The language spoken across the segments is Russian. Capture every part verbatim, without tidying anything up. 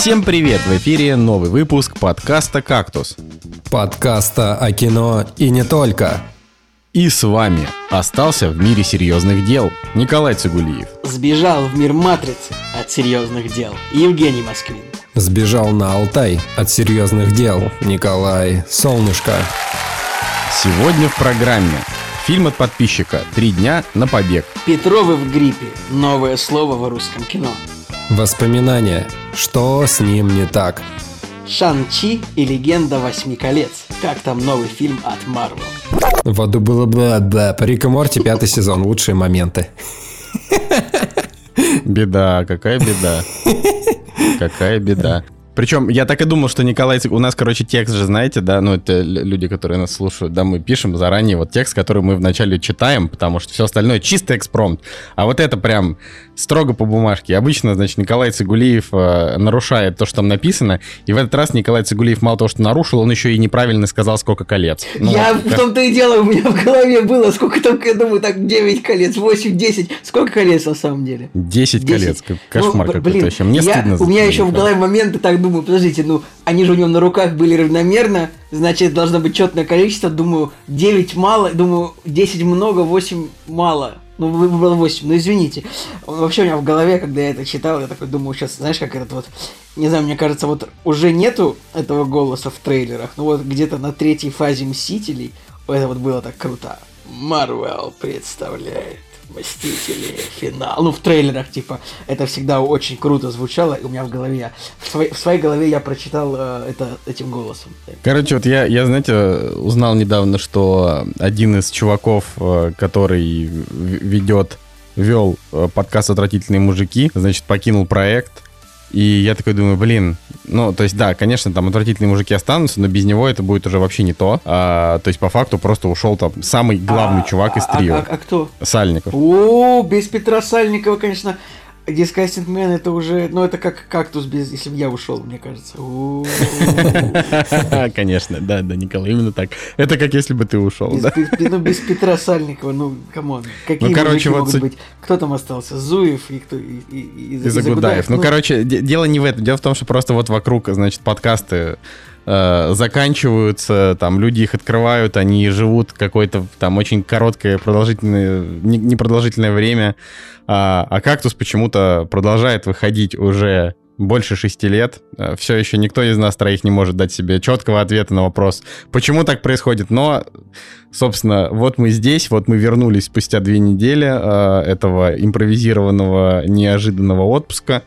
Всем привет! В эфире новый выпуск подкаста «Кактус». Подкаста о кино и не только. И с вами остался в мире серьезных дел Николай Цигулиев. Сбежал в мир Матрицы от серьезных дел Евгений Москвин. Сбежал на Алтай от серьезных дел Николай Солнышко. Сегодня в программе фильм от подписчика «Три дня на побег». Петровы в гриппе. Новое слово в русском кино. Воспоминания. Что с ним не так? Шан-Чи и Легенда восьми колец. Как там новый фильм от Marvel? В аду было бла-бла. Рик и Морти, пятый сезон. Лучшие моменты. Беда, какая беда. Какая беда. Причем я так и думал, что Николай... У нас, короче, текст же, знаете, да? Ну, это люди, которые нас слушают. Да, мы пишем заранее вот текст, который мы вначале читаем, потому что все остальное чисто экспромт. А вот это прям строго по бумажке. Обычно, значит, Николай Цигулиев э, нарушает то, что там написано. И в этот раз Николай Цигулиев мало того, что нарушил, он еще и неправильно сказал, сколько колец. Ну, я как... в том-то и дело, у меня в голове было, сколько там, я думаю, так, девять колец, восемь, десять. Сколько колец на самом деле? десять колец. Кошмар ну, какой-то вообще. Мне я, стыдно. У меня еще в голове моменты так... Думаю, подождите, ну, они же у него на руках были равномерно, значит, должно быть четное количество, думаю, девять мало, думаю, десять много, восемь мало, ну, выбрал восемь, ну, извините. Вообще у меня в голове, когда я это читал, я такой думаю, сейчас, знаешь, как этот вот, не знаю, мне кажется, вот уже нету этого голоса в трейлерах, ну, вот где-то на третьей фазе «Мстителей» это вот было так круто. Marvel представляет. Мстители, финал. Ну, в трейлерах, типа, это всегда очень круто звучало, и у меня в голове, я, в, своей, в своей голове я прочитал э, это этим голосом. Короче, вот я, я, знаете, узнал недавно, что один из чуваков, который ведет, вел подкаст «Отвратительные мужики», значит, покинул проект, и я такой думаю, блин, ну, то есть, да, конечно, там «Отвратительные мужики» останутся, но без него это будет уже вообще не то. А, то есть, по факту, просто ушел там самый главный а, чувак из трио. А, а, а кто? Сальников. О, без Петра Сальникова, конечно, дискастингмен, это уже, ну, это как «Кактус», без, если бы я ушел, мне кажется. Конечно, да, да, Николай, именно так. Это как если бы ты ушел, да? Ну, без Петра Сальникова, ну, камон. Какие мужики могут быть? Кто там остался? Зуев и кто? И Загудаев. Ну, короче, дело не в этом. Дело в том, что просто вот вокруг, значит, подкасты заканчиваются, там люди их открывают, они живут какое-то там очень короткое, продолжительное, непродолжительное время, а, а «Кактус» почему-то продолжает выходить уже больше шести лет. Все еще никто из нас троих не может дать себе четкого ответа на вопрос, почему так происходит. Но, собственно, вот мы здесь, вот мы вернулись спустя две недели а, этого импровизированного неожиданного отпуска,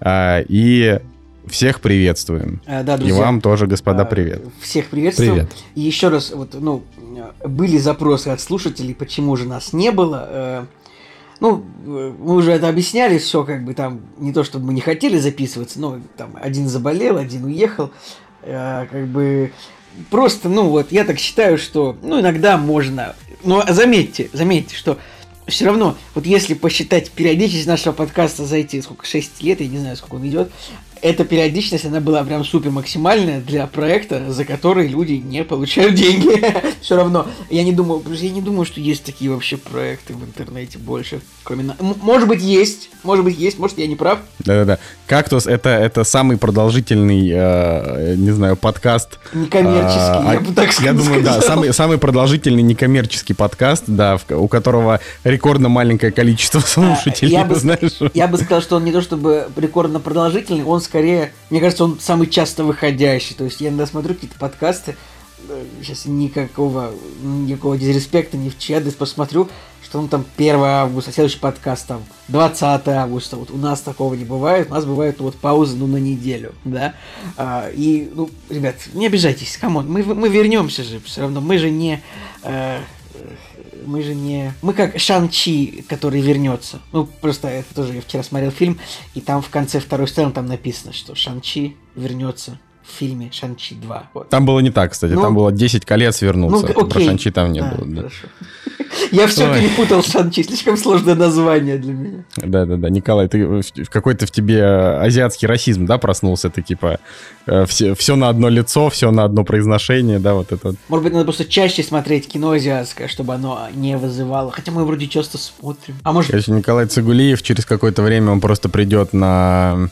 а, и... Всех приветствуем. А, да, друзья, и вам тоже, господа, привет. Всех приветствуем. Привет. И еще раз, вот, ну, были запросы от слушателей, почему же нас не было. Ну, мы уже это объясняли, все как бы там, не то чтобы мы не хотели записываться, но там один заболел, один уехал. Как бы просто, ну, вот, я так считаю, что, ну, иногда можно... Но заметьте, заметьте, что... Все равно, вот если посчитать периодичность нашего подкаста за эти, сколько, шесть лет, я не знаю, сколько он идет, эта периодичность, она была прям супер максимальная для проекта, за который люди не получают деньги. Все равно, я не думаю, я не думаю, что есть такие вообще проекты в интернете больше, кроме нас. Может быть, есть, может быть, есть, может, я не прав. Да-да-да. «Кактус» — это самый продолжительный, не знаю, подкаст. Некоммерческий, я бы так сказал. Я думаю, да, самый продолжительный некоммерческий подкаст, да, у которого... рекордно маленькое количество слушателей. Я бы, знаешь. Я бы сказал, что он не то чтобы рекордно продолжительный, он скорее, мне кажется, он самый часто выходящий. То есть я иногда смотрю какие-то подкасты, сейчас никакого, никакого дизреспекта ни в чьи адрес, посмотрю, что он там первого августа, следующий подкаст там двадцатого августа. Вот у нас такого не бывает, у нас бывают вот паузы, ну, на неделю, да. А, и, ну, ребят, не обижайтесь, камон, мы, мы вернемся же, все равно, мы же не... Э, Мы же не... Мы как Шан-Чи, который вернется. Ну, просто это тоже я вчера смотрел фильм, и там в конце второй сцены там написано, что Шан-Чи вернется в фильме «Шан-Чи два». Вот. Там было не так, кстати. Ну, там было десять колец вернуться. Ну, про Шан-Чи там не а, было. Да. Хорошо. Я все перепутал с Шан-Чи. Слишком сложное название для меня. Да-да-да. Николай, ты какой-то в тебе азиатский расизм, да, проснулся? Ты типа все, все на одно лицо, все на одно произношение, да, вот это. Может быть, надо просто чаще смотреть кино азиатское, чтобы оно не вызывало. Хотя мы вроде часто смотрим. А может... Короче, Николай Цигулиев через какое-то время он просто придет на...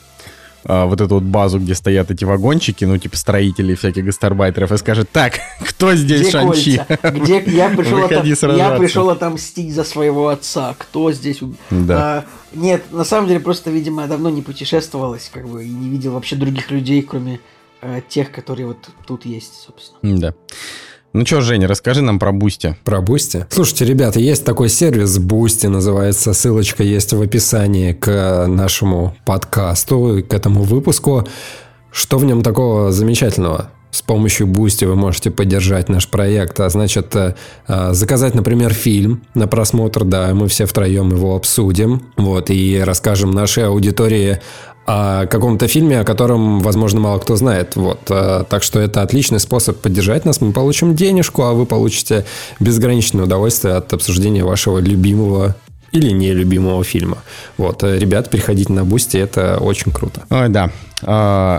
а, вот эту вот базу, где стоят эти вагончики, ну, типа строителей всяких гастарбайтеров, и скажет: так, кто здесь Шан-Чи? Где я пришел, отом... я пришел отомстить за своего отца. Кто здесь? Да. А, нет, на самом деле, просто, видимо, я давно не путешествовалась, как бы, и не видел вообще других людей, кроме а, тех, которые вот тут есть, собственно. Да. Ну что, Женя, расскажи нам про Boosty. Про Boosty? Слушайте, ребята, есть такой сервис Boosty, называется, ссылочка есть в описании к нашему подкасту, к этому выпуску. Что в нем такого замечательного? С помощью Boosty вы можете поддержать наш проект, а значит, заказать, например, фильм на просмотр, да, мы все втроем его обсудим, вот, и расскажем нашей аудитории о каком-то фильме, о котором, возможно, мало кто знает. Вот. Так что это отличный способ поддержать нас. Мы получим денежку, а вы получите безграничное удовольствие от обсуждения вашего любимого или нелюбимого фильма. Вот. Ребят, переходите на Boosty, это очень круто. Ой, да.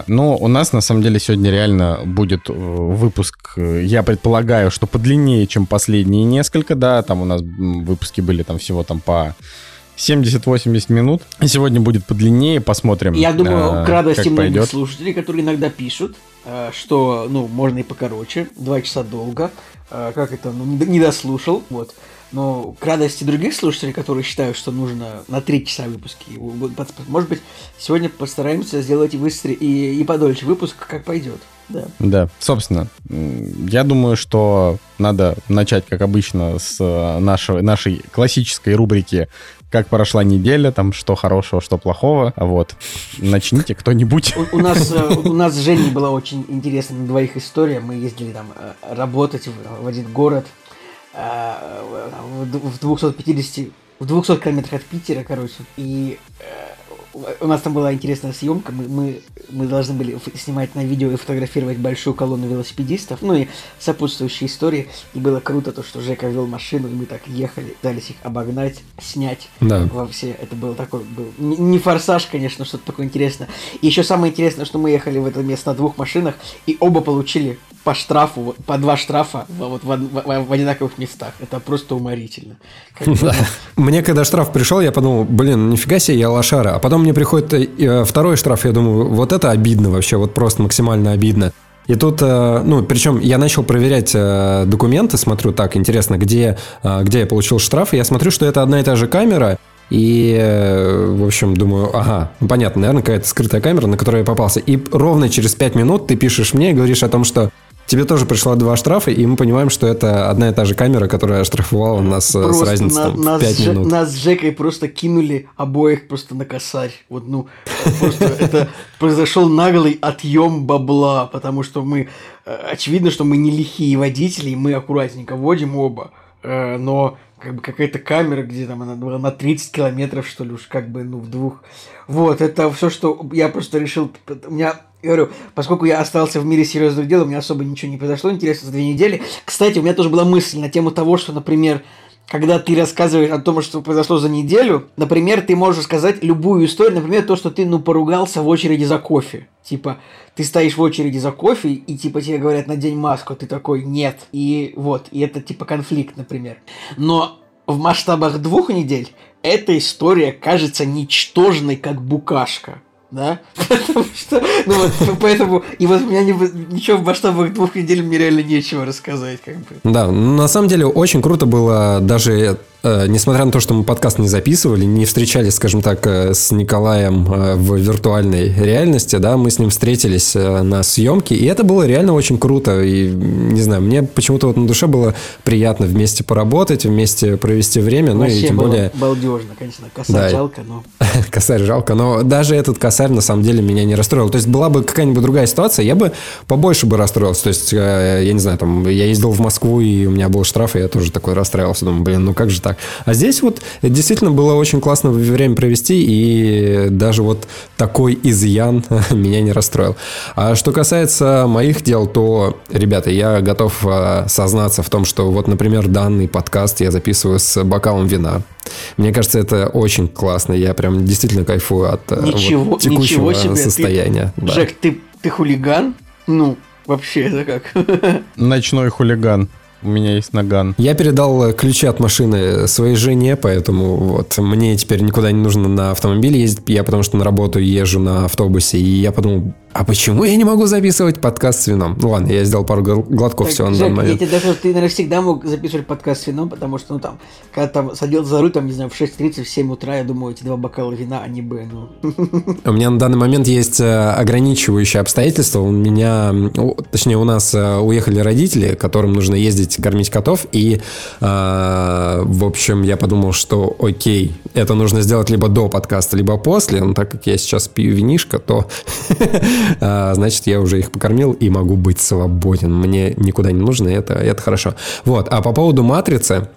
Но у нас, на самом деле, сегодня реально будет выпуск, я предполагаю, что подлиннее, чем последние несколько, да, там у нас выпуски были там всего там по... семьдесят-восемьдесят минут. Сегодня будет подлиннее, посмотрим. Я думаю, э, к радости многих слушателей, которые иногда пишут, э, что, ну, можно и покороче, два часа долго, э, как это, ну, не дослушал, вот. Но к радости других слушателей, которые считают, что нужно на три часа выпуски, может быть, сегодня постараемся сделать и быстрее, и, и подольше выпуск, как пойдет. Да. Да, собственно, я думаю, что надо начать, как обычно, с нашего, нашей классической рубрики «Как прошла неделя», там, что хорошего, что плохого, вот, начните кто-нибудь. У, у нас, у нас с Женей была очень интересная на двоих история, мы ездили там работать в, в один город, в двухсот пятидесяти, в двухсот километрах от Питера, короче, и... У нас там была интересная съемка, мы, мы, мы должны были снимать на видео и фотографировать большую колонну велосипедистов, ну и сопутствующие истории, и было круто то, что Жека вел машину, и мы так ехали, пытались их обогнать, снять, да. Вообще, это было такое, был... не, не форсаж, конечно, что-то такое интересное. И еще самое интересное, что мы ехали в это место на двух машинах, и оба получили по штрафу, по два штрафа вот, в, в, в одинаковых местах. Это просто уморительно. Да. Мне когда штраф пришел, я подумал, блин, нифига себе, я лошара. А потом мне приходит второй штраф, я думаю, вот это обидно вообще, вот просто максимально обидно. И тут, ну, причем я начал проверять документы, смотрю, так, интересно, где, где я получил штраф, и я смотрю, что это одна и та же камера. И, в общем, думаю, ага, ну, понятно, наверное, какая-то скрытая камера, на которую я попался. И ровно через пять минут ты пишешь мне и говоришь о том, что тебе тоже пришло два штрафа, и мы понимаем, что это одна и та же камера, которая штрафовала нас просто с разницей на, там, нас пять же, минут. Нас с Жекой просто кинули обоих просто на косарь. Вот, ну, просто это произошел наглый отъем бабла, потому что мы, очевидно, что мы не лихие водители, и мы аккуратненько водим оба, но... как бы какая-то камера, где там она была на тридцать километров, что ли, уж как бы, ну, в двух. Вот, это все, что я просто решил... У меня, я говорю, поскольку я остался в мире серьезных дел, у меня особо ничего не произошло, интересно, за две недели. Кстати, у меня тоже была мысль на тему того, что, например, когда ты рассказываешь о том, что произошло за неделю, например, ты можешь сказать любую историю, например, то, что ты, ну, поругался в очереди за кофе. Типа, ты стоишь в очереди за кофе, и, типа, тебе говорят, надень маску, ты такой, нет. И вот, и это, типа, конфликт, например. Но в масштабах двух недель эта история кажется ничтожной, как букашка. Да? Потому что, ну вот, поэтому, и вот у меня не, ничего в масштабах двух недель мне реально нечего рассказать, как бы. Да, на самом деле очень круто было даже... Несмотря на то, что мы подкаст не записывали, не встречались, скажем так, с Николаем в виртуальной реальности, да, мы с ним встретились на съемке, и это было реально очень круто, и, не знаю, мне почему-то вот на душе было приятно вместе поработать, вместе провести время, ну вообще и тем более... балдежно, конечно, косарь, да. Жалко, но... Косарь жалко, но даже этот косарь, на самом деле, меня не расстроил, то есть была бы какая-нибудь другая ситуация, я бы побольше бы расстроился, то есть, я не знаю, там, я ездил в Москву, и у меня был штраф, и я тоже такой расстраивался, думаю, блин, ну как же так? А здесь вот действительно было очень классно время провести, и даже вот такой изъян меня не расстроил. А что касается моих дел, то, ребята, я готов сознаться в том, что вот, например, данный подкаст я записываю с бокалом вина. Мне кажется, это очень классно, я прям действительно кайфую от ничего, вот, текущего ничего состояния. Ты, да. Жек, ты, ты хулиган? Ну, вообще, это как? Ночной хулиган. у меня есть наган. Я передал ключи от машины своей жене, поэтому вот мне теперь никуда не нужно на автомобиле ездить. Я потому что на работу езжу на автобусе. И я подумал, а почему я не могу записывать подкаст с вином? Ну ладно, я сделал пару глотков, так, все, на данный момент. Я тебе даже, ты, наверное, всегда мог записывать подкаст с вином, потому что, ну там, когда там садился за руль, там, не знаю, в шесть тридцать, в семь утра, я думаю, эти два бокала вина, они бы, ну... У меня на данный момент есть ограничивающее обстоятельство. У меня, точнее, у нас уехали родители, которым нужно ездить кормить котов, и, э, в общем, я подумал, что окей, это нужно сделать либо до подкаста, либо после, но так как я сейчас пью винишко, то... Значит, я уже их покормил и могу быть свободен. Мне никуда не нужно, это, это хорошо. Вот, а по поводу «Матрицы»,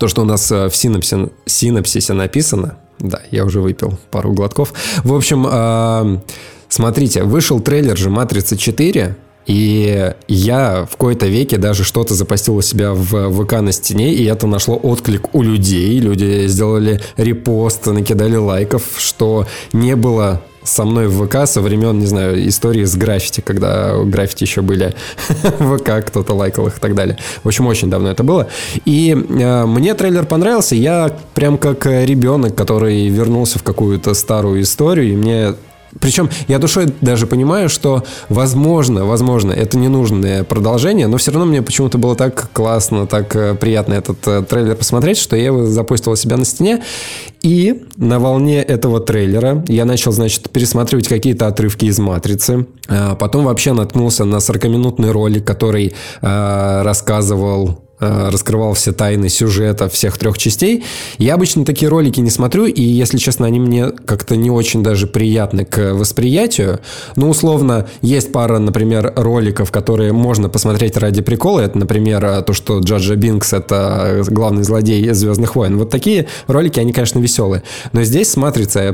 то, что у нас в синапсе, синапсисе написано. Да, я уже выпил пару глотков. В общем, смотрите, вышел трейлер же «Матрица четыре». И я в кои-то веке даже что-то запостил у себя в ВК на стене, и это нашло отклик у людей. Люди сделали репост, накидали лайков, что не было со мной в ВК со времен, не знаю, истории с граффити, когда граффити еще были в ВК, кто-то лайкал их и так далее. В общем, очень давно это было. И э, мне трейлер понравился. Я прям как ребенок, который вернулся в какую-то старую историю, и мне... Причем я душой даже понимаю, что возможно, возможно, это ненужное продолжение, но все равно мне почему-то было так классно, так приятно этот трейлер посмотреть, что я его запустил у себя на стене. И на волне этого трейлера я начал, значит, пересматривать какие-то отрывки из «Матрицы». Потом вообще наткнулся на сорокаминутный ролик, который рассказывал... раскрывал все тайны сюжета всех трех частей. Я обычно такие ролики не смотрю, и, если честно, они мне как-то не очень даже приятны к восприятию. Ну, условно, есть пара, например, роликов, которые можно посмотреть ради прикола. Это, например, то, что Джаджа Бинкс — это главный злодей «Звездных войн». Вот такие ролики, они, конечно, веселые. Но здесь с «Матрицей»,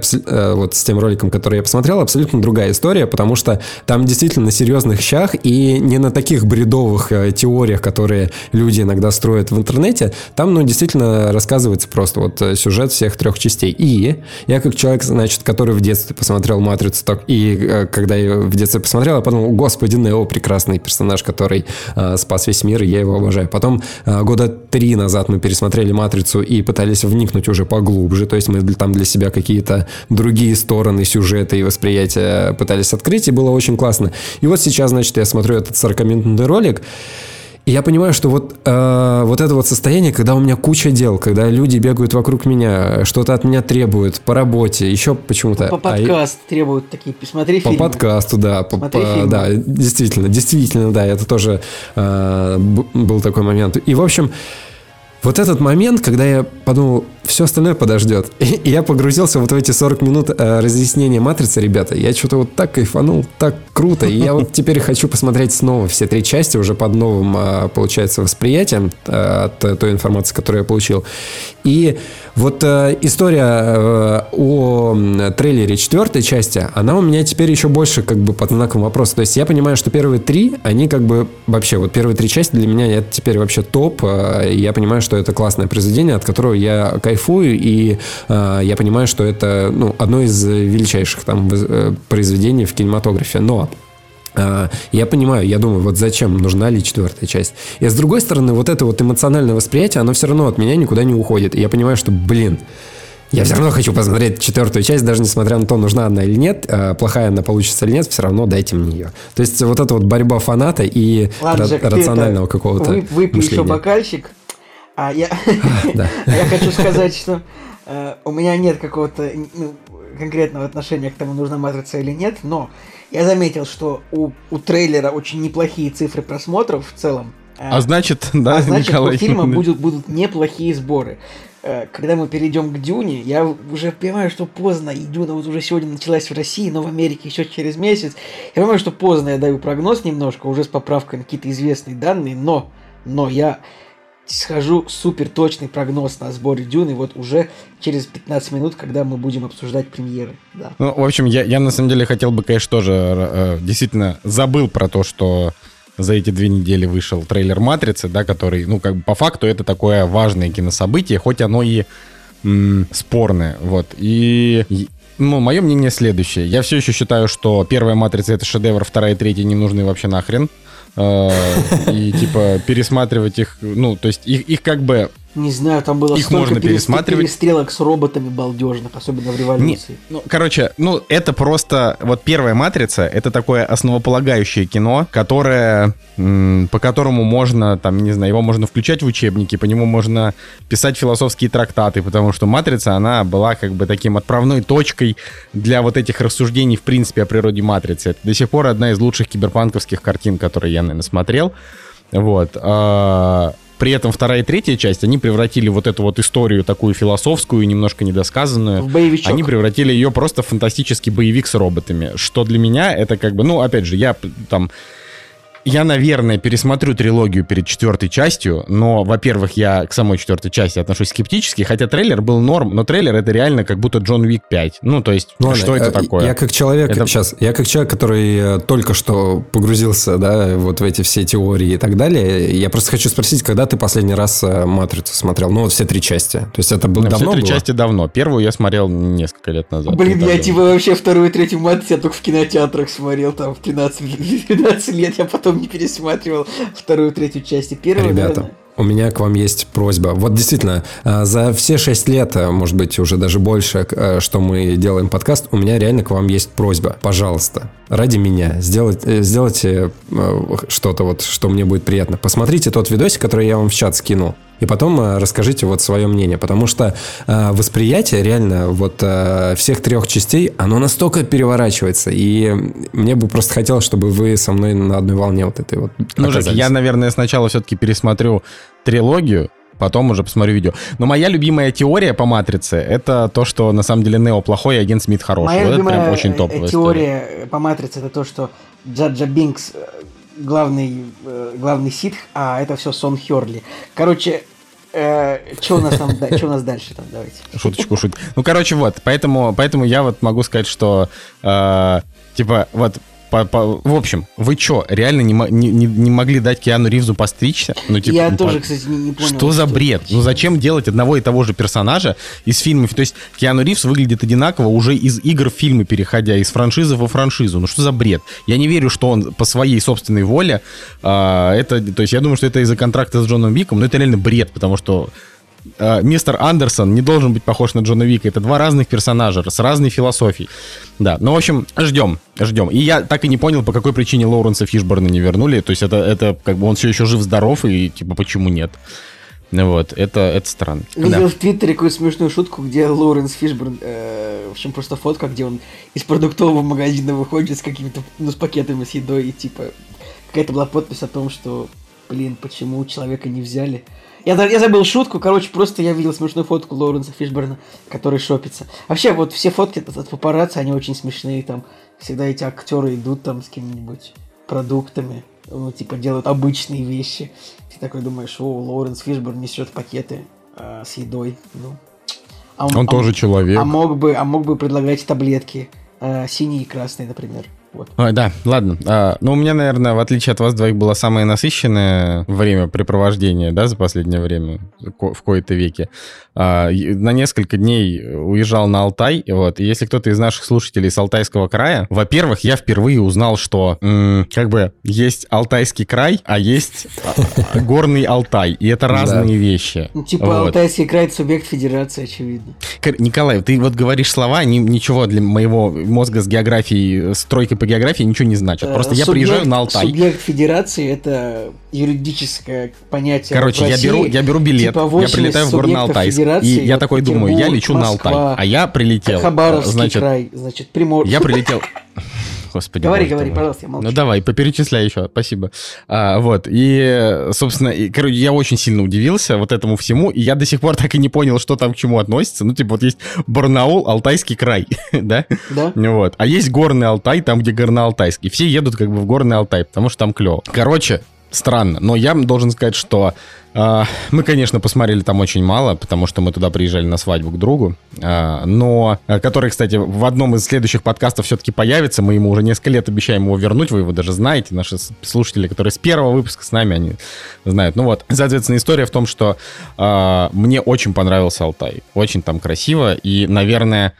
вот с тем роликом, который я посмотрел, абсолютно другая история, потому что там действительно на серьезных щах и не на таких бредовых теориях, которые люди иногда строят в интернете, там, ну, действительно рассказывается просто вот сюжет всех трех частей. И я как человек, значит, который в детстве посмотрел «Матрицу», так, и когда я в детстве посмотрел, я подумал, господи, Нео — прекрасный персонаж, который э, спас весь мир, и я его обожаю. Потом э, года три назад мы пересмотрели «Матрицу» и пытались вникнуть уже поглубже, то есть мы там для себя какие-то другие стороны сюжета и восприятия пытались открыть, и было очень классно. И вот сейчас, значит, я смотрю этот сорокаминутный ролик, и я понимаю, что вот, э, вот это вот состояние, когда у меня куча дел, когда люди бегают вокруг меня, что-то от меня требуют по работе, еще почему-то... По подкасту а, требуют такие, посмотри по фильмы. По подкасту, да. По, по, да, действительно, действительно, да, это тоже э, был такой момент. И, в общем... Вот этот момент, когда я подумал, все остальное подождет. И, и я погрузился вот в эти сорок минут э, разъяснения «Матрицы», ребята. Я что-то вот так кайфанул, так круто. И я вот теперь хочу посмотреть снова все три части, уже под новым, э, получается, восприятием э, от той информации, которую я получил. И вот э, история э, о трейлере четвертой части, она у меня теперь еще больше как бы под знаком вопроса. То есть я понимаю, что первые три, они как бы вообще, вот первые три части для меня это теперь вообще топ. Э, я понимаю, что что это классное произведение, от которого я кайфую, и э, я понимаю, что это, ну, одно из величайших там произведений в кинематографе. Но э, я понимаю, я думаю, вот зачем нужна ли четвертая часть? И с другой стороны, вот это вот эмоциональное восприятие, оно все равно от меня никуда не уходит. И я понимаю, что, блин, я все равно хочу посмотреть четвертую часть, даже несмотря на то, нужна она или нет, плохая она получится или нет, все равно дайте мне ее. То есть вот эта вот борьба фаната и ра- же, рационального какого-то вы, выпей мышления. Еще бокальчик. А я, да. я хочу сказать, что э, у меня нет какого-то ну, конкретного отношения к тому, нужна «Матрица» или нет, но я заметил, что у, у трейлера очень неплохие цифры просмотров в целом. Э, а значит, да, а значит, Николай, у фильма будут, будут неплохие сборы. Э, когда мы перейдем к «Дюне», я уже понимаю, что поздно, и «Дюна» вот уже сегодня началась в России, но в Америке еще через месяц. Я понимаю, что поздно я даю прогноз немножко, уже с поправкой на какие-то известные данные, но, но я... схожу супер точный прогноз на сборе «Дюны» вот уже через пятнадцать минут, когда мы будем обсуждать премьеры. Да. Ну, в общем, я, я на самом деле хотел бы, конечно, тоже э, действительно забыл про то, что за эти две недели вышел трейлер «Матрицы», да, который, ну, как бы по факту это такое важное кинособытие, хоть оно и м- спорное. Вот. И... Ну, мое мнение следующее. Я все еще считаю, что первая «Матрица» — это шедевр, вторая и третья не нужны вообще нахрен. И типа пересматривать их, ну, то есть их, их как бы... Не знаю, там было их столько можно пересматривать. Перестрелок с роботами балдежных, особенно в «Революции». Не, ну, короче, ну, это просто... Вот первая «Матрица» — это такое основополагающее кино, которое... М- по которому можно, там, не знаю, его можно включать в учебники, по нему можно писать философские трактаты, потому что «Матрица», она была как бы таким отправной точкой для вот этих рассуждений, в принципе, о природе «Матрицы». Это до сих пор одна из лучших киберпанковских картин, которые я, наверное, смотрел. Вот. А- При этом вторая и третья часть, они превратили вот эту вот историю такую философскую, немножко недосказанную. В боевичок. Они превратили ее просто в фантастический боевик с роботами. Что для меня это как бы... Ну, опять же, я там... Я, наверное, пересмотрю трилогию перед четвертой частью, но, во-первых, я к самой четвертой части отношусь скептически, хотя трейлер был норм, но трейлер это реально как будто Джон Уик пять. Ну, то есть, ну, что да, это я, такое? Я как человек, это... сейчас, я как человек, который только что погрузился, да, вот в эти все теории и так далее, я просто хочу спросить, когда ты последний раз «Матрицу» смотрел? Ну, вот все три части. То есть, это был, да, давно все три было? Части давно. Первую я смотрел несколько лет назад. Блин, я типа вообще вторую и третью «Матрицу» я только в кинотеатрах смотрел, там, в тринадцать лет, я потом не пересматривал вторую, третью часть и первую. Ребята, наверное. У меня к вам есть просьба. Вот действительно, за все шесть лет, может быть, уже даже больше, что мы делаем подкаст, у меня реально к вам есть просьба. Пожалуйста, ради меня сделайте, сделайте что-то, вот, что мне будет приятно. Посмотрите тот видосик, который я вам в чат скинул. И потом расскажите вот свое мнение. Потому что э, восприятие реально вот э, всех трех частей, оно настолько переворачивается. И мне бы просто хотелось, чтобы вы со мной на одной волне вот этой вот оказались. Ну, я, наверное, сначала все-таки пересмотрю трилогию, потом уже посмотрю видео. Но моя любимая теория по «Матрице» — это то, что на самом деле Нео плохой, и агент Смит хороший. Моя вот любимая это прям очень топовая теория история. По «Матрице» — это то, что Джаджа Бинкс главный, главный ситх, а это все Сон Хёрли. Короче... Что у нас там, что у нас дальше там, давайте. Шуточку, шутку. Ну, короче, вот, поэтому, поэтому я вот могу сказать, что, э, типа, вот, по, по, в общем, вы что, реально не, не, не могли дать Киану Ривзу постричься? Ну, типа, я ну, тоже, по... кстати, не, не понял. Что за бред? Ну, зачем делать одного и того же персонажа из фильмов? То есть Киану Ривз выглядит одинаково уже из игр в фильмы, переходя из франшизы во франшизу. Ну, что за бред? Я не верю, что он по своей собственной воле... А, это, то есть я думаю, что это из-за контракта с Джоном Уиком, но это реально бред, потому что... Мистер Андерсон не должен быть похож на Джона Уика. Это два разных персонажа с разной философией. Да, ну, в общем, ждем, ждем. И я так и не понял, по какой причине Лоуренса Фишборна не вернули. То есть это, это как бы он все еще жив-здоров, и типа почему нет? Вот, это, это странно. Я видел да. в Твиттере какую-то смешную шутку, где Лоуренс Фишборн, э, в общем, просто фотка, где он из продуктового магазина выходит с какими-то, ну, с пакетами с едой, и типа какая-то была подпись о том, что, блин, почему человека не взяли. Я, я забыл шутку, короче, просто я видел смешную фотку Лоуренса Фишборна, который шопится. Вообще, вот все фотки от папарацци, они очень смешные, там всегда эти актеры идут там с какими-нибудь продуктами, ну, типа, делают обычные вещи. Ты такой думаешь, о, Лоуренс Фишборн несет пакеты э, с едой, ну. А он, он тоже а, человек. А мог бы, а мог бы предлагать таблетки, э, синие и красные, например. Вот. Ой, да, ладно. А, ну, у меня, наверное, в отличие от вас двоих, было самое насыщенное времяпрепровождение, да, за последнее время, ко- в кои-то веки. А, на несколько дней уезжал на Алтай, вот, и если кто-то из наших слушателей с Алтайского края, во-первых, я впервые узнал, что, м- как бы, есть Алтайский край, а есть горный Алтай, и это разные вещи. Ну, типа, Алтайский край — это субъект федерации, очевидно. Николай, ты вот говоришь слова, ничего для моего мозга с географией, стройкой по географии ничего не значит. Просто субъект, я приезжаю на Алтай. Субъект федерации — это юридическое понятие. Короче, я беру, я беру билет, типа я прилетаю в горный Алтай. И вот я такой думаю, я лечу Москва, на Алтай. А я прилетел. Хабаровский значит, край, значит, Приморский. Я прилетел... Господи, говори, говори, мой. Пожалуйста, я молчу. Ну давай, поперечисляй еще, спасибо. А, вот, и, собственно, и, короче, я очень сильно удивился вот этому всему, и я до сих пор так и не понял, что там к чему относится. Ну, типа, вот есть Барнаул, Алтайский край, да? Да. Вот, а есть Горный Алтай, там, где Горно-Алтайский. Все едут как бы в Горный Алтай, потому что там клево. Короче, странно, но я должен сказать, что э, мы, конечно, посмотрели там очень мало, потому что мы туда приезжали на свадьбу к другу, э, но, э, который, кстати, в одном из следующих подкастов все-таки появится, мы ему уже несколько лет обещаем его вернуть, вы его даже знаете, наши слушатели, которые с первого выпуска с нами, они знают. Ну вот, соответственно, история в том, что э, мне очень понравился Алтай, очень там красиво и, наверное...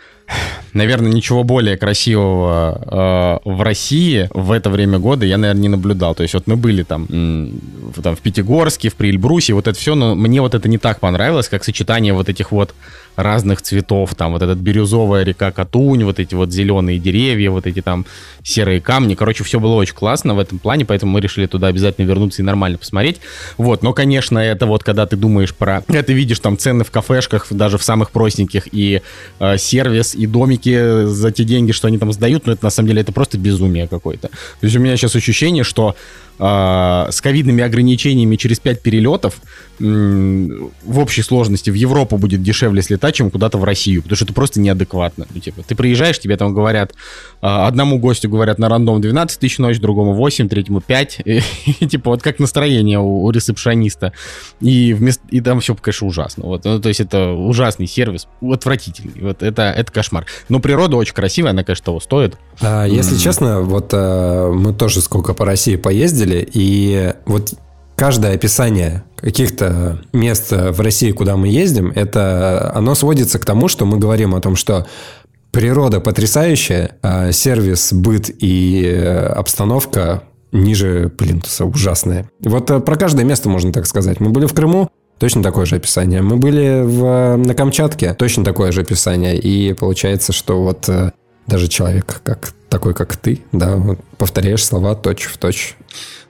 наверное, ничего более красивого э, в России в это время года я, наверное, не наблюдал. То есть вот мы были там, в, там, в Пятигорске, в Приэльбрусе, вот это все, но мне вот это не так понравилось, как сочетание вот этих вот разных цветов, там вот этот бирюзовая река Катунь, вот эти вот зеленые деревья, вот эти там серые камни. Короче, все было очень классно в этом плане, поэтому мы решили туда обязательно вернуться и нормально посмотреть. Вот, но, конечно, это вот, когда ты думаешь про... Ты видишь там цены в кафешках, даже в самых простеньких, и э, сервис, и домики за те деньги, что они там сдают, но это, на самом деле, это просто безумие какое-то. То есть у меня сейчас ощущение, что с ковидными ограничениями через пять перелетов в общей сложности в Европу будет дешевле слетать, чем куда-то в Россию, потому что это просто неадекватно. Ну, типа, ты приезжаешь, тебе там говорят, одному гостю говорят на рандом двенадцать тысяч ночь, другому восемь, третьему пять, и, и типа вот как настроение у, у ресепшониста. И, вместо, и там все, конечно, ужасно. Вот. Ну, то есть это ужасный сервис, отвратительный. Вот это, это кошмар. Но природа очень красивая, она, конечно, того стоит. А, если mm-hmm. честно, вот а, мы тоже сколько по России поездили, и вот каждое описание каких-то мест в России, куда мы ездим, это оно сводится к тому, что мы говорим о том, что природа потрясающая, а сервис, быт и обстановка ниже плинтуса ужасная. Вот про каждое место можно так сказать. Мы были в Крыму, точно такое же описание. Мы были в, на Камчатке, точно такое же описание. И получается, что вот даже человек как такой, как ты, да, вот, повторяешь слова точь в точь.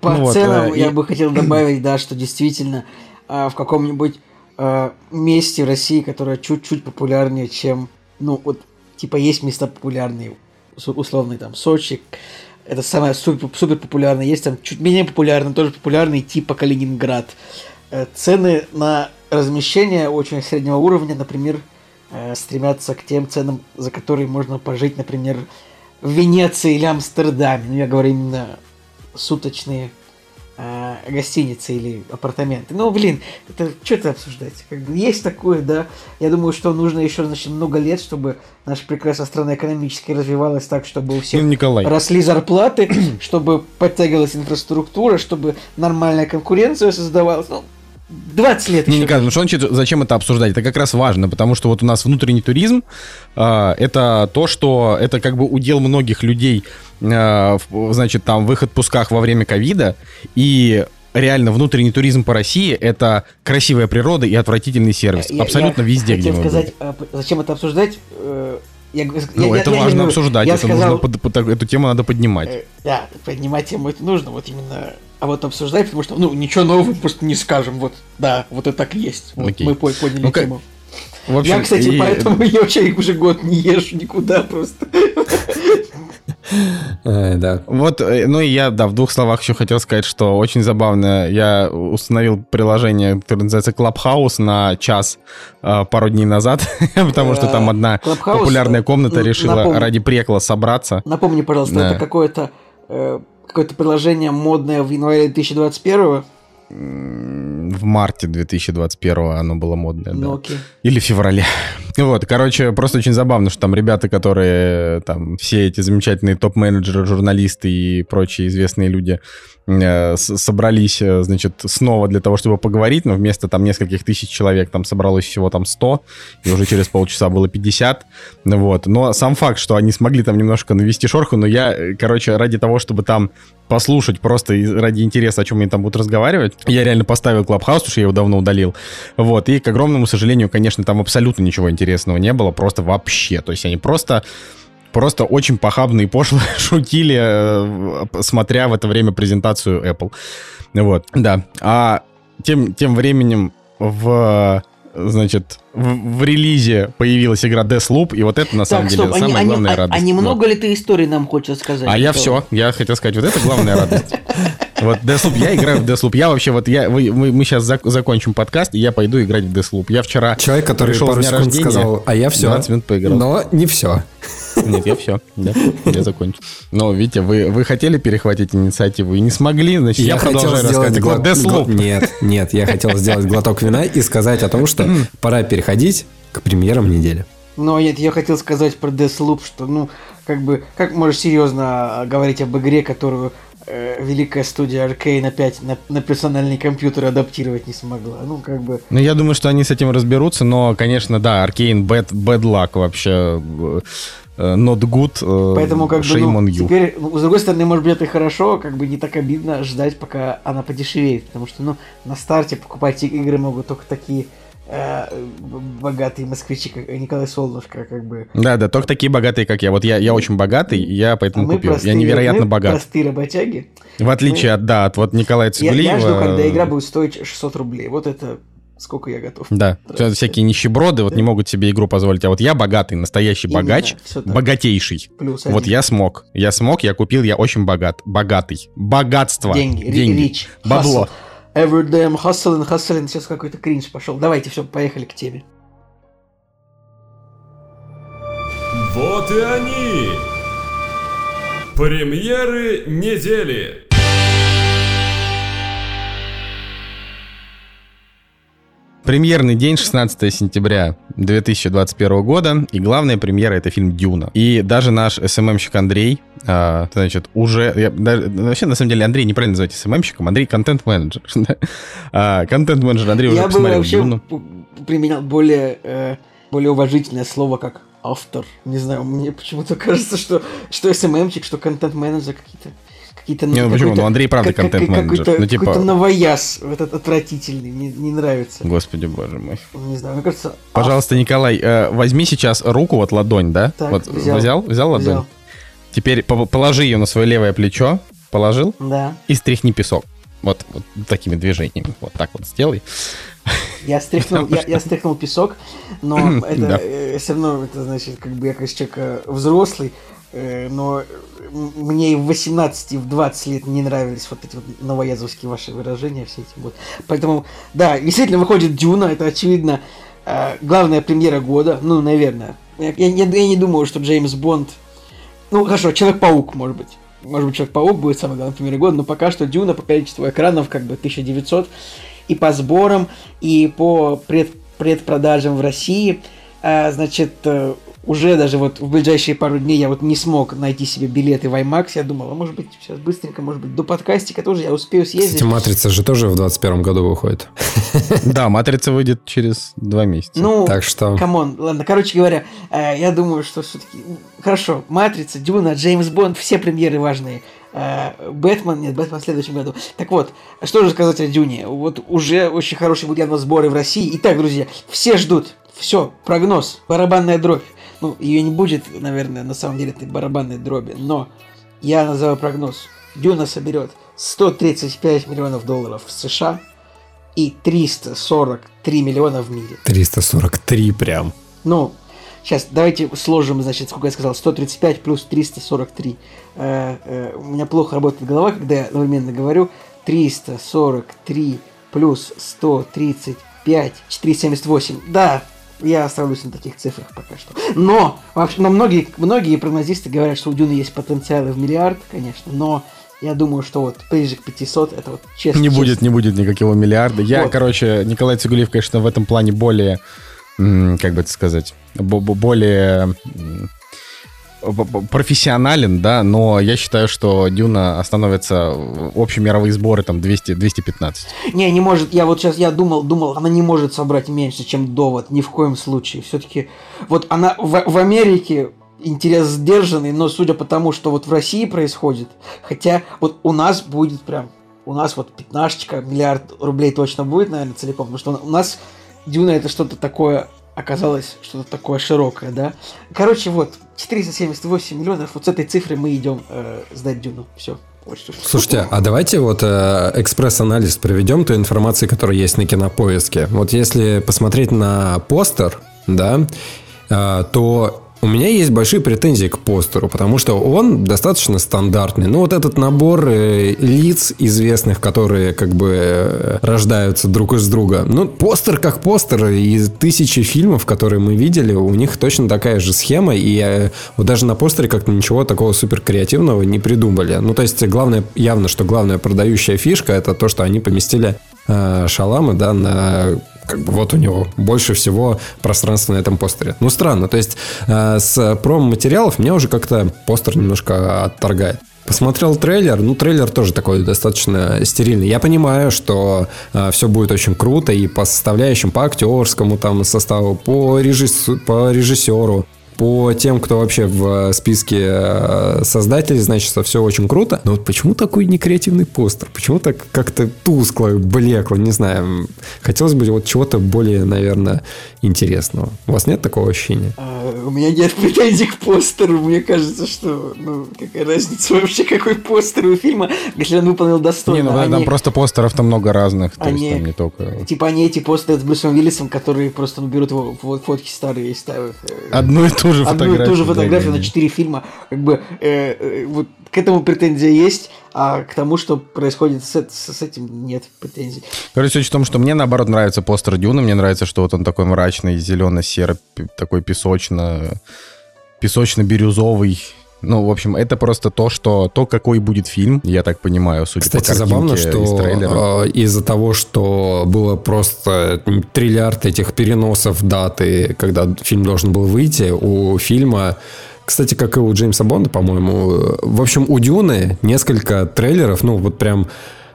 По ну целому вот, я и... бы хотел добавить, да, что действительно э, в каком-нибудь э, месте в России, которое чуть-чуть популярнее, чем, ну, вот, типа, есть места популярные, условно, там, Сочи, это самое супер, супер популярное, есть там чуть менее популярные, тоже популярные, типа Калининград. Э, цены на размещение очень среднего уровня, например, э, стремятся к тем ценам, за которые можно пожить, например, в Венеции или Амстердаме. Ну, я говорю именно суточные э, гостиницы или апартаменты. Ну, блин, это что это обсуждать? Как бы есть такое, да. Я думаю, что нужно еще, значит, много лет, чтобы наша прекрасная страна экономически развивалась так, чтобы у всех росли зарплаты, чтобы подтягивалась инфраструктура, чтобы нормальная конкуренция создавалась. Ну, двадцать лет еще. Не, Николай, ну что значит, зачем это обсуждать? Это как раз важно, потому что вот у нас внутренний туризм, э, это то, что это как бы удел многих людей, э, значит, там, в их отпусках во время ковида, и реально внутренний туризм по России — это красивая природа и отвратительный сервис. Я, Абсолютно я везде, где мы сказать, были. Зачем это обсуждать? Я, ну, я, это я, важно я, обсуждать, я это сказал, нужно, под, эту тему надо поднимать. Э, да, поднимать тему это нужно, вот именно... А вот обсуждай, потому что, ну, ничего нового просто не скажем. Вот, да, вот это так есть. Вот okay. Мы подняли ну, тему. В общем, я, кстати, и... поэтому я вообще уже год не езжу никуда просто. Да. Вот, ну и я, да, в двух словах еще хотел сказать, что очень забавно, я установил приложение, которое называется Clubhouse, на час пару дней назад, потому что там одна популярная комната решила ради прикола собраться. Напомни, пожалуйста, это какое-то... Какое-то приложение модное в январе две тысячи двадцать первого? В марте две тысячи двадцать первого оно было модное, ну, да. Окей. Или в феврале. Вот, короче, просто очень забавно, что там ребята, которые там все эти замечательные топ-менеджеры, журналисты и прочие известные люди э, собрались, значит, снова для того, чтобы поговорить, но вместо там нескольких тысяч человек там собралось всего там сто, и уже через полчаса было пятьдесят, вот. Но сам факт, что они смогли там немножко навести шорху, но я, короче, ради того, чтобы там послушать просто ради интереса, о чем они там будут разговаривать, я реально поставил Clubhouse, потому что я его давно удалил, вот, и, к огромному сожалению, конечно, там абсолютно ничего интересного интересного не было, просто вообще. То есть они просто, просто очень похабно и пошло шутили, смотря в это время презентацию Apple. Вот, да. А тем, тем временем в... Значит, в, в релизе появилась игра Deathloop, и вот это, на так, самом стоп, деле, они, самая они, главная а, радость. А немного ли ты истории нам хочешь сказать? А я все, я хотел сказать, вот это главная радость. Вот Deathloop, я играю в Deathloop. Я вообще, вот я, мы сейчас закончим подкаст, и я пойду играть в Deathloop. Я вчера человек, который пару секунд сказал, а я все, двадцать минут поиграл. Но не все. Нет, я все, я закончу. Но, видите, вы хотели перехватить инициативу и не смогли, значит, я продолжаю рассказывать. Deathloop. Нет, нет, я хотел сделать глоток вина и сказать о том, что пора переходить к премьерам недели. Но нет, я хотел сказать про Deathloop, что, ну, как бы, как можешь серьезно говорить об игре, которую э, великая студия Arkane опять на, на персональный компьютер адаптировать не смогла. Ну, как бы... Ну, я думаю, что они с этим разберутся, но, конечно, да, Arkane bad, bad luck вообще... not good. Поэтому, как бы, ну, теперь, ну, с другой стороны, может быть, это и хорошо, как бы не так обидно ждать, пока она подешевеет, потому что, ну, на старте покупать игры могут только такие э, богатые москвичи, как Николай Солнышко, как бы. Да-да, только такие богатые, как я. Вот я, я очень богатый, я поэтому а купил. Простые, я невероятно богат. Простые работяги. В отличие мы... от, да, от вот Николая Цыгулиева. Я, я жду, когда игра будет стоить шестьсот рублей. Вот это... сколько я готов. Да, тратить. Всякие нищеброды вот да. не могут себе игру позволить. А вот я богатый, настоящий именно, богач, богатейший. Плюс вот один. я смог. Я смог, я купил, я очень богат. Богатый. Богатство. Деньги. Деньги. Рич. Бабло. Hustle. Every damn hustle and hustle. And сейчас какой-то кринж пошел. Давайте, все, поехали к теме. Вот и они. Премьеры недели. Премьерный день, шестнадцатое сентября две тысячи двадцать первого года, и главная премьера — это фильм «Дюна». И даже наш эс эм эм-щик Андрей, а, значит, уже... Я, даже, вообще, на самом деле, Андрей неправильно называть эс эм эм-щиком, Андрей — контент-менеджер. а, контент-менеджер Андрей уже я посмотрел «Дюну». Я бы вообще п- применял более, э, более уважительное слово, как «автор». Не знаю, мне почему-то кажется, что, что эс эм эм-щик, что контент-менеджер какие-то... Какие-то, не, ну почему? Ну, Андрей правда как, контент-менеджер. Какой-то, ну, типа... какой-то новояз вот этот отвратительный, мне не нравится. Господи боже мой. Не знаю, мне кажется... Пожалуйста, а... Николай, э, возьми сейчас руку, вот ладонь, да? Так, вот, взял. Взял? Взял ладонь? Взял. Теперь положи ее на свое левое плечо. Положил? Да. И стряхни песок. Вот, вот такими движениями. Вот так вот сделай. Я стряхнул, я, что... я стряхнул песок, но это да. э, все равно, это значит, как бы я как человек взрослый, но мне и в восемнадцать, и в двадцать лет не нравились вот эти вот новоязовские ваши выражения, все эти вот. Поэтому, да, действительно выходит «Дюна», это, очевидно, главная премьера года, ну, наверное. Я, я, я не думаю, что Джеймс Бонд... Ну, хорошо, «Человек-паук», может быть. Может быть, «Человек-паук» будет самой главной премьерой года, но пока что «Дюна» по количеству экранов, как бы, тысяча девятьсот, и по сборам, и по пред, предпродажам в России, значит... Уже даже вот в ближайшие пару дней я вот не смог найти себе билеты в IMAX. Я думал, а может быть сейчас быстренько, может быть до подкастика тоже я успею съездить. Кстати, «Матрица» же тоже в двадцать первом году выходит. Да, «Матрица» выйдет через два месяца. Ну, так что... камон, ладно, короче говоря, я думаю, что все-таки... Хорошо, «Матрица», «Дюна», «Джеймс Бонд», все премьеры важные. «Бэтмен», нет, «Бэтмен» в следующем году. Так вот, что же сказать о «Дюне». Вот уже очень хорошие будут явно сборы в России. Итак, друзья, все ждут. Все, прогноз, барабанная дробь. Ну, ее не будет, наверное, на самом деле, этой барабанной дроби, но я назову прогноз. «Дюна» соберет сто тридцать пять миллионов долларов в США и триста сорок три миллиона в мире. триста сорок три прям. Ну, сейчас давайте сложим, значит, сколько я сказал, сто тридцать пять плюс триста сорок три. Э, э, у меня плохо работает голова, когда я одновременно говорю. триста сорок три плюс сто тридцать пять, четыреста семьдесят восемь. Да, я оставлюсь на таких цифрах пока что. Но, вообще, но многие, многие прогнозисты говорят, что у «Дюны» есть потенциалы в миллиард, конечно, но я думаю, что вот ближе к пятисот, это вот честно. Не честно. будет, не будет никакого миллиарда. Я, вот. короче, Николай Цигулиев, конечно, в этом плане более, как бы это сказать, более профессионален, да, но я считаю, что «Дюна» остановится, общемировые сборы там двести, двести пятнадцать. Не, не может, я вот сейчас, я думал, думал, она не может собрать меньше, чем «Довод», ни в коем случае. Все-таки вот она в, в Америке интерес сдержанный, но судя по тому, что вот в России происходит, хотя вот у нас будет прям, у нас вот пятнашечка, миллиард рублей точно будет, наверное, целиком, потому что у нас «Дюна» это что-то такое... Оказалось, что-то такое широкое, да? Короче, вот, четыреста семьдесят восемь миллионов, вот с этой цифры мы идем э, сдать «Дюну». Все. Слушайте, а давайте вот э, экспресс-анализ проведем той информации, которая есть на Кинопоиске. Вот если посмотреть на постер, да, э, то... У меня есть большие претензии к постеру, потому что он достаточно стандартный. Ну, вот этот набор э, лиц известных, которые как бы э, рождаются друг из друга. Ну, постер как постер. Из тысячи фильмов, которые мы видели, у них точно такая же схема. И э, вот даже на постере как-то ничего такого суперкреативного не придумали. Ну, то есть, главное, явно, что главная продающая фишка — это то, что они поместили э, Шалама, да, на... Как бы вот у него больше всего пространства на этом постере. Ну, странно. То есть, э, с промо-материалов меня уже как-то постер немножко отторгает. Посмотрел трейлер. Ну, трейлер тоже такой достаточно стерильный. Я понимаю, что э, все будет очень круто и по составляющим, по актерскому там составу, по, режисс... по режиссеру, По тем, кто вообще в списке создателей, значит, все очень круто. Но вот почему такой некреативный постер? Почему так как-то тускло, блекло? Не знаю. Хотелось бы вот чего-то более, наверное, интересного. У вас нет такого ощущения? А, у меня нет претензий к постеру. Мне кажется, что, ну, какая разница вообще, какой постер у фильма, если он выполнил достойно. Не, ну, а там не... просто постеров-то много разных. А то есть, не... там не только... Типа, они эти постеры с Брюсом Уиллисом, которые просто берут его фотки старые и ставят. Одну и ту же фотографию. Одну и ту же фотографию на четыре фильма. Как бы, э, э, вот к этому претензия есть, а к тому, что происходит с, с, с этим, нет претензий. Короче, суть в том, что мне, наоборот, нравится постер Дюны. Мне нравится, что вот он такой мрачный, зелено-серый, такой песочно, песочно-бирюзовый. Ну, в общем, это просто то, что то, какой будет фильм, я так понимаю, судя Кстати, по картинке, забавно, что из из-за того, что было просто триллиард этих переносов даты, когда фильм должен был выйти, у фильма... Кстати, как и у Джеймса Бонда, по-моему. В общем, у Дюны несколько трейлеров, ну, вот прям...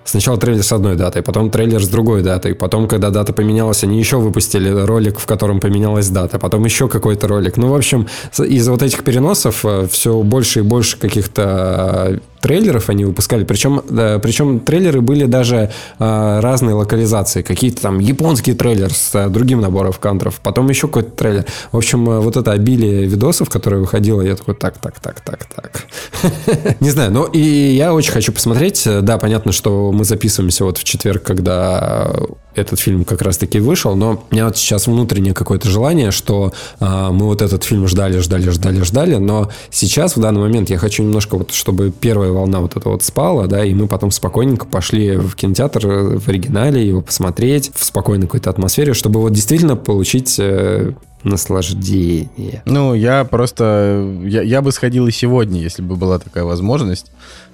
Сначала трейлер с одной датой, потом трейлер с другой датой. Потом, когда дата поменялась, они еще выпустили ролик, в котором поменялась дата. Потом еще какой-то ролик. Ну, в общем, из-за вот этих переносов все больше и больше каких-то трейлеров они выпускали. Причем, да, причем трейлеры были даже а, разные локализации. Какие-то там японский трейлер с а, другим набором кадров. Потом еще какой-то трейлер. В общем, вот это обилие видосов, которое выходило, я такой, так, так, так, так, так. Не знаю, но и я очень хочу посмотреть. Да, понятно, что мы записываемся вот в четверг, когда этот фильм как раз-таки вышел, но у меня вот сейчас внутреннее какое-то желание, что а, мы вот этот фильм ждали, ждали, ждали, ждали, но сейчас, в данный момент, я хочу немножко, вот, чтобы первая волна вот эта вот спала, да, и мы потом спокойненько пошли в кинотеатр в оригинале его посмотреть, в спокойной какой-то атмосфере, чтобы вот действительно получить... Э, наслаждение. Ну, я просто... Я, я бы сходил и сегодня, если бы была такая возможность,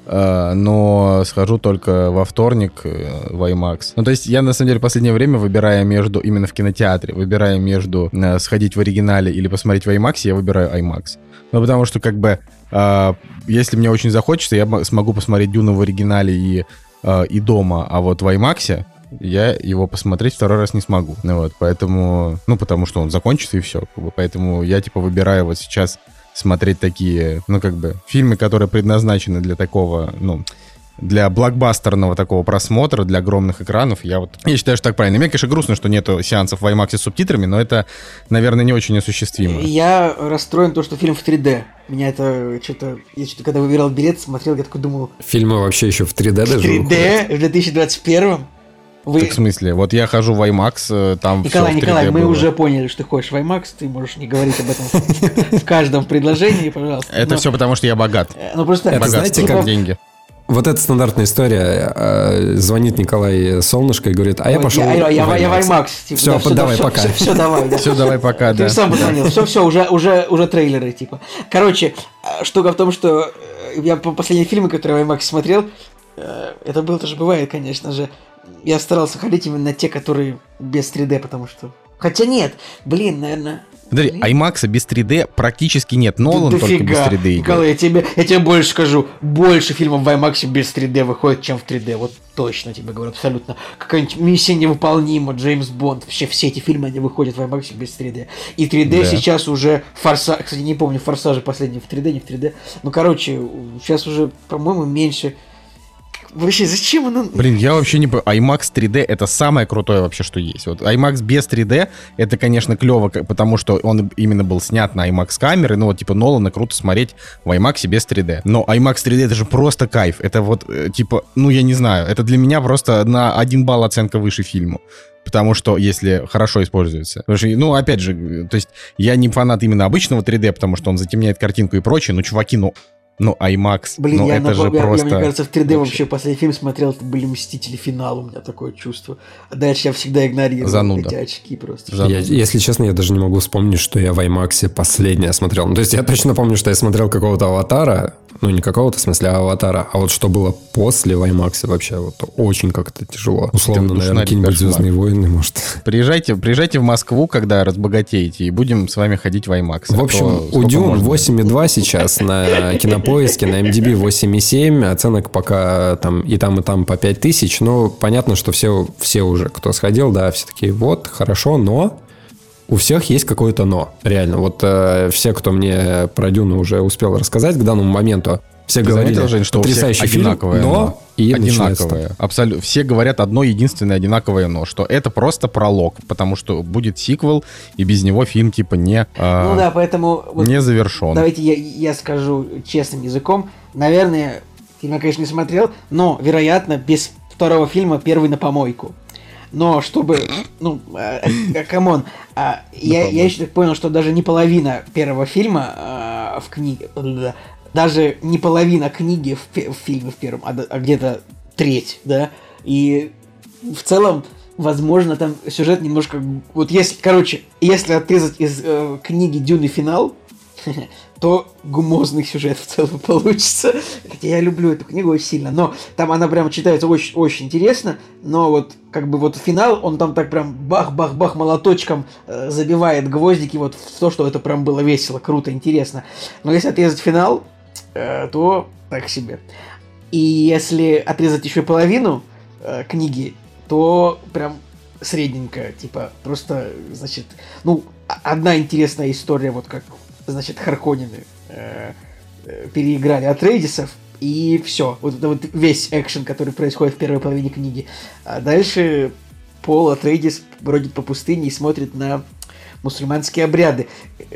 э, но схожу только во вторник э, в IMAX. Ну, то есть я, на самом деле, в последнее время, выбирая между... Именно в кинотеатре, выбирая между э, сходить в оригинале или посмотреть в IMAX, я выбираю IMAX. Ну, потому что, как бы, э, если мне очень захочется, я смогу посмотреть Дюну в оригинале и, э, и дома, а вот в IMAX... я его посмотреть второй раз не смогу. Ну, вот, поэтому... Ну, потому что он закончится, и все. Как бы, поэтому я, типа, выбираю вот сейчас смотреть такие, ну, как бы, фильмы, которые предназначены для такого, ну... для блокбастерного такого просмотра, для огромных экранов, я вот... Я считаю, что так правильно. Мне, конечно, грустно, что нету сеансов в IMAX с субтитрами, но это, наверное, не очень осуществимо. Я расстроен то, что фильм в три дэ. Меня это что-то... Я что-то, когда выбирал билет, смотрел, я такой думал... Фильмы вообще еще в три дэ даже выходят? В три дэ в две тысячи двадцать первом? Вы... Так, в смысле? Вот я хожу в IMAX, там Николай, все в три дэ Николай, мы было. Уже поняли, что ты ходишь в IMAX, ты можешь не говорить об этом в каждом предложении, пожалуйста. Это все потому, что я богат. Это, знаете, как деньги. Вот эта стандартная история. Звонит Николай Солнышко и говорит, а я пошел в IMAX. Все, давай пока. Все, давай пока, да. Ты сам позвонил. Все, все, уже трейлеры, типа. Короче, штука в том, что я по последним фильмам, которые в IMAX смотрел, это было тоже бывает, конечно же. Я старался ходить именно на те, которые без три дэ, потому что... Хотя нет, блин, наверное... Смотри, IMAX без три дэ практически нет. Нолан да только фига. Без три дэ. Николай, я тебе, я тебе больше скажу. Больше фильмов в IMAX без три дэ выходит, чем в три дэ. Вот точно тебе говорю, абсолютно. Какая-нибудь «Миссия невыполнима», «Джеймс Бонд». Вообще все эти фильмы, они выходят в IMAX без три дэ. И три дэ да. Сейчас уже... Форса... Кстати, не помню, «Форсажи» последние в три дэ, не в три дэ. Ну, короче, сейчас уже, по-моему, меньше... Вообще, зачем оно... Блин, я вообще не понимаю. IMAX три дэ — это самое крутое вообще, что есть. Вот IMAX без три дэ — это, конечно, клево, потому что он именно был снят на IMAX-камеры. Ну, вот, типа, Нолана круто смотреть в IMAX без три дэ. Но IMAX три дэ — это же просто кайф. Это вот, типа, ну, я не знаю. Это для меня просто на один балл оценка выше фильму. Потому что, если хорошо используется. Потому что, ну, опять же, то есть я не фанат именно обычного три дэ, потому что он затемняет картинку и прочее. Но, чуваки, ну... Ну, IMAX, блин, ну я это на, же я, просто... Блин, мне кажется, в три дэ вообще, вообще последний фильм смотрел, это были «Мстители. Финал», у меня такое чувство. А дальше я всегда игнорирую Зануда. Эти очки просто. Я, если честно, я даже не могу вспомнить, что я в IMAX последнее смотрел. Ну, то есть я точно помню, что я смотрел какого-то «Аватара», ну, не какого-то, в смысле, а «Аватара», а вот что было после в IMAX вообще, вот очень как-то тяжело. Условно, наверное, какие-нибудь «Звездные войны», может. Приезжайте, приезжайте в Москву, когда разбогатеете, и будем с вами ходить в IMAX. В общем, у Дюн восемь и два сейчас на кинопоиске. Поиске на IMDb восемь и семь, оценок пока там и там, и там по пять тысяч, но понятно, что все, все уже, кто сходил, да, все такие, вот, хорошо, но... у всех есть какое-то но. Реально. Вот э, все, кто мне про Дюну уже успел рассказать к данному моменту, все ты говорили, заметил, Жень, что потрясающий фильм, одинаковое но, но и одинаковое. Абсолютно. Все говорят одно единственное одинаковое но, что это просто пролог, потому что будет сиквел, и без него фильм типа не, э, ну да, поэтому вот не завершен. Давайте я, я скажу честным языком. Наверное, фильм я, конечно, не смотрел, но, вероятно, без второго фильма первый на помойку. Но чтобы, ну, камон, я, я еще так понял, что даже не половина первого фильма в книге, даже не половина книги в, в фильме в первом, а, а где-то треть, да, и в целом, возможно, там сюжет немножко, вот если, короче, если отрезать из э, книги Дюны финал, то гумозный сюжет в целом получится. Хотя я люблю эту книгу очень сильно, но там она прям читается очень, очень интересно, но вот как бы вот финал, он там так прям бах-бах-бах молоточком э, забивает гвоздики вот в то, что это прям было весело, круто, интересно. Но если отрезать финал, то так себе. И если отрезать еще половину э, книги, то прям средненько, типа, просто, значит, ну, одна интересная история, вот как, значит, Харконнены э, переиграли Атрейдисов, и все. Вот это вот весь экшен, который происходит в первой половине книги. А дальше Пол Атрейдис бродит по пустыне и смотрит на мусульманские обряды,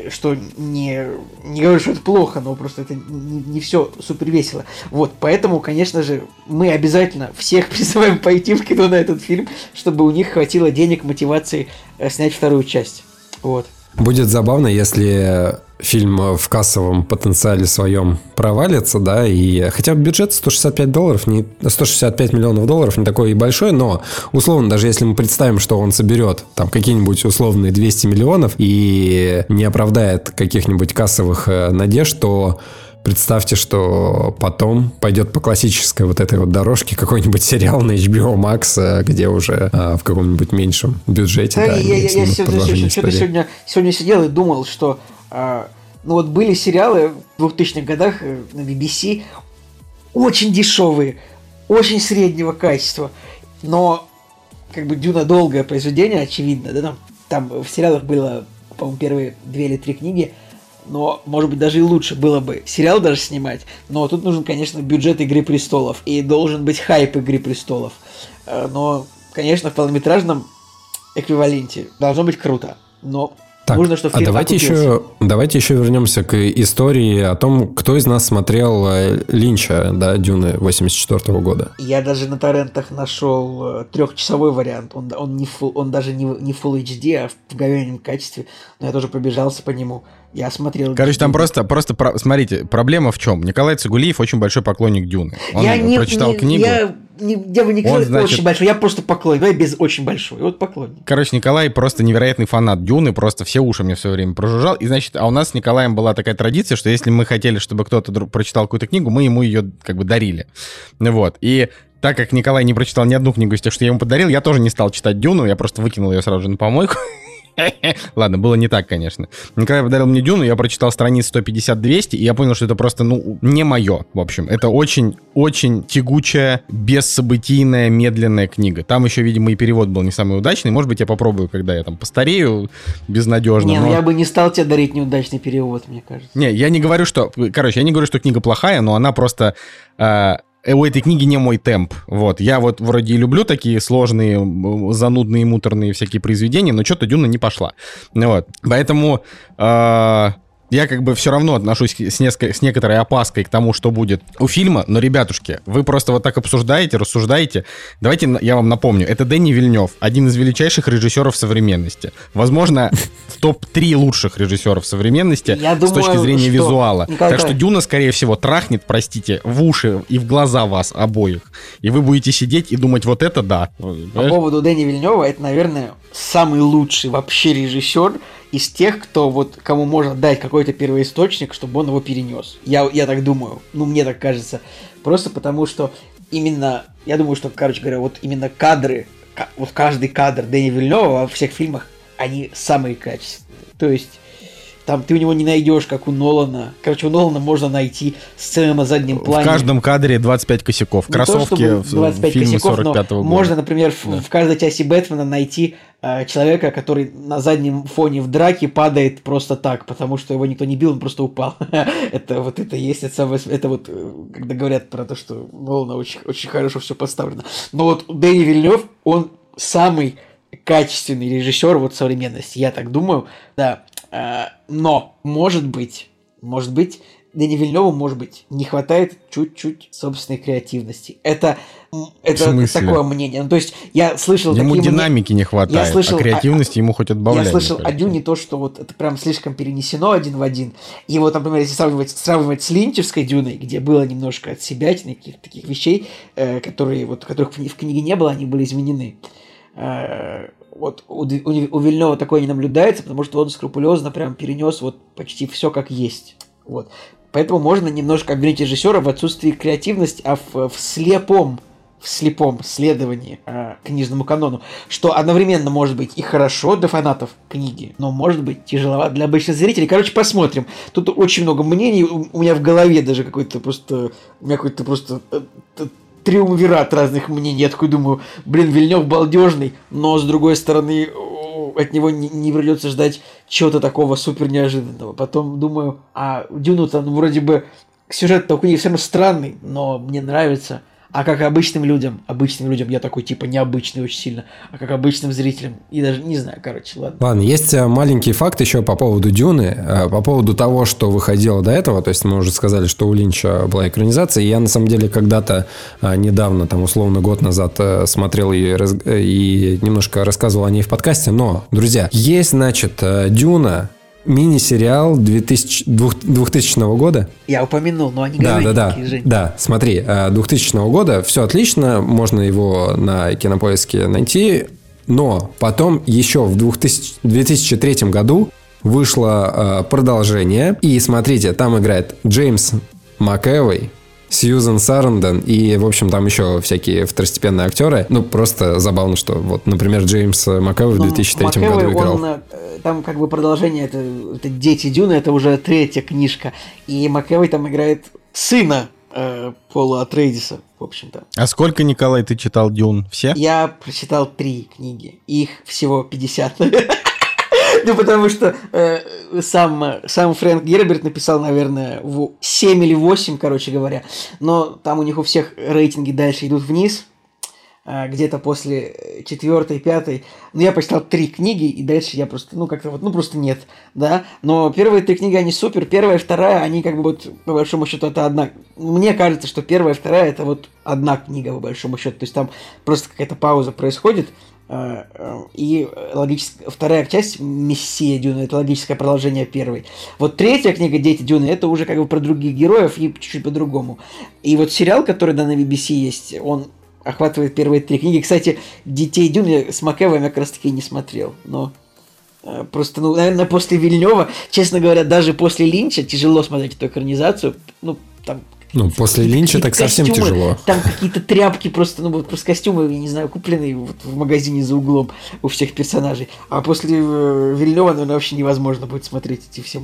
что не, не говорю, что это плохо, но просто это не, не все супер весело. Вот, поэтому, конечно же, мы обязательно всех призываем пойти в кино на этот фильм, чтобы у них хватило денег, мотивации снять вторую часть. Вот. Будет забавно, если фильм в кассовом потенциале своем провалится, да, и хотя бюджет сто шестьдесят пять долларов, не, сто шестьдесят пять миллионов долларов не такой и большой, но условно, даже если мы представим, что он соберет там какие-нибудь условные двести миллионов и не оправдает каких-нибудь кассовых надежд, то представьте, что потом пойдет по классической вот этой вот дорожке какой-нибудь сериал на эйч би о Max, где уже а, в каком-нибудь меньшем бюджете. Да, да, я, я, я сегодня, что-то сегодня, сегодня сидел и думал, что а, ну вот были сериалы в двухтысячных годах на би би си очень дешевые, очень среднего качества, но как бы Дюна долгое произведение, очевидно, да, там, там в сериалах было, по-моему, первые две или три книги. Но, может быть, даже и лучше было бы сериал даже снимать. Но тут нужен, конечно, бюджет «Игры престолов». И должен быть хайп «Игры престолов». Но, конечно, в полнометражном эквиваленте должно быть круто. Но так, нужно, чтобы фильм а давайте еще, давайте еще вернемся к истории о том, кто из нас смотрел Линча, да, Дюны восемьдесят четвёртого года. Я даже на торрентах нашел трехчасовой вариант. Он, он, не full, он даже не, не Full эйч ди, а в говяном качестве. Но я тоже пробежался по нему. Я смотрел... Короче, там просто, просто, смотрите, проблема в чем? Николай Цигулиев очень большой поклонник Дюны. Он я не, прочитал не, книгу. Я, не, я бы не сказал, он, значит, очень большой, я просто поклонник. Давай без очень большой, вот поклонник. Короче, Николай просто невероятный фанат Дюны, просто все уши мне все время прожужжал. И, значит, а у нас с Николаем была такая традиция, что если мы хотели, чтобы кто-то друг, прочитал какую-то книгу, мы ему ее как бы дарили. Вот, и... Так как Николай не прочитал ни одну книгу из тех, что я ему подарил, я тоже не стал читать Дюну, я просто выкинул ее сразу же на помойку. Ладно, было не так, конечно. Николай подарил мне Дюну, я прочитал страниц сто пятьдесят - двести, и я понял, что это просто, ну, не мое, в общем. Это очень-очень тягучая, бессобытийная, медленная книга. Там еще, видимо, и перевод был не самый удачный. Может быть, я попробую, когда я там постарею безнадежно. Не, но... ну я бы не стал тебе дарить неудачный перевод, мне кажется. Не, я не говорю, что... Короче, я не говорю, что книга плохая, но она просто... Э... У этой книги не мой темп, вот. Я вот вроде и люблю такие сложные, занудные, муторные всякие произведения, но что-то Дюна не пошла, вот. Поэтому э, я как бы все равно отношусь с, неск- с некоторой опаской к тому, что будет у фильма, но, ребятушки, вы просто вот так обсуждаете, рассуждаете. Давайте я вам напомню, это Дени Вильнёв, один из величайших режиссеров современности. Возможно, в топ-три лучших режиссеров современности с точки зрения визуала. Так что Дюна, скорее всего, трахнет, простите, в уши и в глаза вас обоих. И вы будете сидеть и думать, вот это да. По поводу Дени Вильнёва, это, наверное, самый лучший вообще режиссер из тех, кто вот, кому можно дать какой-то первоисточник, чтобы он его перенес. Я, я так думаю. Ну, мне так кажется. Просто потому, что именно... Я думаю, что, короче говоря, вот именно кадры, вот каждый кадр Дени Вильнёва во всех фильмах, они самые качественные. То есть Там ты у него не найдешь, как у Нолана. Короче, у Нолана можно найти сцены на заднем плане. В каждом кадре двадцать пять косяков. Кроссовки в фильме сорок пятого года. Можно, например, да. в, в каждой части Бэтмена найти э, человека, который на заднем фоне в драке падает просто так, потому что его никто не бил, он просто упал. это вот это есть. Это, самое, это вот, когда говорят про то, что Нолана очень, очень хорошо все поставлено. Но вот Дени Вильнёв, он самый качественный режиссер вот современности, я так думаю, да. Но, может быть, может быть, Дени Вильнёву, может быть, не хватает чуть-чуть собственной креативности. Это, это такое мнение. Ну, то есть, я слышал... Ему динамики мнения... не хватает, слышал, а креативности а, ему хоть отбавляй. Я слышал о Дюне то, что вот это прям слишком перенесено один в один. И вот, например, если сравнивать, сравнивать с линчевской Дюной, где было немножко от себя каких-то таких вещей, которые, вот, которых в книге не было, они были изменены. Вот у, у, у Вильнёва такое не наблюдается, потому что он скрупулезно прям перенес вот почти все как есть. Вот. Поэтому можно немножко обвинить режиссера в отсутствии креативности, а в, в слепом, в слепом следовании э, книжному канону, что одновременно может быть и хорошо для фанатов книги, но может быть тяжеловато для обычных зрителей. Короче, посмотрим. Тут очень много мнений. У, у меня в голове даже какой-то просто... У меня какой-то просто... триумвират разных мнений. Я такой думаю, блин, Вильнёв балдежный, но с другой стороны от него не, не придется ждать чего-то такого супер неожиданного. Потом думаю, а Дюну-то, ну, вроде бы сюжет-то у книги все равно странный, но мне нравится. А как обычным людям, обычным людям, я такой, типа, необычный очень сильно, а как обычным зрителям, и даже не знаю, короче, ладно. Ладно, есть маленький факт еще по поводу Дюны, по поводу того, что выходило до этого, то есть мы уже сказали, что у Линча была экранизация, и я, на самом деле, когда-то недавно, там, условно, год назад смотрел и, раз... и немножко рассказывал о ней в подкасте, но, друзья, есть, значит, Дюна... Мини-сериал двухтысячного года. Я упомянул, но они говорили. Да, да, да. Да, смотри, двухтысячного года, все отлично, можно его на Кинопоиске найти, но потом еще в две тысячи третьем году вышло продолжение, и смотрите, там играет Джеймс МакЭвой, Сьюзен Сарандон и, в общем, там еще всякие второстепенные актеры. Ну, просто забавно, что, вот, например, Джеймс МакЭвой в две тысячи третьем Макэвой, году играл. Он, там как бы продолжение, это, это «Дети Дюны», это уже третья книжка. И МакЭвой там играет сына э, Пола Атрейдиса, в общем-то. А сколько, Николай, ты читал «Дюн»? Все? Я прочитал три книги. Их всего пятьдесят, наверное. Ну, потому что э, сам, сам Фрэнк Герберт написал, наверное, в семь или восемь, короче говоря. Но там у них у всех рейтинги дальше идут вниз, э, где-то после четвёртой, пятой. Ну, я почитал три книги, и дальше я просто, ну, как-то вот, ну, просто нет, да. Но первые три книги, они супер. Первая, вторая, они как бы вот, по большому счету, это одна... Мне кажется, что первая, вторая, это вот одна книга, по большому счету. То есть там просто какая-то пауза происходит. И логическая, вторая часть «Мессия Дюны» — это логическое продолжение первой. Вот третья книга «Дети Дюны» — это уже как бы про других героев и чуть-чуть по-другому. И вот сериал, который да, на би би си есть, он охватывает первые три книги. Кстати, «Детей Дюны» с МакЭвой я как раз-таки не смотрел, но... Просто, ну, наверное, после Вильнёва, честно говоря, даже после Линча тяжело смотреть эту экранизацию, ну, там... Ну, после Линча так костюмы, совсем тяжело. Там какие-то тряпки просто, ну, вот просто костюмы, я не знаю, купленные вот в магазине за углом у всех персонажей. А после э, Вильнёва, наверное, вообще невозможно будет смотреть эти все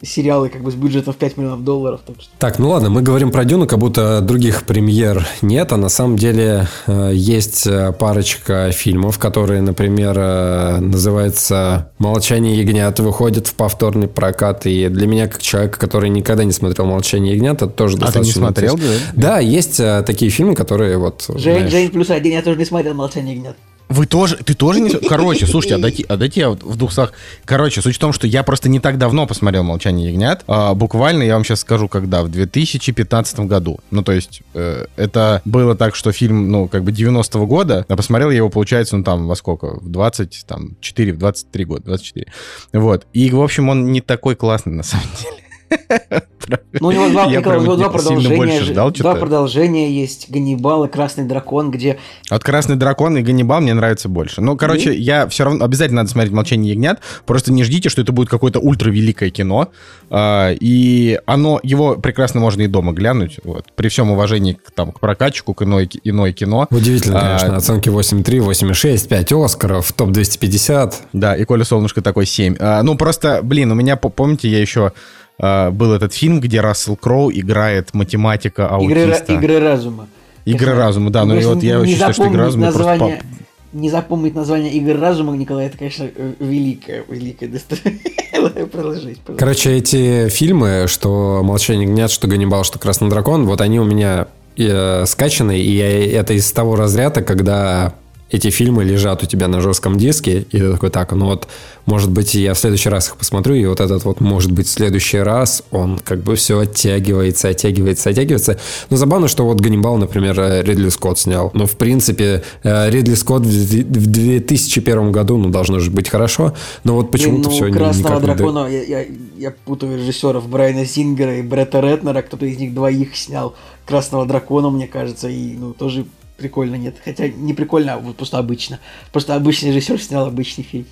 сериалы как бы с бюджетом в пять миллионов долларов. Так, что... так, ну ладно, мы говорим про Дюну, как будто других премьер нет, а на самом деле э, есть парочка фильмов, которые, например, э, называются «Молчание ягнят», выходит в повторный прокат, и для меня, как человека, который никогда не смотрел «Молчание ягнят», это тоже а достаточно... А ты не смотрел? Да, да, есть э, такие фильмы, которые вот... Жень, Жень плюс один, я тоже не смотрел «Молчание ягнят». Вы тоже, ты тоже не... Короче, слушайте, отдайте, отдайте я вот в двух словах. Короче, суть в том, что я просто не так давно посмотрел «Молчание ягнят». А, буквально, я вам сейчас скажу, когда, в две тысячи пятнадцатом году. Ну, то есть, э, это было так, что фильм, ну, как бы девяностого года, а посмотрел я его, получается, ну, там, во сколько? В двадцать, там, четыре, в двадцать три года, двадцать четыре. Вот. И, в общем, он не такой классный, на самом деле. прям... Ну, у него два, я прям два продолжения, ждал, два продолжения есть, Ганнибал и Красный Дракон, где... Вот Красный Дракон и Ганнибал мне нравятся больше. Ну, короче, и? я все равно... Обязательно надо смотреть «Молчание ягнят», просто не ждите, что это будет какое-то ультравеликое кино, и оно, его прекрасно можно и дома глянуть, вот, при всем уважении к, там, к прокатчику, к иной, иной кино. Удивительно, конечно, а, оценки восемь три, восемь шесть, пять Оскаров, топ двести пятьдесят. Да, и Коля Солнышко такой семь. А, ну, просто, блин, у меня, помните, я еще... А, был этот фильм, где Рассел Кроу играет математика-аутиста. Игры, «Игры разума». «Игры разума», да, но ну, вот я считаю, что «Игры разума» название... просто... Пап... Не запомнить название «Игр разума», Николай, это, конечно, великое, великое достояние. Продолжить, пожалуйста. Короче, эти фильмы, что «Молчание ягнят», что «Ганнибал», что «Красный дракон», вот они у меня э, скачаны, и это из того разряда, когда эти фильмы лежат у тебя на жестком диске, и ты такой, так, ну вот, может быть, я в следующий раз их посмотрю, и вот этот вот, может быть, в следующий раз он как бы все оттягивается, оттягивается, оттягивается. Но забавно, что вот «Ганнибал», например, Ридли Скотт снял. Но, в принципе, Ридли Скотт в две тысячи первом году, ну, должно же быть хорошо, но вот почему-то ну, все никак не... Ну, «Красного дракона», я, я, я путаю режиссеров Брайана Сингера и Бретта Рэтнера, кто-то из них двоих снял «Красного дракона», мне кажется, и, ну, тоже... Прикольно, нет. Хотя не прикольно, а вот просто обычно. Просто обычный режиссер снял обычный фильм.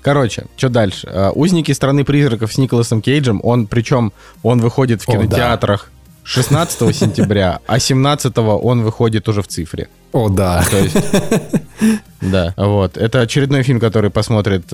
Короче, что дальше? «Узники страны призраков» с Николасом Кейджем. Он, причем, он выходит в О, кинотеатрах да. шестнадцатого сентября, а семнадцатого он выходит уже в «Цифре». О, да. То есть, да, вот. Это очередной фильм, который посмотрит...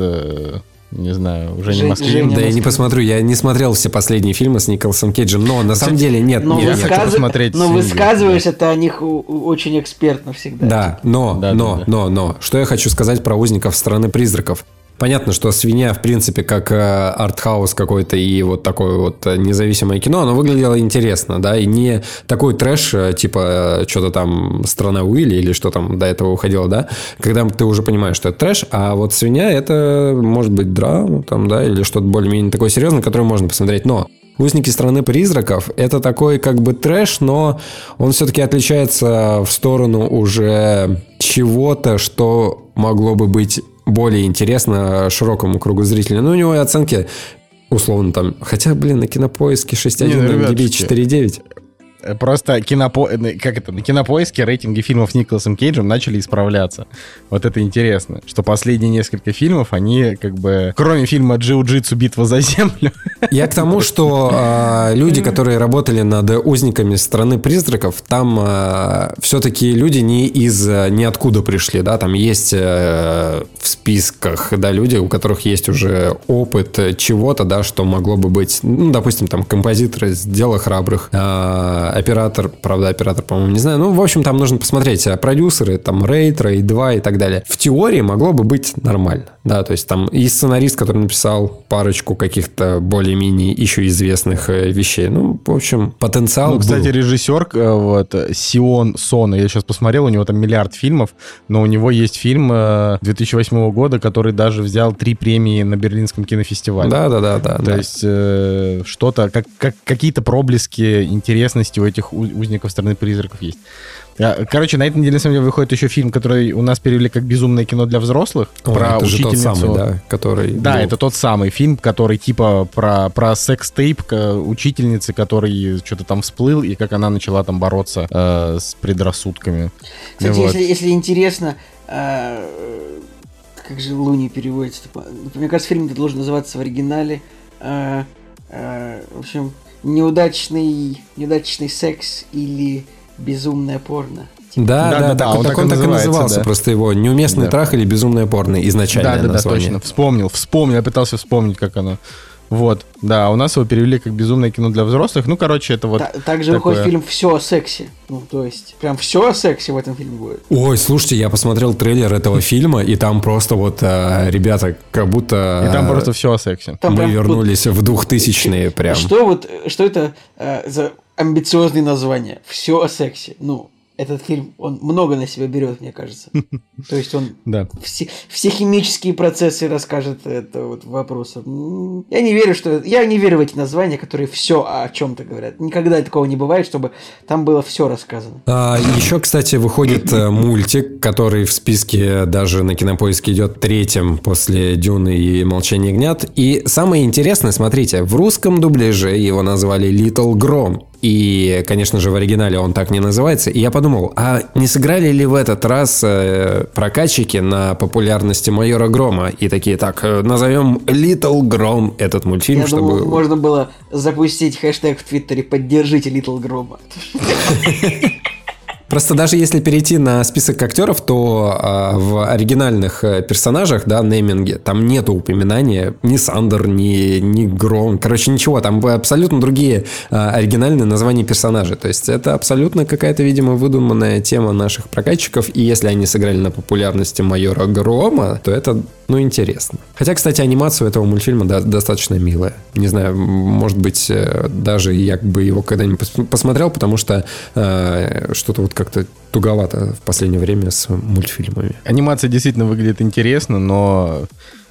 Не знаю, уже Жень, не Москвин. Да, я не посмотрю, я не смотрел все последние фильмы с Николасом Кейджем, но на самом деле нет. Но, нет, высказ... но высказываешься ты о них очень экспертно всегда. Да, но, да, но, да, но, да. но, но, что я хочу сказать про «Узников страны призраков». Понятно, что «Свинья», в принципе, как артхаус какой-то и вот такое вот независимое кино, оно выглядело интересно, да, и не такой трэш, типа, что-то там «Страна Уилли» или что там до этого уходило, да, когда ты уже понимаешь, что это трэш, а вот «Свинья» — это, может быть, драма, там, да, или что-то более-менее такое серьезное, которое можно посмотреть, но... «Узники страны призраков» — это такой как бы трэш, но он все-таки отличается в сторону уже чего-то, что могло бы быть более интересно широкому кругу зрителей. Но у него и оценки условно там... Хотя, блин, на «Кинопоиске» шесть один, на «ай эм ди би» четыре девять. Просто кинопо... как это? На «Кинопоиске» рейтинги фильмов с Николасом Кейджем начали исправляться. Вот это интересно, что последние несколько фильмов, они как бы... Кроме фильма «Джиу-джитсу. Битва за землю». Я к тому, что э, люди, которые работали над «Узниками страны призраков», там э, все-таки люди не из ниоткуда пришли, да, там есть э, в списках, да, люди, у которых есть уже опыт чего-то, да, что могло бы быть, ну, допустим, там композитор из «Дела храбрых», э, оператор, правда, оператор, по-моему, не знаю, ну, в общем, там нужно посмотреть, продюсеры, там, Рейд, Рейд два и так далее. В теории могло бы быть нормально, да, то есть там и сценарист, который написал парочку каких-то более менее еще известных вещей. Ну, в общем, потенциал. Ну, кстати, был. Режиссер вот, Сион Сон, я сейчас посмотрел, у него там миллиард фильмов, но у него есть фильм две тысячи восьмого года, который даже взял три премии на Берлинском кинофестивале. Да-да-да. То да. есть э, что-то, как, как, какие-то проблески интересности у этих «Узников страны призраков» есть. Короче, на этой неделе, на самом деле, выходит еще фильм, который у нас перевели как «Безумное кино для взрослых». О, про это учительницу. Же тот самый, да, который... Да, был... это тот самый фильм, который типа про, про секс-тейп учительницы, который что-то там всплыл, и как она начала там бороться э, с предрассудками. Кстати, вот. если, если интересно, э, как же «Луни» переводится? Мне кажется, фильм должен называться в оригинале, э, э, в общем, «Неудачный, неудачный секс» или... «Безумное порно». Типа. Да, да, да, да. Он, он так, он так и назывался, да. Просто его «Неуместный да. трах» или «Безумное порно» изначально. Да, да, название. Да, точно. Вспомнил, вспомнил. Я пытался вспомнить, как оно. Вот, да, у нас его перевели как «Безумное кино для взрослых». Ну, короче, это вот... Та- также такое... выходит фильм «Все о сексе». Ну, то есть, прям «Все о сексе» в этом фильме будет. Ой, слушайте, я посмотрел трейлер этого фильма, и там просто вот, э, ребята, как будто... И там просто «Все о сексе». Там мы прям... вернулись в двухтысячные прям. Что вот, что это э, за... амбициозные названия. Все о сексе. Ну, этот фильм, он много на себя берет, мне кажется. То есть он да. все, все химические процессы расскажет это вот вопрос. Я не верю, что... Я не верю в эти названия, которые все о чем-то говорят. Никогда такого не бывает, чтобы там было все рассказано. А, еще, кстати, выходит мультик, который в списке даже на Кинопоиске идет третьим после «Дюны» и «Молчания ягнят». И самое интересное, смотрите, в русском дубляже его назвали «Литл Гром». И, конечно же, в оригинале он так не называется. И я подумал, а не сыграли ли в этот раз прокатчики на популярности «Майора Грома»? И такие, так, назовем «Литл Гром» этот мультфильм, я чтобы... думал, можно было запустить хэштег в Твиттере «Поддержите Литл Грома». Просто даже если перейти на список актеров, то э, в оригинальных персонажах, да, нейминге, там нету упоминания ни Сандер, ни, ни Гром, короче, ничего, там абсолютно другие э, оригинальные названия персонажей, то есть это абсолютно какая-то, видимо, выдуманная тема наших прокатчиков, и если они сыграли на популярности «Майора Грома», то это, ну, интересно. Хотя, кстати, анимация у этого мультфильма да, достаточно милая, не знаю, может быть, даже я бы его когда-нибудь пос- посмотрел, потому что э, что-то вот как-то туговато в последнее время с мультфильмами. Анимация действительно выглядит интересно, но...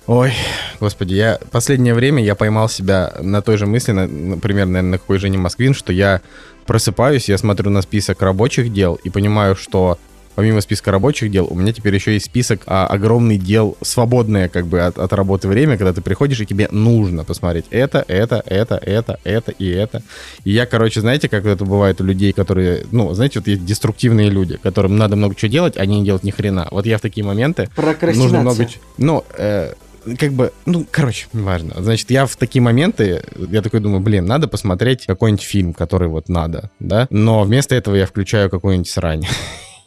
Ой, господи, я... Последнее время я поймал себя на той же мысли, на, например, наверное, на какой Жене Москвин, что я просыпаюсь, я смотрю на список рабочих дел и понимаю, что помимо списка рабочих дел, у меня теперь еще есть список а, огромный дел, свободное как бы от, от работы время, когда ты приходишь и тебе нужно посмотреть это, это, это, это, это и это. И я, короче, знаете, как это бывает у людей, которые, ну, знаете, вот есть деструктивные люди, которым надо много чего делать, они не делают ни хрена. Вот я в такие моменты... Прокрастинация. Нужно много чего... Ну, э, как бы, ну, короче, неважно. Значит, я в такие моменты, я такой думаю, блин, надо посмотреть какой-нибудь фильм, который вот надо, да? Но вместо этого я включаю какую-нибудь срань.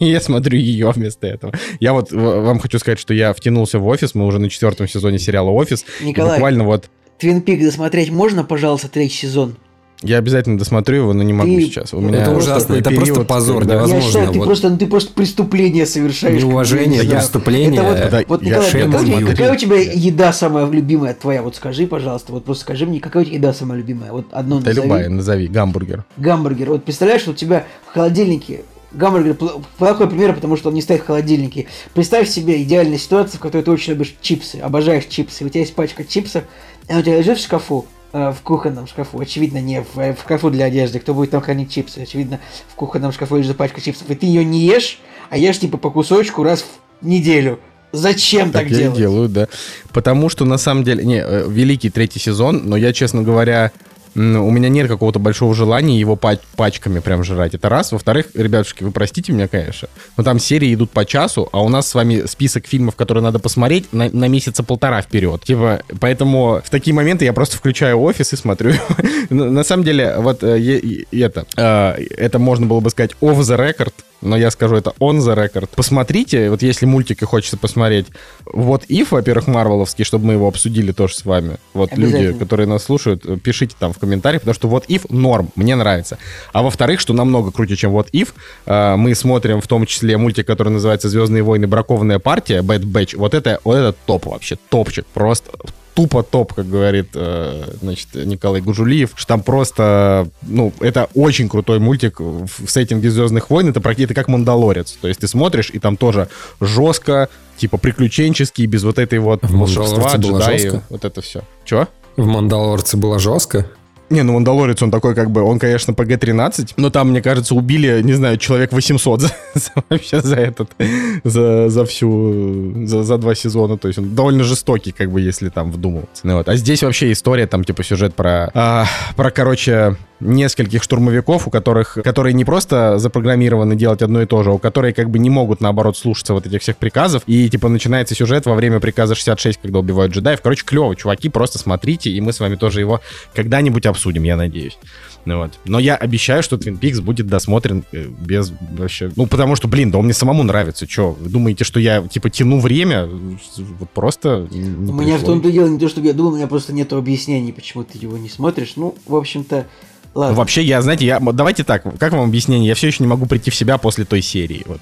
И я смотрю ее вместо этого. Я вот вам хочу сказать, что я втянулся в «Офис». Мы уже на четвертом сезоне сериала «Офис». Николай, буквально вот... «Твин Пик» досмотреть можно, пожалуйста, третий сезон? Я обязательно досмотрю его, но не могу ты... сейчас. У меня это ужасно, это период, просто позор, да, невозможно. Я считаю, ты, вот... просто, ну, ты просто преступление совершаешь. Неуважение, как-то. Преступление. Это вот, это, вот Николай, какая, какая у тебя еда самая любимая твоя? Вот скажи, пожалуйста, вот просто скажи мне, какая у тебя еда самая любимая? Вот одно назови. Да любая, назови. Гамбургер. Гамбургер. Вот представляешь, у тебя в холодильнике... Гамбургер плохой пример, потому что он не стоит в холодильнике. Представь себе идеальную ситуацию, в которой ты очень любишь чипсы, обожаешь чипсы. У тебя есть пачка чипсов, она у тебя лежит в шкафу, э, в кухонном шкафу. Очевидно, не в, в шкафу для одежды. Кто будет там хранить чипсы? Очевидно, в кухонном шкафу лежит пачка чипсов. И ты ее не ешь, а ешь типа по кусочку раз в неделю. Зачем так, так я делать? Делаю, да. Потому что на самом деле... Не, великий третий сезон, но я, честно говоря... У меня нет какого-то большого желания его пач- пачками прям жрать. Это раз. Во-вторых, ребятушки, вы простите меня, конечно, но там серии идут по часу, а у нас с вами список фильмов, которые надо посмотреть на, на месяца полтора вперед. Типа, поэтому в такие моменты я просто включаю «Офис» и смотрю. На самом деле, вот это, это можно было бы сказать off the record, но я скажу это on the record. Посмотрите, вот если мультики хочется посмотреть, вот If, во-первых, марвеловский, чтобы мы его обсудили тоже с вами. Вот люди, которые нас слушают, пишите там в комментариях, потому что вот If норм, мне нравится. А во-вторых, что намного круче, чем вот If, э, мы смотрим в том числе мультик, который называется «Звездные войны. Бракованная партия», Bad Batch. Вот это, вот это топ вообще, топчик, просто... тупо топ, как говорит, значит, Николай Гужулиев, что там просто, ну, это очень крутой мультик в сеттинге «Звездных войн», это практически как «Мандалорец», то есть ты смотришь, и там тоже жестко, типа приключенческий, без вот этой вот волшебства, джедаи, вот это все. Чего? В «Мандалорце» было жестко? Не, ну «Мандалорец», он такой как бы, он, конечно, пэ гэ тринадцать, но там, мне кажется, убили, не знаю, человек восемьсот за, за, вообще за этот, за, за всю, за, за два сезона, то есть он довольно жестокий, как бы, если там вдумываться. Ну, вот. А здесь вообще история, там, типа, сюжет про, а, про, короче... нескольких штурмовиков, у которых, которые не просто запрограммированы делать одно и то же, а у которых как бы не могут, наоборот, слушаться вот этих всех приказов, и, типа, начинается сюжет во время приказа шестьдесят шесть, когда убивают джедаев. Короче, клево, чуваки, просто смотрите, и мы с вами тоже его когда-нибудь обсудим, я надеюсь. Ну, вот. Но я обещаю, что Twin Peaks будет досмотрен без вообще... Ну, потому что, блин, да он мне самому нравится, чё? Вы думаете, что я, типа, тяну время? Вот просто... У меня в том-то дело не то, чтобы я думал, у меня просто нет объяснений, почему ты его не смотришь. Ну, в общем-то, Ладно. Вообще, я, знаете, я, давайте так, как вам объяснение? Я все еще не могу прийти в себя после той серии. Вот.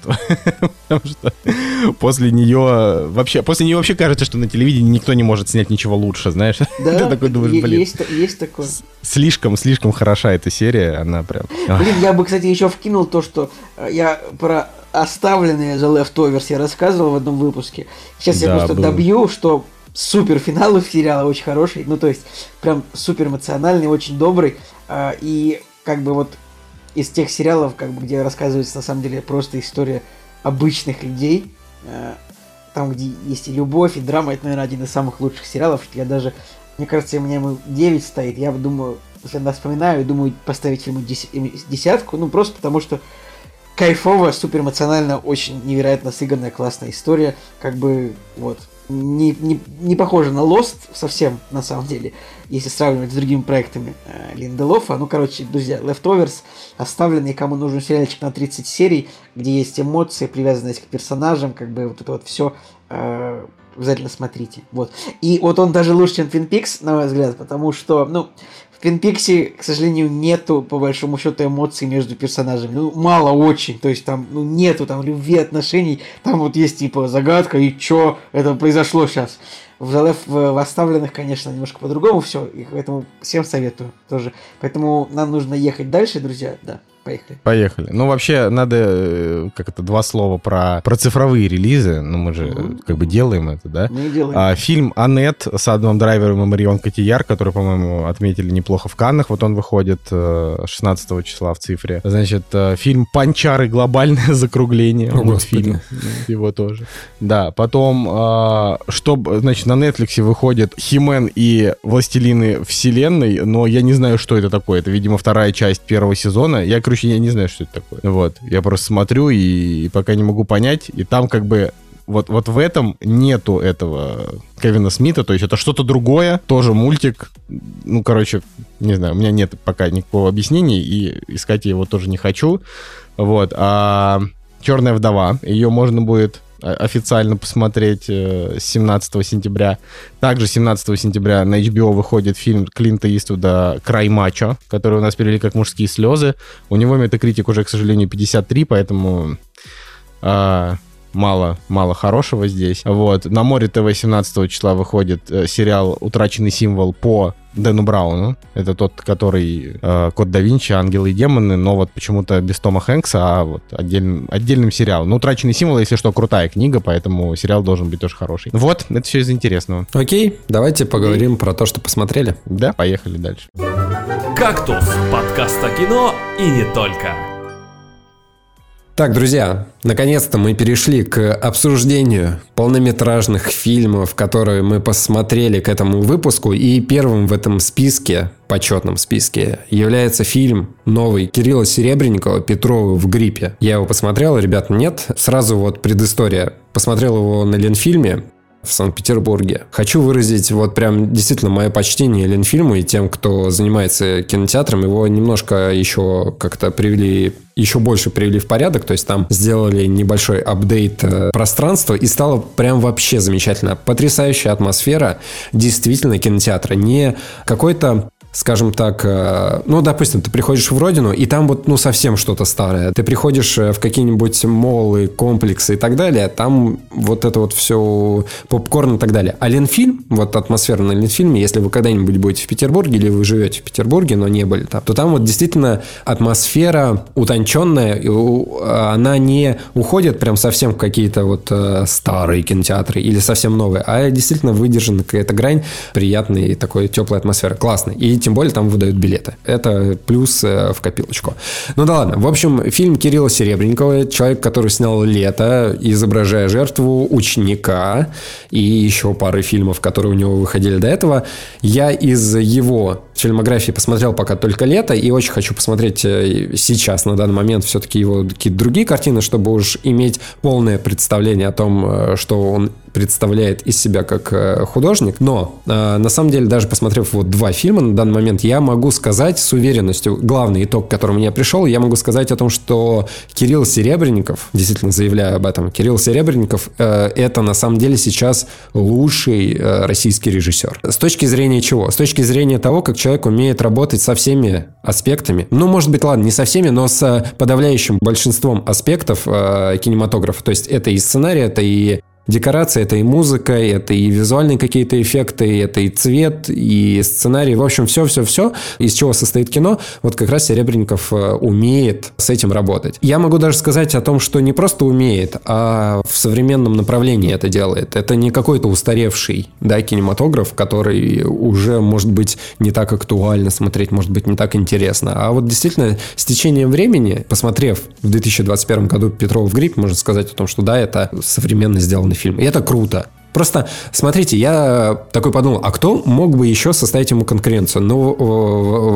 Потому что после нее вообще, после нее вообще кажется, что на телевидении никто не может снять ничего лучше, знаешь? Да, ты такой думаешь, блин, есть, есть такое. Слишком, слишком хороша эта серия, она прям... Блин, я бы, кстати, еще вкинул то, что я про оставленные The Leftovers я рассказывал в одном выпуске. Сейчас да, я просто был. добью, что... Супер финал у сериала, очень хороший, ну то есть прям супер эмоциональный, очень добрый, и как бы вот из тех сериалов, как бы, где рассказывается на самом деле просто история обычных людей, там где есть и любовь, и драма, это, наверное, один из самых лучших сериалов. Я даже, мне кажется, у меня ему девять стоит, я думаю, всегда вспоминаю и думаю поставить ему десятку, ну просто потому что кайфово, супер эмоционально, очень невероятно сыгранная классная история, как бы вот. Не, не, не похоже на Lost совсем, на самом деле, если сравнивать с другими проектами э, Линделофа. Ну, короче, друзья, Leftovers, оставленный, кому нужен сериальчик на тридцать серий, где есть эмоции, привязанность к персонажам, как бы вот это вот все, э, обязательно смотрите. Вот. И вот он даже лучше, чем Twin Peaks, на мой взгляд, потому что, ну, в Twin Peaks, к сожалению, нету, по большому счету, эмоций между персонажами. Ну, мало очень. То есть там, ну, нету там любви, отношений. Там вот есть, типа, загадка, и чё это произошло сейчас. В, в, в оставленных, конечно, немножко по-другому все. И поэтому всем советую тоже. Поэтому нам нужно ехать дальше, друзья. Да, поехали. Поехали. Ну, вообще, надо как-то два слова про, про цифровые релизы. Ну, мы же mm-hmm. как бы делаем это, да? Мы делаем. А, фильм «Аннет» с Адамом Драйвером и Марион Котийяр, который, по-моему, отметили неплохо в Каннах. Вот он выходит шестнадцатого числа в цифре. Значит, фильм «Панчары. Глобальное закругление». О, Господи. Его тоже. Да, потом, что, значит, на Netflix выходит «Хи-Мэн и Властелины Вселенной», но я не знаю, что это такое. Это, видимо, вторая часть первого сезона. Я, короче, я не знаю, что это такое. Вот. Я просто смотрю и, и пока не могу понять. И там как бы... Вот, вот в этом нету этого Кевина Смита, то есть это что-то другое, тоже мультик, ну, короче, не знаю, у меня нет пока никакого объяснения, и искать я его тоже не хочу, вот, а «Черная вдова», ее можно будет официально посмотреть семнадцатого сентября. Также семнадцатого сентября на эйч би о выходит фильм Клинта Иствуда «Край мачо», который у нас перевели как «Мужские слезы». У него метакритик уже, к сожалению, пятьдесят три, поэтому... А... Мало, мало хорошего здесь. Вот. На Море ТВ семнадцатого числа выходит э, сериал «Утраченный символ» по Дэну Брауну. Это тот, который э, Код да Винчи, «Ангелы и демоны», но вот почему-то без Тома Хэнкса, а вот отдельным, отдельным сериалом. Но «Утраченный символ», если что, крутая книга, поэтому сериал должен быть тоже хороший. Вот, это все из интересного. Окей, давайте поговорим и... про то, что посмотрели. Да, поехали дальше. «Кактус» — подкаст о кино и не только. Так, друзья, наконец-то мы перешли к обсуждению полнометражных фильмов, которые мы посмотрели к этому выпуску. И первым в этом списке, почетном списке, является фильм новый Кирилла Серебренникова «Петровы в гриппе». Я его посмотрел, ребят, нет. Сразу вот предыстория. Посмотрел его на Ленфильме в Санкт-Петербурге. Хочу выразить вот прям действительно мое почтение Ленфильму и тем, кто занимается кинотеатром. Его немножко еще как-то привели, еще больше привели в порядок. То есть там сделали небольшой апдейт пространства и стало прям вообще замечательно. Потрясающая атмосфера действительно кинотеатра. Не какой-то, скажем так, ну, допустим, ты приходишь в Родину, и там вот, ну, совсем что-то старое. Ты приходишь в какие-нибудь молы, комплексы и так далее, там вот это вот все попкорн и так далее. А Ленфильм, вот атмосфера на Ленфильме, если вы когда-нибудь будете в Петербурге, или вы живете в Петербурге, но не были там, то там вот действительно атмосфера утонченная, она не уходит прям совсем в какие-то вот старые кинотеатры или совсем новые, а действительно выдержана какая-то грань приятной и такой теплой атмосферы. Классно. И тем более там выдают билеты. Это плюс в копилочку. Ну да ладно. В общем, фильм Кирилла Серебренникова. Человек, который снял «Лето», изображая жертву, «Ученика» и еще пары фильмов, которые у него выходили до этого. Я из его фильмографии посмотрел пока только «Лето», и очень хочу посмотреть сейчас, на данный момент, все-таки его какие-то другие картины, чтобы уж иметь полное представление о том, что он представляет из себя как художник. Но, на самом деле, даже посмотрев вот два фильма на данный момент, я могу сказать с уверенностью, главный итог, к которому я пришел, я могу сказать о том, что Кирилл Серебренников, действительно заявляю об этом, Кирилл Серебренников э, это на самом деле сейчас лучший э, российский режиссер. С точки зрения чего? С точки зрения того, как человек умеет работать со всеми аспектами. Ну, может быть, ладно, не со всеми, но с подавляющим большинством аспектов э, кинематографа. То есть это и сценарий, это и декорация, это и музыка, это и визуальные какие-то эффекты, это и цвет, и сценарий, в общем, все-все-все, из чего состоит кино, вот как раз Серебренников умеет с этим работать. Я могу даже сказать о том, что не просто умеет, а в современном направлении это делает. Это не какой-то устаревший, да, кинематограф, который уже, может быть, не так актуально смотреть, может быть, не так интересно. А вот действительно, с течением времени, посмотрев в две тысячи двадцать первом году «Петрова в гриппе», можно сказать о том, что да, это современно сделано фильм. И это круто. Просто, смотрите, я такой подумал, а кто мог бы еще составить ему конкуренцию? Ну,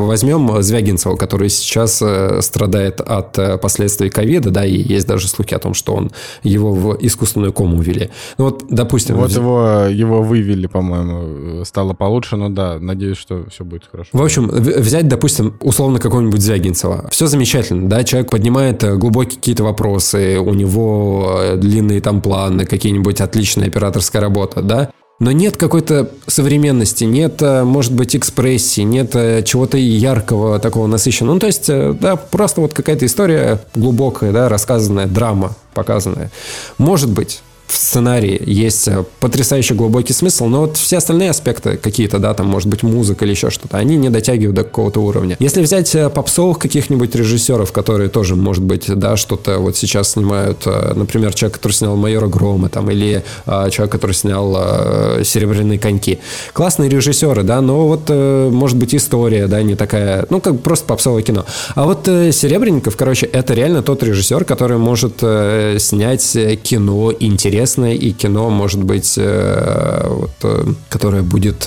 возьмем Звягинцева, который сейчас страдает от последствий ковида, да, и есть даже слухи о том, что он его в искусственную кому увели. Ну, вот, допустим... Вот взя... его, его вывели, по-моему, стало получше, но да, надеюсь, что все будет хорошо. В общем, взять, допустим, условно какого-нибудь Звягинцева. Все замечательно, да, человек поднимает глубокие какие-то вопросы, у него длинные там планы, какие-нибудь отличные операторские работы, работа, да? Но нет какой-то современности, нет, может быть, экспрессии, нет чего-то яркого, такого насыщенного. Ну, то есть, да, просто вот какая-то история глубокая, да, рассказанная, драма показанная. Может быть, в сценарии есть потрясающе глубокий смысл, но вот все остальные аспекты какие-то, да, там, может быть, музыка или еще что-то, они не дотягивают до какого-то уровня. Если взять попсовых каких-нибудь режиссеров, которые тоже, может быть, да, что-то вот сейчас снимают, например, человек, который снял «Майора Грома», там, или а, человек, который снял а, «Серебряные коньки». Классные режиссеры, да, но вот, а, может быть, история, да, не такая, ну, как просто попсовое кино. А вот а, Серебренников, короче, это реально тот режиссер, который может а, снять кино интересное, и кино, может быть, вот, которое будет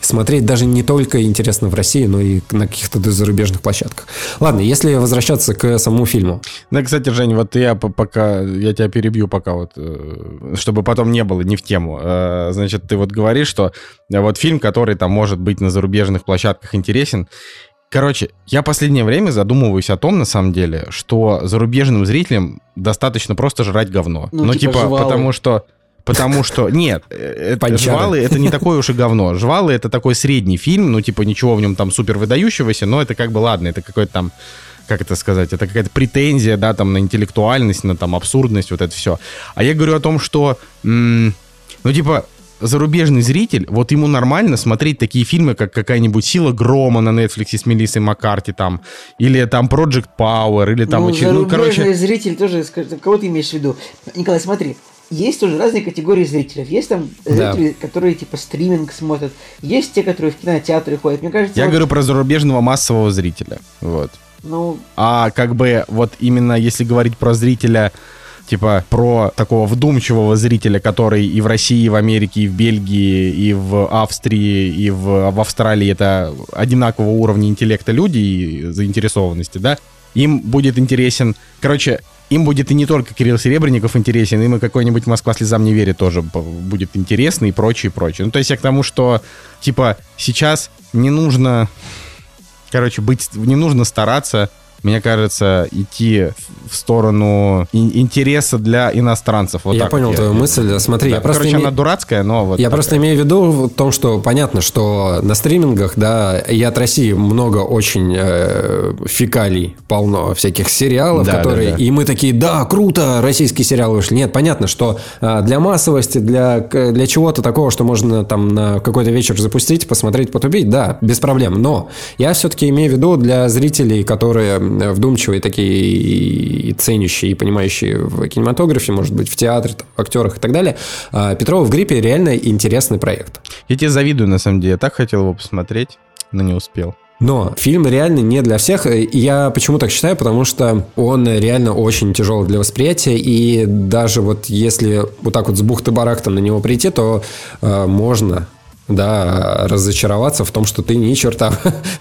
смотреть даже не только интересно в России, но и на каких-то зарубежных площадках. Ладно, если возвращаться к самому фильму. Да, кстати, Жень, вот я пока я тебя перебью, пока вот, чтобы потом не было не в тему. Значит, ты вот говоришь, что вот фильм, который там может быть на зарубежных площадках интересен. Короче, я в последнее время задумываюсь о том, на самом деле, что зарубежным зрителям достаточно просто жрать говно. Ну, ну типа, типа потому что... Потому что... Нет, это, «Жвалы» — это не такое уж и говно. «Жвалы» — это такой средний фильм, ну типа ничего в нем там супер выдающегося, но это как бы ладно, это какой-то там... Как это сказать? Это какая-то претензия, да, там на интеллектуальность, на там абсурдность, вот это все. А я говорю о том, что... М- ну типа... зарубежный зритель, вот ему нормально смотреть такие фильмы, как какая-нибудь «Сила грома» на Netflix с Мелиссой Маккарти, там, или там Project Power, или там... Ну, очень... зарубежный ну, короче... зритель тоже, скажет, кого ты имеешь в виду? Николай, смотри, есть тоже разные категории зрителей. Есть там зрители, да, которые типа стриминг смотрят, есть те, которые в кинотеатры ходят. Мне кажется, Я вот... говорю про зарубежного массового зрителя. Вот. Ну... А как бы вот именно если говорить про зрителя... Типа про такого вдумчивого зрителя, который и в России, и в Америке, и в Бельгии, и в Австрии, и в, в Австралии это одинакового уровня интеллекта люди и заинтересованности, да, им будет интересен, короче, им будет и не только Кирилл Серебренников интересен, им и какой-нибудь «Москва слезам не верит» тоже будет интересно и прочее, и прочее. Ну, то есть я к тому, что, типа, сейчас не нужно, короче, быть, не нужно стараться, мне кажется, идти в сторону интереса для иностранцев. Вот я так понял вот твою я... мысль. Смотри, да, я просто короче, име... она дурацкая, но вот. Я такая. Просто имею в виду в том, что понятно, что на стримингах, да, и от России много очень э, фекалий, полно всяких сериалов, да, которые да, да. И мы такие, да, круто, российские сериалы вышли. Нет, понятно, что для массовости, для, для чего-то такого, что можно там на какой-то вечер запустить, посмотреть, потупить, да, без проблем. Но я все-таки имею в виду для зрителей, которые вдумчивые такие и ценящие, и понимающие в кинематографе, может быть, в театре, там, в актерах и так далее. «Петрова в гриппе» реально интересный проект. Я тебе завидую, на самом деле. Я так хотел его посмотреть, но не успел. Но фильм реально не для всех. Я почему так считаю? Потому что он реально очень тяжелый для восприятия. И даже вот если вот так вот с бухты-барахта на него прийти, то э, можно... да, разочароваться в том, что ты ни черта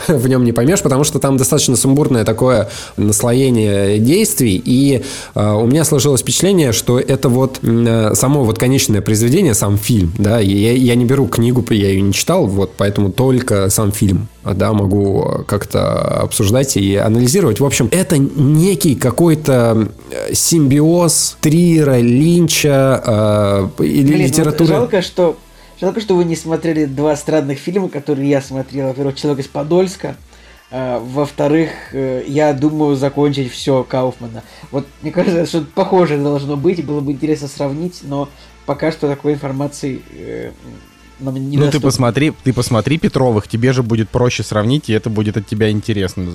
в нем не поймешь, потому что там достаточно сумбурное такое наслоение действий, и э, у меня сложилось впечатление, что это вот э, само вот конечное произведение, сам фильм, да, я, я не беру книгу, я ее не читал, вот, поэтому только сам фильм, да, могу как-то обсуждать и анализировать. В общем, это некий какой-то симбиоз Трира, Линча э, или Блин, литературы. Вот жалко, что Жалко, что вы не смотрели два странных фильма, которые я смотрел. Во-первых, «Человек из Подольска». Во-вторых, я думаю закончить все Кауфмана. Вот, мне кажется, что-то похожее должно быть. Было бы интересно сравнить, но пока что такой информации нам не доступно. Ну, ты посмотри, ты посмотри Петровых. Тебе же будет проще сравнить, и это будет от тебя интересно,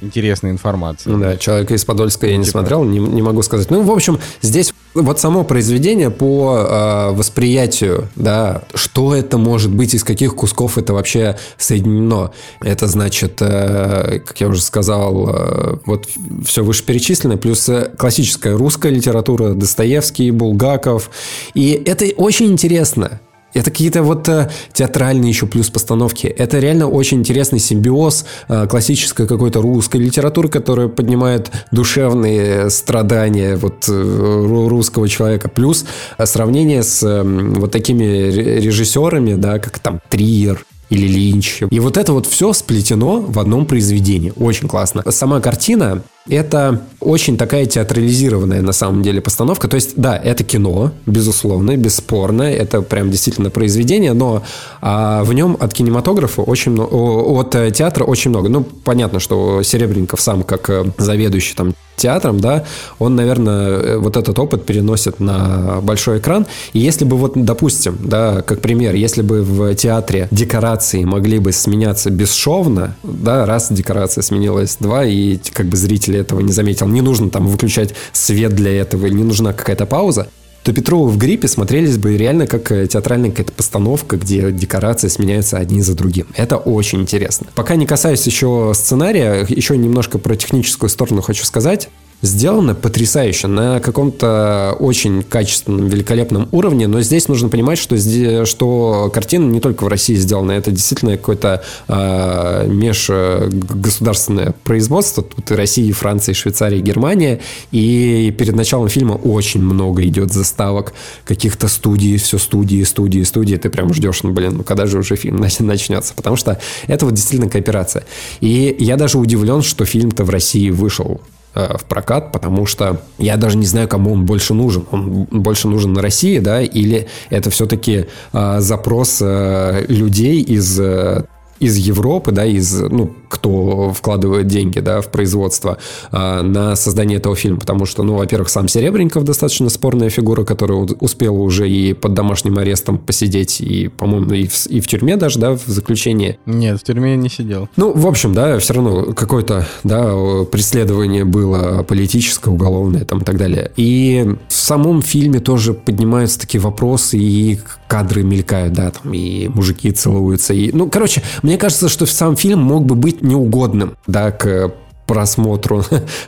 интересная информация. Ну да, «Человека из Подольска» я не смотрел, не, не могу сказать. Ну, в общем, здесь... Вот само произведение по э, восприятию, да, что это может быть, из каких кусков это вообще соединено. Это значит, э, как я уже сказал, э, вот все вышеперечисленное, плюс классическая русская литература, Достоевский, Булгаков. И это очень интересно. Это какие-то вот театральные еще плюс постановки. Это реально очень интересный симбиоз классической какой-то русской литературы, которая поднимает душевные страдания вот русского человека. Плюс сравнение с вот такими режиссерами, да, как там Триер или Линч. И вот это вот все сплетено в одном произведении. Очень классно. Сама картина – это очень такая театрализированная, на самом деле, постановка. То есть, да, это кино, безусловно, бесспорно. Это прям действительно произведение, но а, в нем от кинематографа очень много, от театра очень много. Ну, понятно, что Серебренников сам, как заведующий там театром, да, он, наверное, вот этот опыт переносит на большой экран. И если бы, вот, допустим, да, как пример, если бы в театре декорации могли бы сменяться бесшовно, да, раз декорация сменилась, два, и как бы зритель этого не заметил, не нужно там выключать свет для этого, не нужна какая-то пауза, то «Петровы в гриппе» смотрелись бы реально как театральная какая-то постановка, где декорации сменяются одни за другим. Это очень интересно. Пока не касаюсь еще сценария, еще немножко про техническую сторону хочу сказать. Сделано потрясающе, на каком-то очень качественном, великолепном уровне, но здесь нужно понимать, что, здесь, что картина не только в России сделана, это действительно какое-то э, межгосударственное производство, тут и Россия, и Франция, и Швейцария, и Германия, и перед началом фильма очень много идет заставок каких-то студий, все студии, студии, студии, ты прям ждешь, ну блин, ну когда же уже фильм начнется, потому что это вот действительно кооперация. И я даже удивлен, что фильм-то в России вышел в прокат, потому что я даже не знаю, кому он больше нужен. Он больше нужен на России, да, или это все-таки э, запрос э, людей из, э, из Европы, да, из, ну, кто вкладывает деньги, да, в производство э, на создание этого фильма, потому что, ну, во-первых, сам Серебренников достаточно спорная фигура, которая успела уже и под домашним арестом посидеть, и, по-моему, и в, и в тюрьме даже, да, в заключении. Нет, в тюрьме не сидел. Ну, в общем, да, все равно какое-то, да, преследование было политическое, уголовное, там, и так далее. И в самом фильме тоже поднимаются такие вопросы, и кадры мелькают, да, там, и мужики целуются, и, ну, короче, мне кажется, что сам фильм мог бы быть неугодным, да, к просмотру.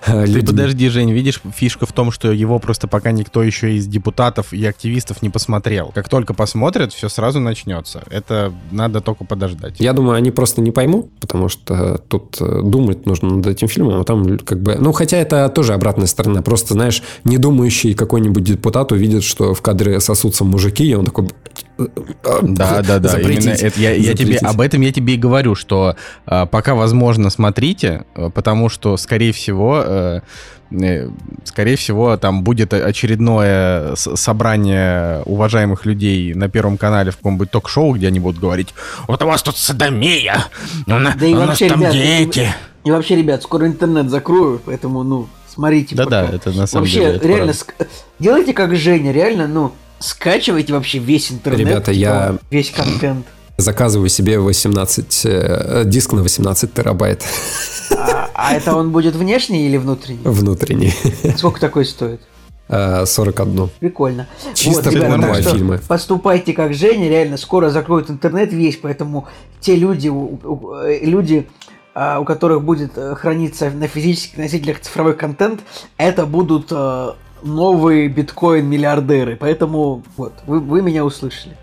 Ты подожди, Жень, видишь, фишка в том, что его просто пока никто еще из депутатов и активистов не посмотрел. Как только посмотрят, все сразу начнется. Это надо только подождать. Я думаю, они просто не поймут, потому что тут думать нужно над этим фильмом, а там как бы... Ну, хотя это тоже обратная сторона. Просто, знаешь, недумающий какой-нибудь депутат увидит, что в кадре сосутся мужики, и он такой... Да, да, да. Именно это я, я тебе, об этом я тебе и говорю, что э, пока возможно смотрите, потому что, скорее всего, э, э, скорее всего, там будет очередное собрание уважаемых людей на Первом канале в каком-нибудь ток-шоу, где они будут говорить: вот у вас тут садомия, у нас, да и у нас вообще, там ребят, дети. И, и вообще, ребят, скоро интернет закрою, поэтому, ну, смотрите. Да, пока. Да, это на самом вообще, деле. Вообще, реально, ск- делайте как Женя, реально, ну. Скачивайте вообще весь интернет. Ребята, я весь контент. Заказываю себе восемнадцать, диск на восемнадцать терабайт. А, а это он будет внешний или внутренний? Внутренний. Сколько такой стоит? сорок один. Прикольно. Чисто вот, ребята, фильмы. Поступайте как Женя, реально скоро закроют интернет весь, поэтому те люди, люди, у которых будет храниться на физических носителях цифровой контент, это будут... новые биткоин-миллиардеры, поэтому вот, вы, вы меня услышали.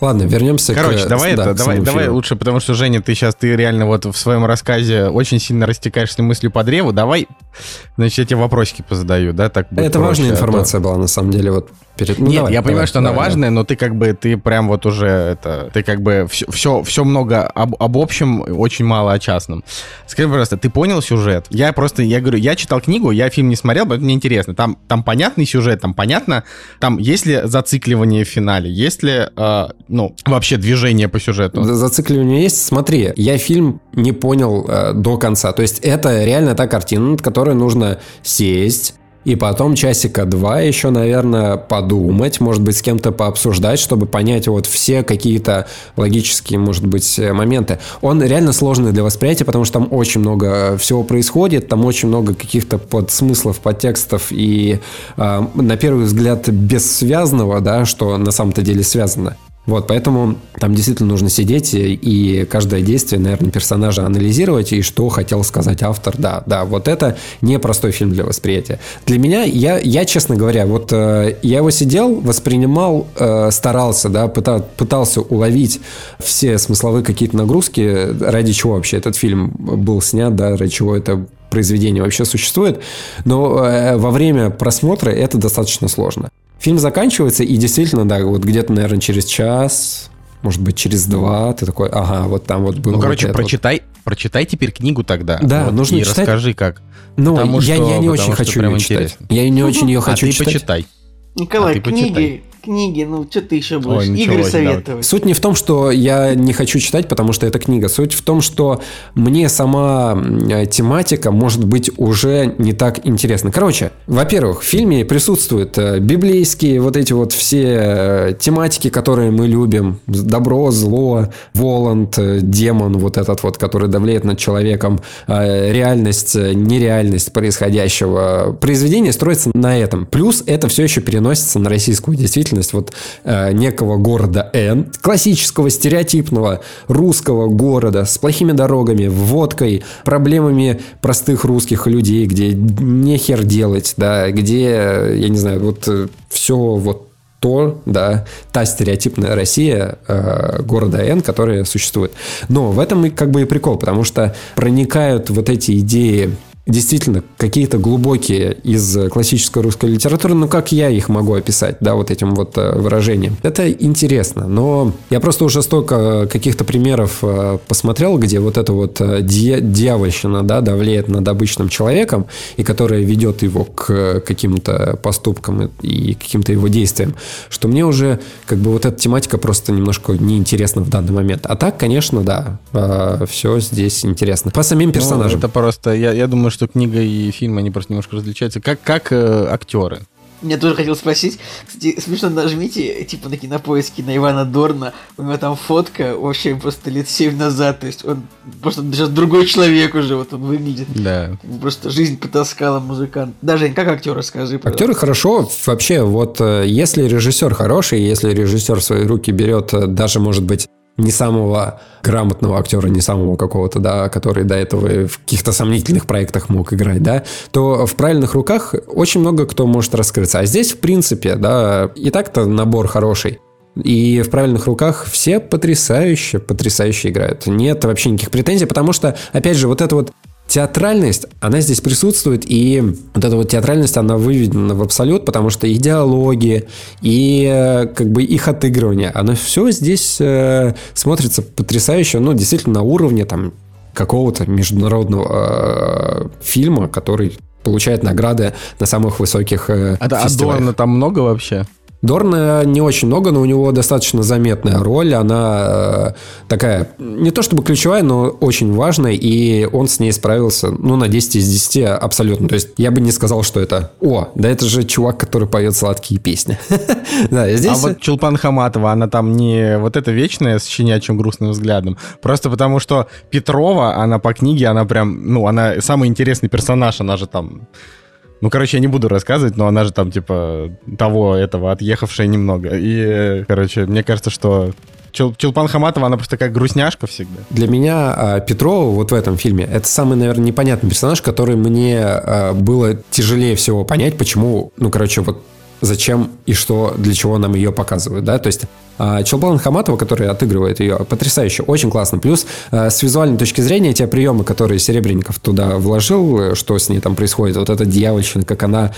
Ладно, вернемся Короче, к... Короче, давай, да, давай, давай лучше, потому что, Женя, ты сейчас, ты реально вот в своем рассказе очень сильно растекаешься мыслью по древу. Давай, значит, я тебе вопросики позадаю, да? Так будет это проще, важная информация а то... была, на самом деле, вот перед... Ну, Нет, давай, я давай, понимаю, что давай, она важная, да. но ты как бы, ты прям вот уже это... Ты как бы все, все, все много об, об общем, очень мало о частном. Скажи, пожалуйста, ты понял сюжет? Я просто, я говорю, я читал книгу, я фильм не смотрел, поэтому мне интересно. Там, там понятный сюжет, там понятно, там есть ли зацикливание в финале, есть ли... Э, ну, вообще движение по сюжету. Зацикливание есть. Смотри, я фильм не понял э, до конца. То есть это реально та картина, над которой нужно сесть и потом часика два еще, наверное, подумать, может быть, с кем-то пообсуждать, чтобы понять вот все какие-то логические, может быть, моменты. Он реально сложный для восприятия, потому что там очень много всего происходит, там очень много каких-то подсмыслов, подтекстов и, э, на первый взгляд, бессвязного, да, что на самом-то деле связано. Вот, поэтому там действительно нужно сидеть и каждое действие, наверное, персонажа анализировать, и что хотел сказать автор. Да, да, вот это непростой фильм для восприятия. Для меня, я, я честно говоря, вот э, я его сидел, воспринимал, э, старался, да, пытал, пытался уловить все смысловые какие-то нагрузки, ради чего вообще этот фильм был снят, да, ради чего это произведение вообще существует, но э, во время просмотра это достаточно сложно. Фильм заканчивается, и действительно, да, вот где-то, наверное, через час, может быть, через два, ты такой, ага, вот там вот было. Ну, короче, вот прочитай, вот. прочитай теперь книгу тогда. Да, вот, нужно и читать. И расскажи, как. Ну, я, я не очень хочу ее читать. Интересно. Я не очень ее хочу читать. А ты почитай. Николай, а ты книги... Почитай. Книги, ну что ты еще будешь? Ой, Игорь советовать. Давай. Суть не в том, что я не хочу читать, потому что это книга. Суть в том, что мне сама тематика может быть уже не так интересна. Короче, во-первых, в фильме присутствуют библейские вот эти вот все тематики, которые мы любим. Добро, зло, Воланд, демон вот этот вот, который давлеет над человеком. Реальность, нереальность происходящего. Произведение строится на этом. Плюс это все еще переносится на российскую действительность. Вот э, некого города Н, классического, стереотипного русского города с плохими дорогами, водкой, проблемами простых русских людей, где нехер делать, да, где, я не знаю, вот э, все вот то, да, та стереотипная Россия э, города Н, которая существует. Но в этом и как бы и прикол, потому что проникают вот эти идеи действительно какие-то глубокие из классической русской литературы, ну как я их могу описать, да, вот этим вот выражением. Это интересно, но я просто уже столько каких-то примеров посмотрел, где вот эта вот дьявольщина, да, давлеет над обычным человеком, и которая ведет его к каким-то поступкам и каким-то его действиям, что мне уже как бы вот эта тематика просто немножко неинтересна в данный момент. А так, конечно, да, все здесь интересно. По самим персонажам. Ну, это просто, я, я думаю, что книга и фильм, они просто немножко различаются. Как, как э, актеры? Я тоже хотел спросить. Кстати, смешно, нажмите, типа, на Кинопоиске, на Ивана Дорна. У него там фотка вообще просто лет семь назад. То есть он просто сейчас другой человек уже, вот он выглядит. Да. Просто жизнь потаскала музыкант. Да, Жень, как актеры, скажи, пожалуйста. Актеры хорошо. Вообще, вот если режиссер хороший, если режиссер в свои руки берет даже, может быть, не самого грамотного актера, не самого какого-то, да, который до этого в каких-то сомнительных проектах мог играть, да, то в правильных руках очень много кто может раскрыться. А здесь, в принципе, да, и так-то набор хороший. И в правильных руках все потрясающе, потрясающе играют. Нет вообще никаких претензий, потому что, опять же, вот эта вот театральность, она здесь присутствует, и вот эта вот театральность, она выведена в абсолют, потому что и диалоги, и как бы их отыгрывание, оно все здесь э, смотрится потрясающе, ну, действительно, на уровне там какого-то международного э, фильма, который получает награды на самых высоких э, а, фестивалях. А Дорна там много вообще? Дорна не очень много, но у него достаточно заметная роль. Она такая, не то чтобы ключевая, но очень важная. И он с ней справился, ну, на десять из десяти абсолютно. То есть я бы не сказал, что это... О, да это же чувак, который поет сладкие песни. А вот Чулпан Хаматова, она там не вот эта вечная с щенячьим грустным взглядом. Просто потому, что Петрова, она по книге, она прям... Ну, она самый интересный персонаж, она же там... Ну, короче, я не буду рассказывать, но она же там, типа, того, этого, отъехавшая немного. И, короче, мне кажется, что Чул, Чулпан Хаматова, она просто такая грустняшка всегда. Для меня Петрова вот в этом фильме, это самый, наверное, непонятный персонаж, который мне было тяжелее всего понять, почему, ну, короче, вот зачем и что, для чего нам ее показывают, да, то есть Чулпан Хаматова, который отыгрывает ее, потрясающе, очень классно. Плюс с визуальной точки зрения те приемы, которые Серебренников туда вложил, что с ней там происходит, вот эта дьявольщина, как она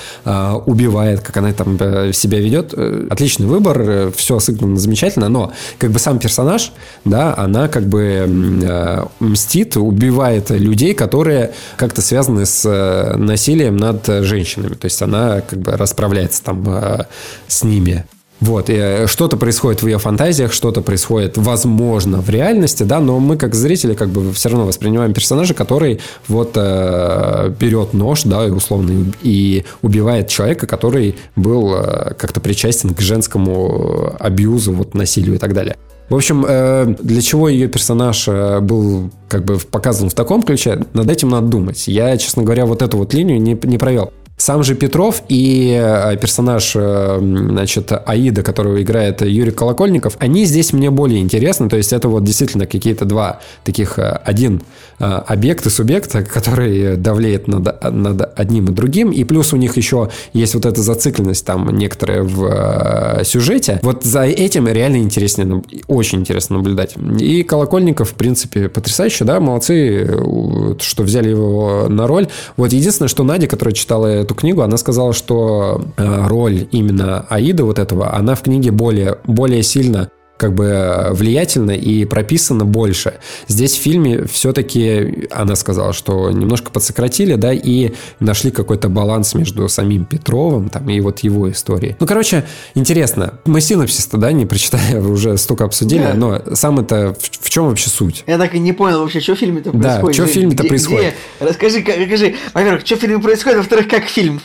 убивает, как она там себя ведет, отличный выбор, все сыграно замечательно, но как бы сам персонаж, да, она как бы мстит, убивает людей, которые как-то связаны с насилием над женщинами, то есть она как бы расправляется там с ними. Вот, и что-то происходит в ее фантазиях, что-то происходит, возможно, в реальности, да, но мы, как зрители, как бы все равно воспринимаем персонажа, который вот э, берет нож, да, и условно, и убивает человека, который был э, как-то причастен к женскому абьюзу, вот, насилию и так далее. В общем, для чего ее персонаж был как бы показан в таком ключе, над этим надо думать. Я, честно говоря, вот эту вот линию не, не провел. Сам же Петров и персонаж, значит, Аида, которого играет Юрий Колокольников, они здесь мне более интересны. То есть это вот действительно какие-то два таких, один объект и субъект, который давлеет над, над одним и другим. И плюс у них еще есть вот эта зацикленность там некоторая в сюжете. Вот за этим реально интересно, очень интересно наблюдать. И Колокольников, в принципе, потрясающе, да, молодцы, что взяли его на роль. Вот единственное, что Надя, которая читала эту книгу, она сказала, что роль именно Аиды вот этого, она в книге более, более сильно как бы влиятельна и прописана больше. Здесь в фильме все-таки, она сказала, что немножко подсократили, да, и нашли какой-то баланс между самим Петровым там и вот его историей. Ну, короче, интересно. Мы синопсис-то, да, не прочитали, уже столько обсудили, да. Но сам это, в, в чем вообще суть? Я так и не понял вообще, что в фильме-то да, происходит. Да, что в фильме-то где, происходит? Где? Расскажи, как, расскажи, во-первых, что в фильме происходит, во-вторых, как фильм?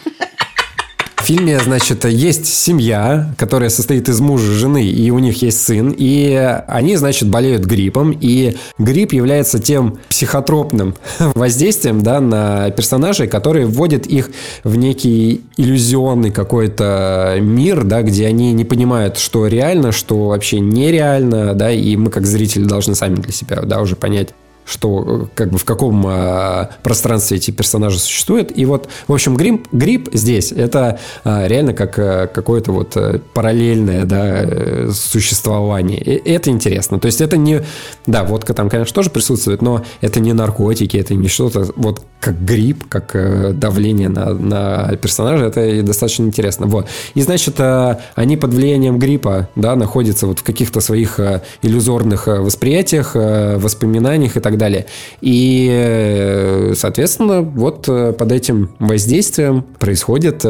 В фильме, значит, есть семья, которая состоит из мужа, жены, и у них есть сын, и они, значит, болеют гриппом, и грипп является тем психотропным воздействием, да, на персонажей, которые вводят их в некий иллюзионный какой-то мир, да, где они не понимают, что реально, что вообще нереально, да, и мы, как зрители, должны сами для себя, да, уже понять, что как бы в каком э, пространстве эти персонажи существуют. И вот, в общем, грипп, грипп здесь это э, реально как э, какое-то вот э, параллельное, да, э, существование. И это интересно. То есть это не... Да, водка там, конечно, тоже присутствует, но это не наркотики, это не что-то вот как грипп, как э, давление на, на персонажа. Это достаточно интересно. Вот. И, значит, э, они под влиянием гриппа, да, находятся вот в каких-то своих э, иллюзорных восприятиях, э, воспоминаниях и так далее. далее. И, соответственно, вот под этим воздействием происходят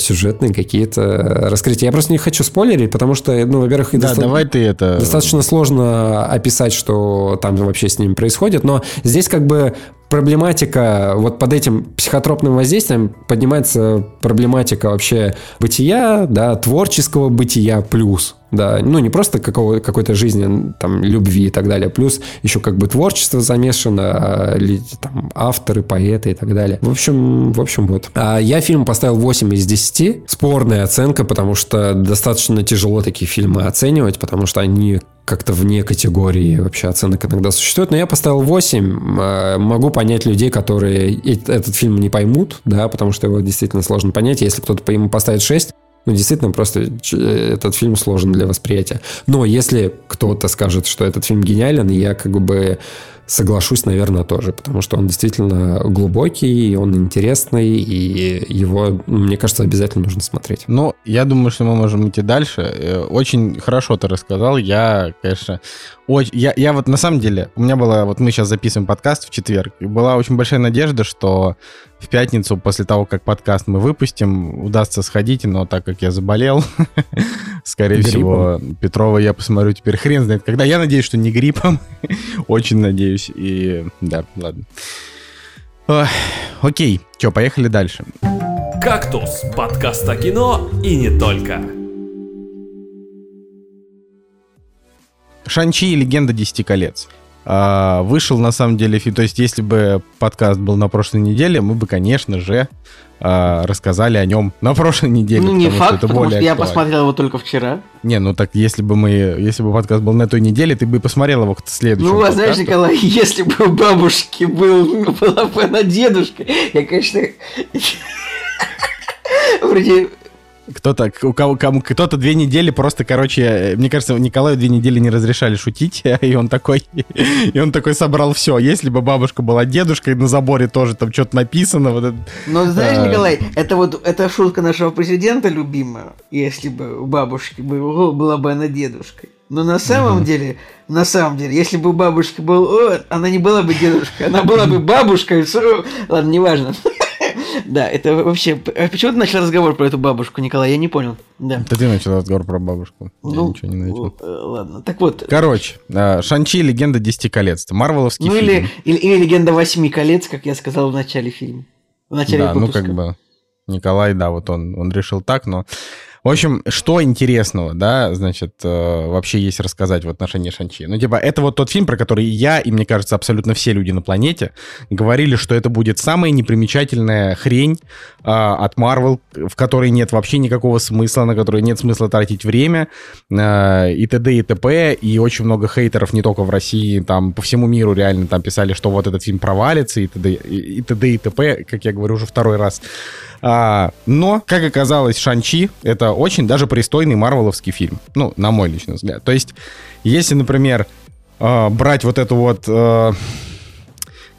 сюжетные какие-то раскрытия. Я просто не хочу спойлерить, потому что, ну, во-первых, да, доста... давай ты это... достаточно сложно описать, что там вообще с ним происходит, но здесь как бы проблематика, вот под этим психотропным воздействием поднимается проблематика вообще бытия, да, творческого бытия плюс, да, ну не просто какого, какой-то жизни, там, любви и так далее, плюс еще как бы творчество замешано, там, авторы, поэты и так далее. В общем, в общем, вот. А я фильм поставил восемь из десяти, спорная оценка, потому что достаточно тяжело такие фильмы оценивать, потому что они... как-то вне категории вообще оценок иногда существует, но я поставил восемь. Могу понять людей, которые этот фильм не поймут, да, потому что его действительно сложно понять. Если кто-то ему поставит шесть, ну, действительно, просто этот фильм сложен для восприятия. Но если кто-то скажет, что этот фильм гениален, я как бы соглашусь, наверное, тоже, потому что он действительно глубокий, он интересный, и его, мне кажется, обязательно нужно смотреть. Ну, я думаю, что мы можем идти дальше. Очень хорошо ты рассказал. Я, конечно... Очень, я, я вот на самом деле, у меня была... Вот мы сейчас записываем подкаст в четверг, и была очень большая надежда, что в пятницу, после того, как подкаст мы выпустим, удастся сходить, но так как я заболел, скорее всего, Петрова я посмотрю теперь хрен знает когда. Я надеюсь, что не гриппом. Очень надеюсь. И да, ладно. О, окей, чё, поехали дальше. Кактус. Подкаст о кино и не только. Шан-Чи и Легенда десяти колец. А, вышел на самом деле фильм. То есть, если бы подкаст был на прошлой неделе, мы бы, конечно же, а, рассказали о нем на прошлой неделе. Ну, не факт, потому что я посмотрел его только вчера. Не, ну так если бы мы, если бы подкаст был на той неделе, ты бы посмотрел его к следующему. Ну, а знаешь, Николай, если бы у бабушки был, была бы она дедушка, я, конечно, вроде Кто-то, у кого, кому, кто-то две недели просто, короче, мне кажется, Николаю две недели не разрешали шутить, и он такой, и он такой собрал все. Если бы бабушка была дедушкой, на заборе тоже там что-то написано. Вот это, Но знаешь, а... Николай, это вот это шутка нашего президента любимая, если бы у бабушки была, была бы она дедушкой. Но на самом mm-hmm. деле, на самом деле, если бы у бабушки была, она не была бы дедушкой, она была бы бабушкой. Ладно, неважно. Да, это вообще... А почему ты начал разговор про эту бабушку, Николай? Я не понял. Да. Это ты начал разговор про бабушку. Ну, я ничего не начал. Ладно, так вот... Короче, Шан-Чи и Легенда десяти колец. Это марвеловский ну, фильм. Ну, или, или Легенда восьми колец, как я сказал в начале фильма. В начале да, выпуска. Ну, как бы... Николай, да, вот он, он решил так, но... В общем, что интересного, да, значит, вообще есть рассказать в отношении Шан-Чи. Ну, типа, это вот тот фильм, про который я, и, мне кажется, абсолютно все люди на планете говорили, что это будет самая непримечательная хрень э, от Marvel, в которой нет вообще никакого смысла, на которой нет смысла тратить время, э, и т.д. и т.п. И очень много хейтеров не только в России, там, по всему миру реально там писали, что вот этот фильм провалится, и т.д. и т.д. и т.п., как я говорю уже второй раз. А, но, как оказалось, Шан-Чи — это очень даже пристойный марвеловский фильм. Ну, на мой личный взгляд. То есть, если, например, э, брать вот эту вот... Э,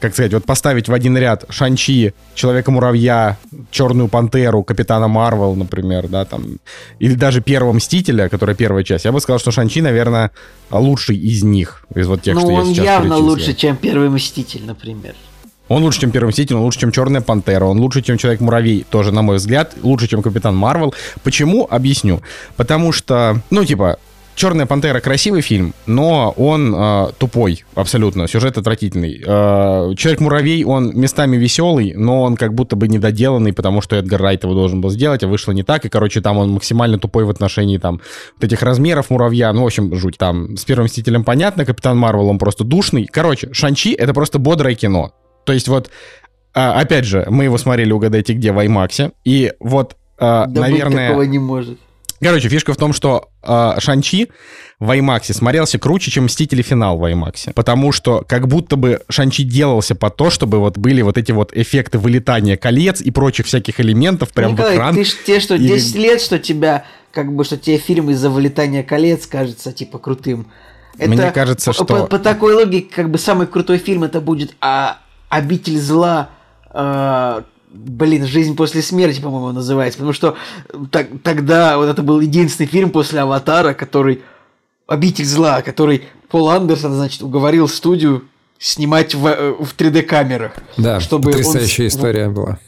как сказать, вот поставить в один ряд Шан-Чи, Человека-муравья, Черную пантеру, Капитана Марвел, например, да, там... Или даже Первого Мстителя, которая первая часть. Я бы сказал, что Шан-Чи, наверное, лучший из них. Из вот тех, ну, что я сейчас перечислил. Ну, он явно лучше, чем Первый Мститель, например. Он лучше, чем Первый Мститель, он лучше, чем Черная Пантера, он лучше, чем Человек-муравей, тоже, на мой взгляд, лучше, чем Капитан Марвел. Почему? Объясню. Потому что, ну, типа, Черная Пантера красивый фильм, но он э, тупой, абсолютно, сюжет отвратительный. Э, Человек-муравей, он местами веселый, но он как будто бы недоделанный, потому что Эдгар Райт его должен был сделать, а вышло не так, и, короче, там он максимально тупой в отношении, там, вот этих размеров муравья, ну, в общем, жуть. Там, с Первым Мстителем понятно, Капитан Марвел, он просто душный. Короче, Шан-Чи — это просто бодрое кино. То есть вот, опять же, мы его смотрели, угадайте где, в аймаксе, и вот, да наверное... такого не может. Короче, фишка в том, что Шан-Чи в аймаксе смотрелся круче, чем Мстители Финал в аймаксе, потому что как будто бы Шан-Чи делался по то, чтобы вот были вот эти вот эффекты вылетания колец и прочих всяких элементов прям Николай, в экран. Ты ж, те, что и... десять лет, что тебя, как бы, что тебе фильм из-за вылетания колец кажется, типа, крутым. Это, мне кажется, что... По, по такой логике, как бы, самый крутой фильм это будет... А... «Обитель зла», э, блин, «Жизнь после смерти», по-моему, называется, потому что так, тогда вот это был единственный фильм после «Аватара», который «Обитель зла», который Пол Андерсон, значит, уговорил студию снимать в, в три дэ камерах. Да, чтобы потрясающая он... история была.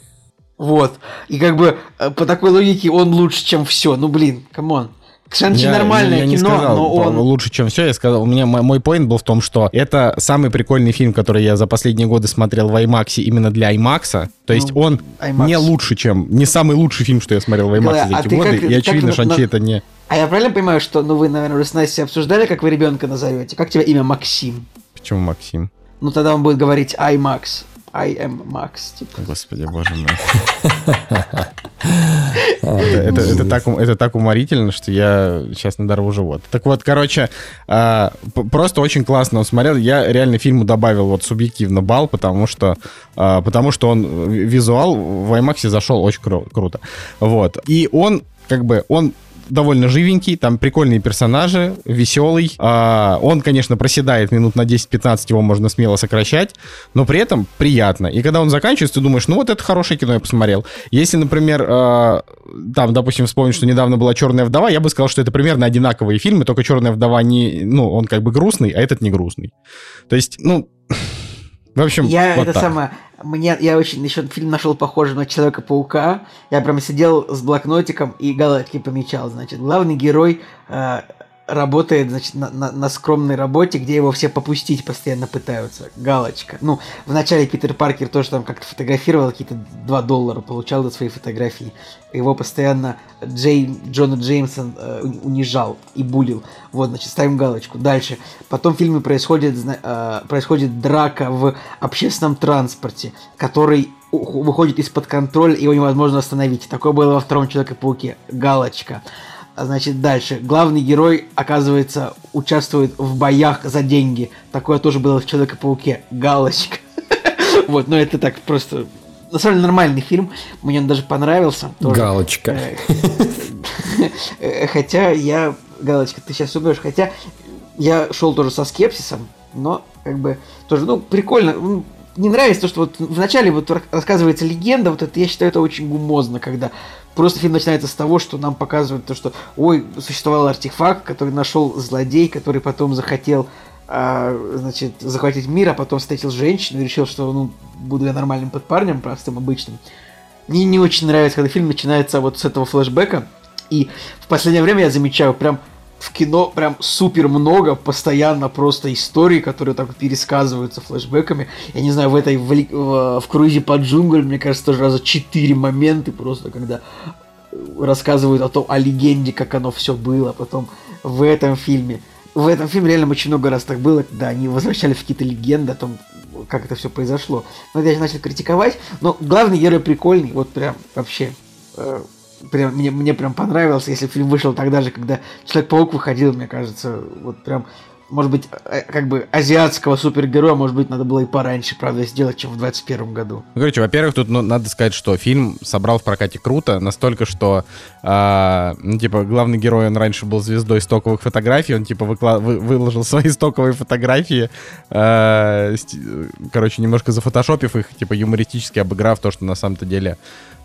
Вот, и как бы по такой логике он лучше, чем все. Ну, блин, камон. Шан-Чи нормальное я не кино, сказал, но он... лучше, чем все. Я сказал, у меня мой поинт был в том, что это самый прикольный фильм, который я за последние годы смотрел в аймаксе именно для аймакса. То есть ну, он IMAX. не лучше, чем... Не самый лучший фильм, что я смотрел в аймаксе за а эти годы. Как, и, очевидно, Шан-Чи на... это не... А я правильно понимаю, что ну вы, наверное, уже с Настей обсуждали, как вы ребенка назовете? Как тебе имя Максим? Почему Максим? Ну, тогда он будет говорить аймакс. I am Max, типа. Господи, боже мой. Это так уморительно, что я сейчас надорву живот. Так вот, короче, просто очень классно он смотрел. Я реально фильму добавил вот субъективно балл, потому что он визуал в IMAX зашел очень круто. Вот. И он, как бы, он довольно живенький, там прикольные персонажи, веселый. А, он, конечно, проседает минут на десять-пятнадцать, его можно смело сокращать, но при этом приятно. И когда он заканчивается, ты думаешь, ну вот это хорошее кино я посмотрел. Если, например, а, там, допустим, вспомнить, что недавно была «Черная вдова», я бы сказал, что это примерно одинаковые фильмы, только «Черная вдова» не... Ну, он как бы грустный, а этот не грустный. То есть, ну... В общем, я вот это так. Самое... Мне, я очень еще фильм нашел похожий на Человека-паука. Я прям сидел с блокнотиком и галочки помечал. Значит, главный герой э, работает, значит, на, на, на скромной работе, где его все попустить постоянно пытаются. Галочка. Ну, вначале Питер Паркер тоже там как-то фотографировал, какие-то два доллара получал за свои фотографии. Его постоянно Джей, Джона Джеймсон э, унижал и булил. Вот, значит, ставим галочку. Дальше. Потом в фильме происходит, э, происходит драка в общественном транспорте, который выходит из-под контроля, его невозможно остановить. Такое было во втором Человеке-пауке. Галочка. Значит, дальше. Главный герой, оказывается, участвует в боях за деньги. Такое тоже было в Человеке-пауке. Галочка. Вот, но это так просто... на самом деле нормальный фильм, мне он даже понравился. Тоже. Галочка. Хотя я... Галочка, ты сейчас убьешь. Хотя я шел тоже со скепсисом, но как бы тоже, ну, прикольно. Не нравится то, что вот вначале вот рассказывается легенда, вот это, я считаю, это очень гумозно, когда просто фильм начинается с того, что нам показывают то, что, ой, существовал артефакт, который нашел злодей, который потом захотел, а, значит, захватить мир, а потом встретил женщину и решил, что, ну, буду я нормальным под парнем, простым, обычным. Мне не очень нравится, когда фильм начинается вот с этого флешбэка, и в последнее время я замечаю прям... В кино прям супер много постоянно просто историй, которые так пересказываются флешбэками. Я не знаю, в этой в, в, в круизе по джунглям, мне кажется, тоже раза четыре момента просто, когда рассказывают о том, о легенде, как оно все было. Потом в этом фильме, в этом фильме реально очень много раз так было, когда они возвращали в какие-то легенды о том, как это все произошло. Но я начал критиковать, но главный герой прикольный, вот прям вообще. Э- Прям, мне, мне прям понравился, если фильм вышел тогда же, когда Человек-паук выходил, мне кажется, вот прям, может быть, как бы азиатского супергероя, может быть, надо было и пораньше, правда, сделать, чем в двадцать первом году. Ну, короче, во-первых, тут ну, надо сказать, что фильм собрал в прокате круто, настолько, что, э, ну, типа, главный герой, он раньше был звездой стоковых фотографий, он, типа, выкла- вы- выложил свои стоковые фотографии, э, короче, немножко зафотошопив их, типа, юмористически обыграв то, что на самом-то деле...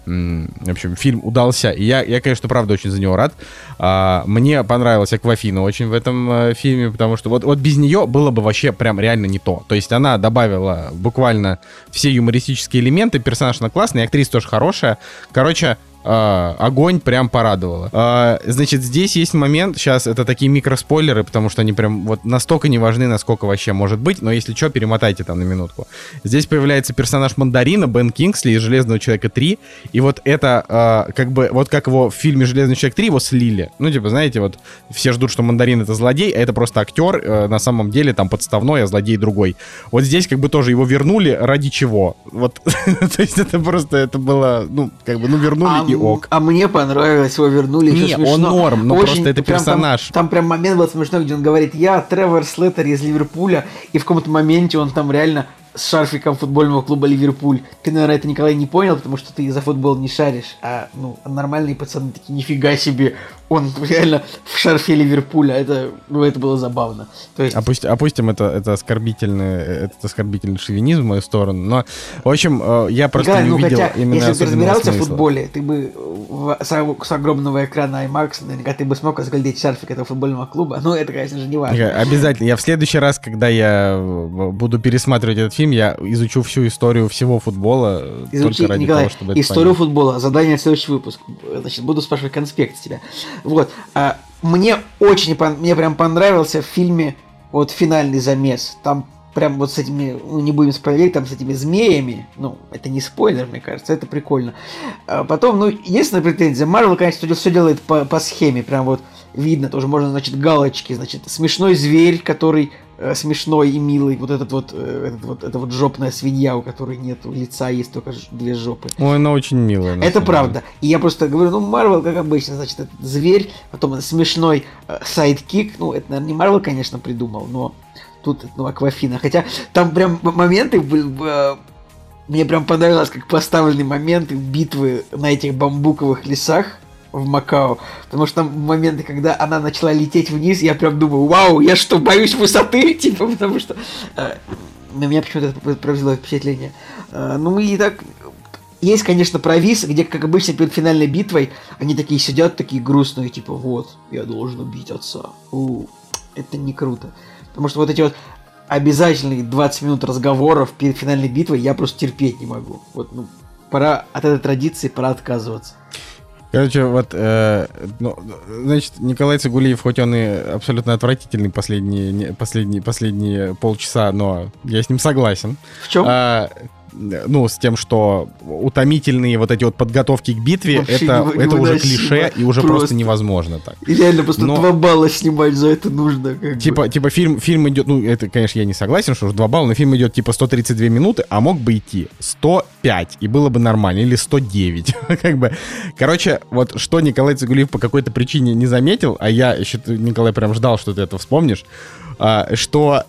В общем, фильм удался. И я, я, конечно, правда, очень за него рад. А, мне понравилась Аквафина очень в этом а, фильме, потому что вот, вот без нее было бы вообще прям реально не то. То есть она добавила буквально все юмористические элементы. Персонаж она классный, актриса тоже хорошая. Короче, а, огонь прям порадовала. А, значит, здесь есть момент, сейчас это такие микроспойлеры, потому что они прям вот настолько не важны, насколько вообще может быть, но если что, перемотайте там на минутку. Здесь появляется персонаж Мандарина, Бен Кингсли из «Железного человека три», и вот это, а, как бы, вот как его в фильме «Железный человек три» его слили. Ну, типа, знаете, вот все ждут, что Мандарин — это злодей, а это просто актер, а на самом деле там подставной, а злодей другой. Вот здесь как бы тоже его вернули ради чего? Вот, то есть это просто, это было, ну, как бы, ну, вернули и Ок. А мне понравилось, его вернули. Не, он норм, но очень, просто это прям, персонаж. Там, там прям момент был смешной, где он говорит: я Тревор Слеттер из Ливерпуля, и в каком-то моменте он там реально с шарфиком футбольного клуба «Ливерпуль». Ты, наверное, это, Николай, не понял, потому что ты за футбол не шаришь, а ну, нормальные пацаны такие: нифига себе, он реально в шарфе «Ливерпуля». Это, ну, это было забавно. То есть... Опусти, опустим это, это, оскорбительный, это оскорбительный шовинизм в мою сторону, но, в общем, я просто Николай, не ну, видел хотя, именно если бы ты разбирался смысла в футболе, ты бы в, с, с огромного экрана IMAX, наверняка ты бы смог разглядеть шарфик этого футбольного клуба, но это, конечно же, не важно. Обязательно. Я в следующий раз, когда я буду пересматривать этот фильм, я изучу всю историю всего футбола. Изучи, только ради Николай, того, чтобы это историю понять. Футбола. Задание следующий выпуск. Значит, буду спрашивать конспект с тебя. Вот. А, мне очень, мне прям понравился в фильме вот финальный замес. Там прям вот с этими, ну, не будем спойлерить, там с этими змеями. Ну, это не спойлер, мне кажется, это прикольно. А потом, ну, единственная претензия. Marvel, конечно, все делает по, по схеме. Прям вот видно тоже. Можно, значит, галочки. Значит, смешной зверь, который... смешной и милый, вот этот вот, этот вот, эта вот жопная свинья, у которой нет лица, есть только две жопы. Ой, она очень милая. Это правда. И я просто говорю, ну, Marvel, как обычно, значит, этот зверь, потом смешной сайдкик, ну, это, наверное, не Marvel, конечно, придумал, но тут, ну, Аквафина. Хотя там прям моменты были... Мне прям понравилось, как поставлены моменты битвы на этих бамбуковых лесах в Макао, потому что там моменты, когда она начала лететь вниз, я прям думаю, вау, я что, боюсь высоты? Типа, потому что... Э, на меня почему-то это произвело впечатление. Э, ну и так... Есть, конечно, провис, где, как обычно, перед финальной битвой они такие сидят, такие грустные, типа, вот, я должен убить отца. У, это не круто. Потому что вот эти вот обязательные двадцать минут разговоров перед финальной битвой я просто терпеть не могу. Вот, ну, пора от этой традиции, пора отказываться. Короче, вот, э, ну, значит, Николай Цигулиев, хоть он и абсолютно отвратительный последние, последние, последние полчаса, но я с ним согласен. В чем? А, ну, с тем, что утомительные вот эти вот подготовки к битве, вообще это, не, это уже клише и уже просто, просто невозможно так. И реально просто но... два балла снимать за это нужно. Как типа, бы. Типа фильм, фильм идет, ну, это, конечно, я не согласен, что уже два балла, но фильм идет типа сто тридцать две минуты, а мог бы идти сто пять, и было бы нормально, или сто девять. Как бы. Короче, вот что Николай Цигулиев по какой-то причине не заметил, а я еще, Николай, прям ждал, что ты это вспомнишь, что,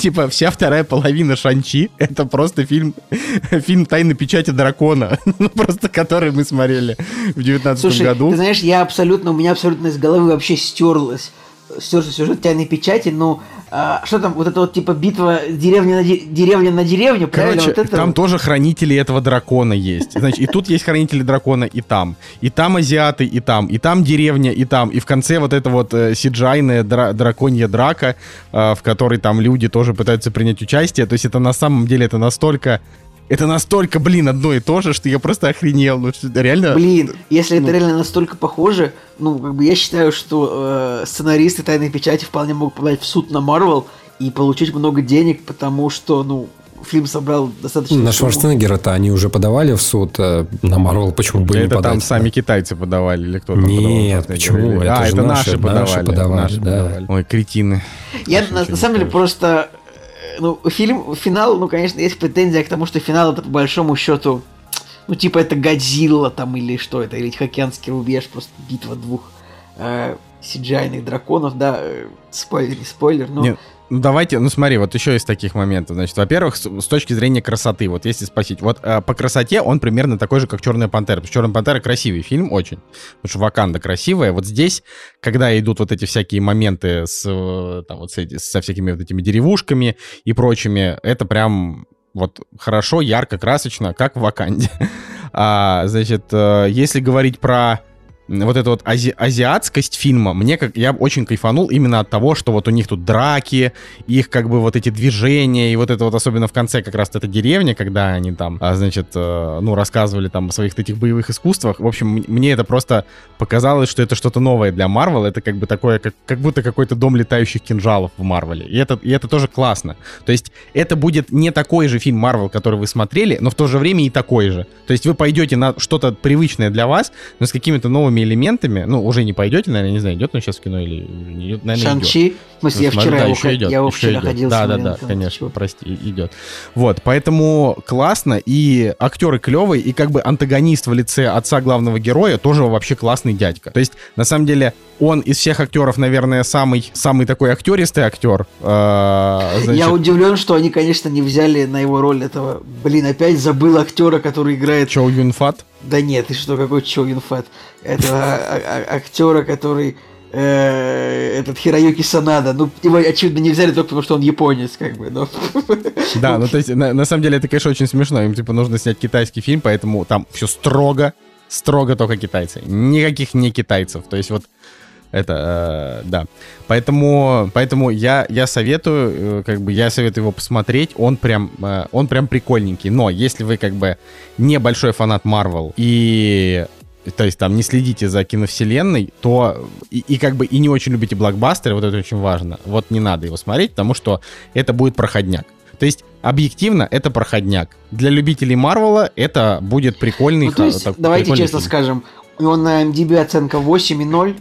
типа, вся вторая половина Шан-Чи — это просто фильм, фильм «Тайна печати дракона», просто который мы смотрели в девятнадцатом году. Ты знаешь, я абсолютно, у меня абсолютно из головы вообще стерлось. Все же сюжет «Тайной печати», ну, а, что там, вот это вот, типа, битва деревня на, де- деревня, на деревню, правильно? Короче, вот это там вот. Тоже хранители этого дракона есть. Значит, и тут есть хранители дракона, и там. И там азиаты, и там. И там деревня, и там. И в конце вот эта вот э, сиджайная дра- драконья драка, э, в которой там люди тоже пытаются принять участие. То есть это на самом деле, это настолько... Это настолько, блин, одно и то же, что я просто охренел. Ну, реально... Блин, если ну... это реально настолько похоже, ну, как бы я считаю, что э, сценаристы «Тайной печати» вполне могут подать в суд на Marvel и получить много денег, потому что, ну, фильм собрал достаточно... На Шварценеггера-то они уже подавали в суд э, на Marvel, почему бы это не подать? Это там сами китайцы подавали или кто-то подавал? Нет, почему? Или... Это а, же это наши, наши подавали. Наши подавали, наши да. подавали. Ой, кретины. Я, на, на самом деле, просто... Ну, фильм, финал, ну, конечно, есть претензия к тому, что финал, по большому счету, ну, типа, это «Годзилла» там, или что это, или «Тихоокеанский рубеж», просто битва двух э, си джи ай-ных драконов, да, э, спойлер, не спойлер, но... Нет. Ну, давайте, ну, смотри, вот еще из таких моментов. Значит, во-первых, с, с точки зрения красоты, вот если спросить, вот э, по красоте он примерно такой же, как «Черная пантера». Потому что «Черная пантера» красивый фильм очень, потому что Ваканда красивая. Вот здесь, когда идут вот эти всякие моменты с, там, вот, с, со всякими вот этими деревушками и прочими, это прям вот хорошо, ярко, красочно, как в «Ваканде». а, значит, э, если говорить про... Вот эта вот ази- азиатскость фильма, мне как я очень кайфанул именно от того, что вот у них тут драки, их как бы вот эти движения, и вот это вот особенно в конце как раз эта деревня, когда они там, а, значит, э, ну, рассказывали там о своих этих боевых искусствах. В общем, м- мне это просто показалось, что это что-то новое для Marvel, это как бы такое, как, как будто какой-то дом летающих кинжалов в Marvel, и это, и это тоже классно. То есть это будет не такой же фильм Marvel, который вы смотрели, но в то же время и такой же. То есть вы пойдете на что-то привычное для вас, но с какими-то новыми элементами, ну, уже не пойдете, наверное, не знаю, идет, но сейчас в кино или не идет, наверное, Шан-Чи, идет. В смысле, я вчера, да, еще идет, я еще вчера идет. Ходил. Да-да-да, конечно, чего? Прости, идет. Вот, поэтому классно, и актеры клевые, и как бы антагонист в лице отца главного героя тоже вообще классный дядька. То есть, на самом деле, он из всех актеров, наверное, самый, самый такой актеристый актер. А, значит... Я удивлен, что они, конечно, не взяли на его роль этого, блин, опять забыл актера, который играет... Чоу Юн Фат? Да нет, ты что, какой Чоу Юн Фат? Этого а- а- актера, который э- этот Хироюки Санада. Ну, его, очевидно, не взяли только потому, что он японец, как бы. Но... Да, ну то есть, на, на самом деле, это, конечно, очень смешно. Им, типа, нужно снять китайский фильм, поэтому там все строго, строго только китайцы. Никаких не китайцев. То есть, вот это, э- да. Поэтому, поэтому я, я советую, э- как бы, я советую его посмотреть. Он прям, э- он прям прикольненький. Но если вы, как бы, небольшой фанат Marvel и... То есть там не следите за киновселенной, то и, и как бы и не очень любите блокбастеры, вот это очень важно. Вот не надо его смотреть, потому что это будет проходняк. То есть объективно это проходняк. Для любителей Марвела это будет прикольный. Ну, то есть, так, давайте честно фильм. Скажем, у него на IMDb оценка восемь целых ноль,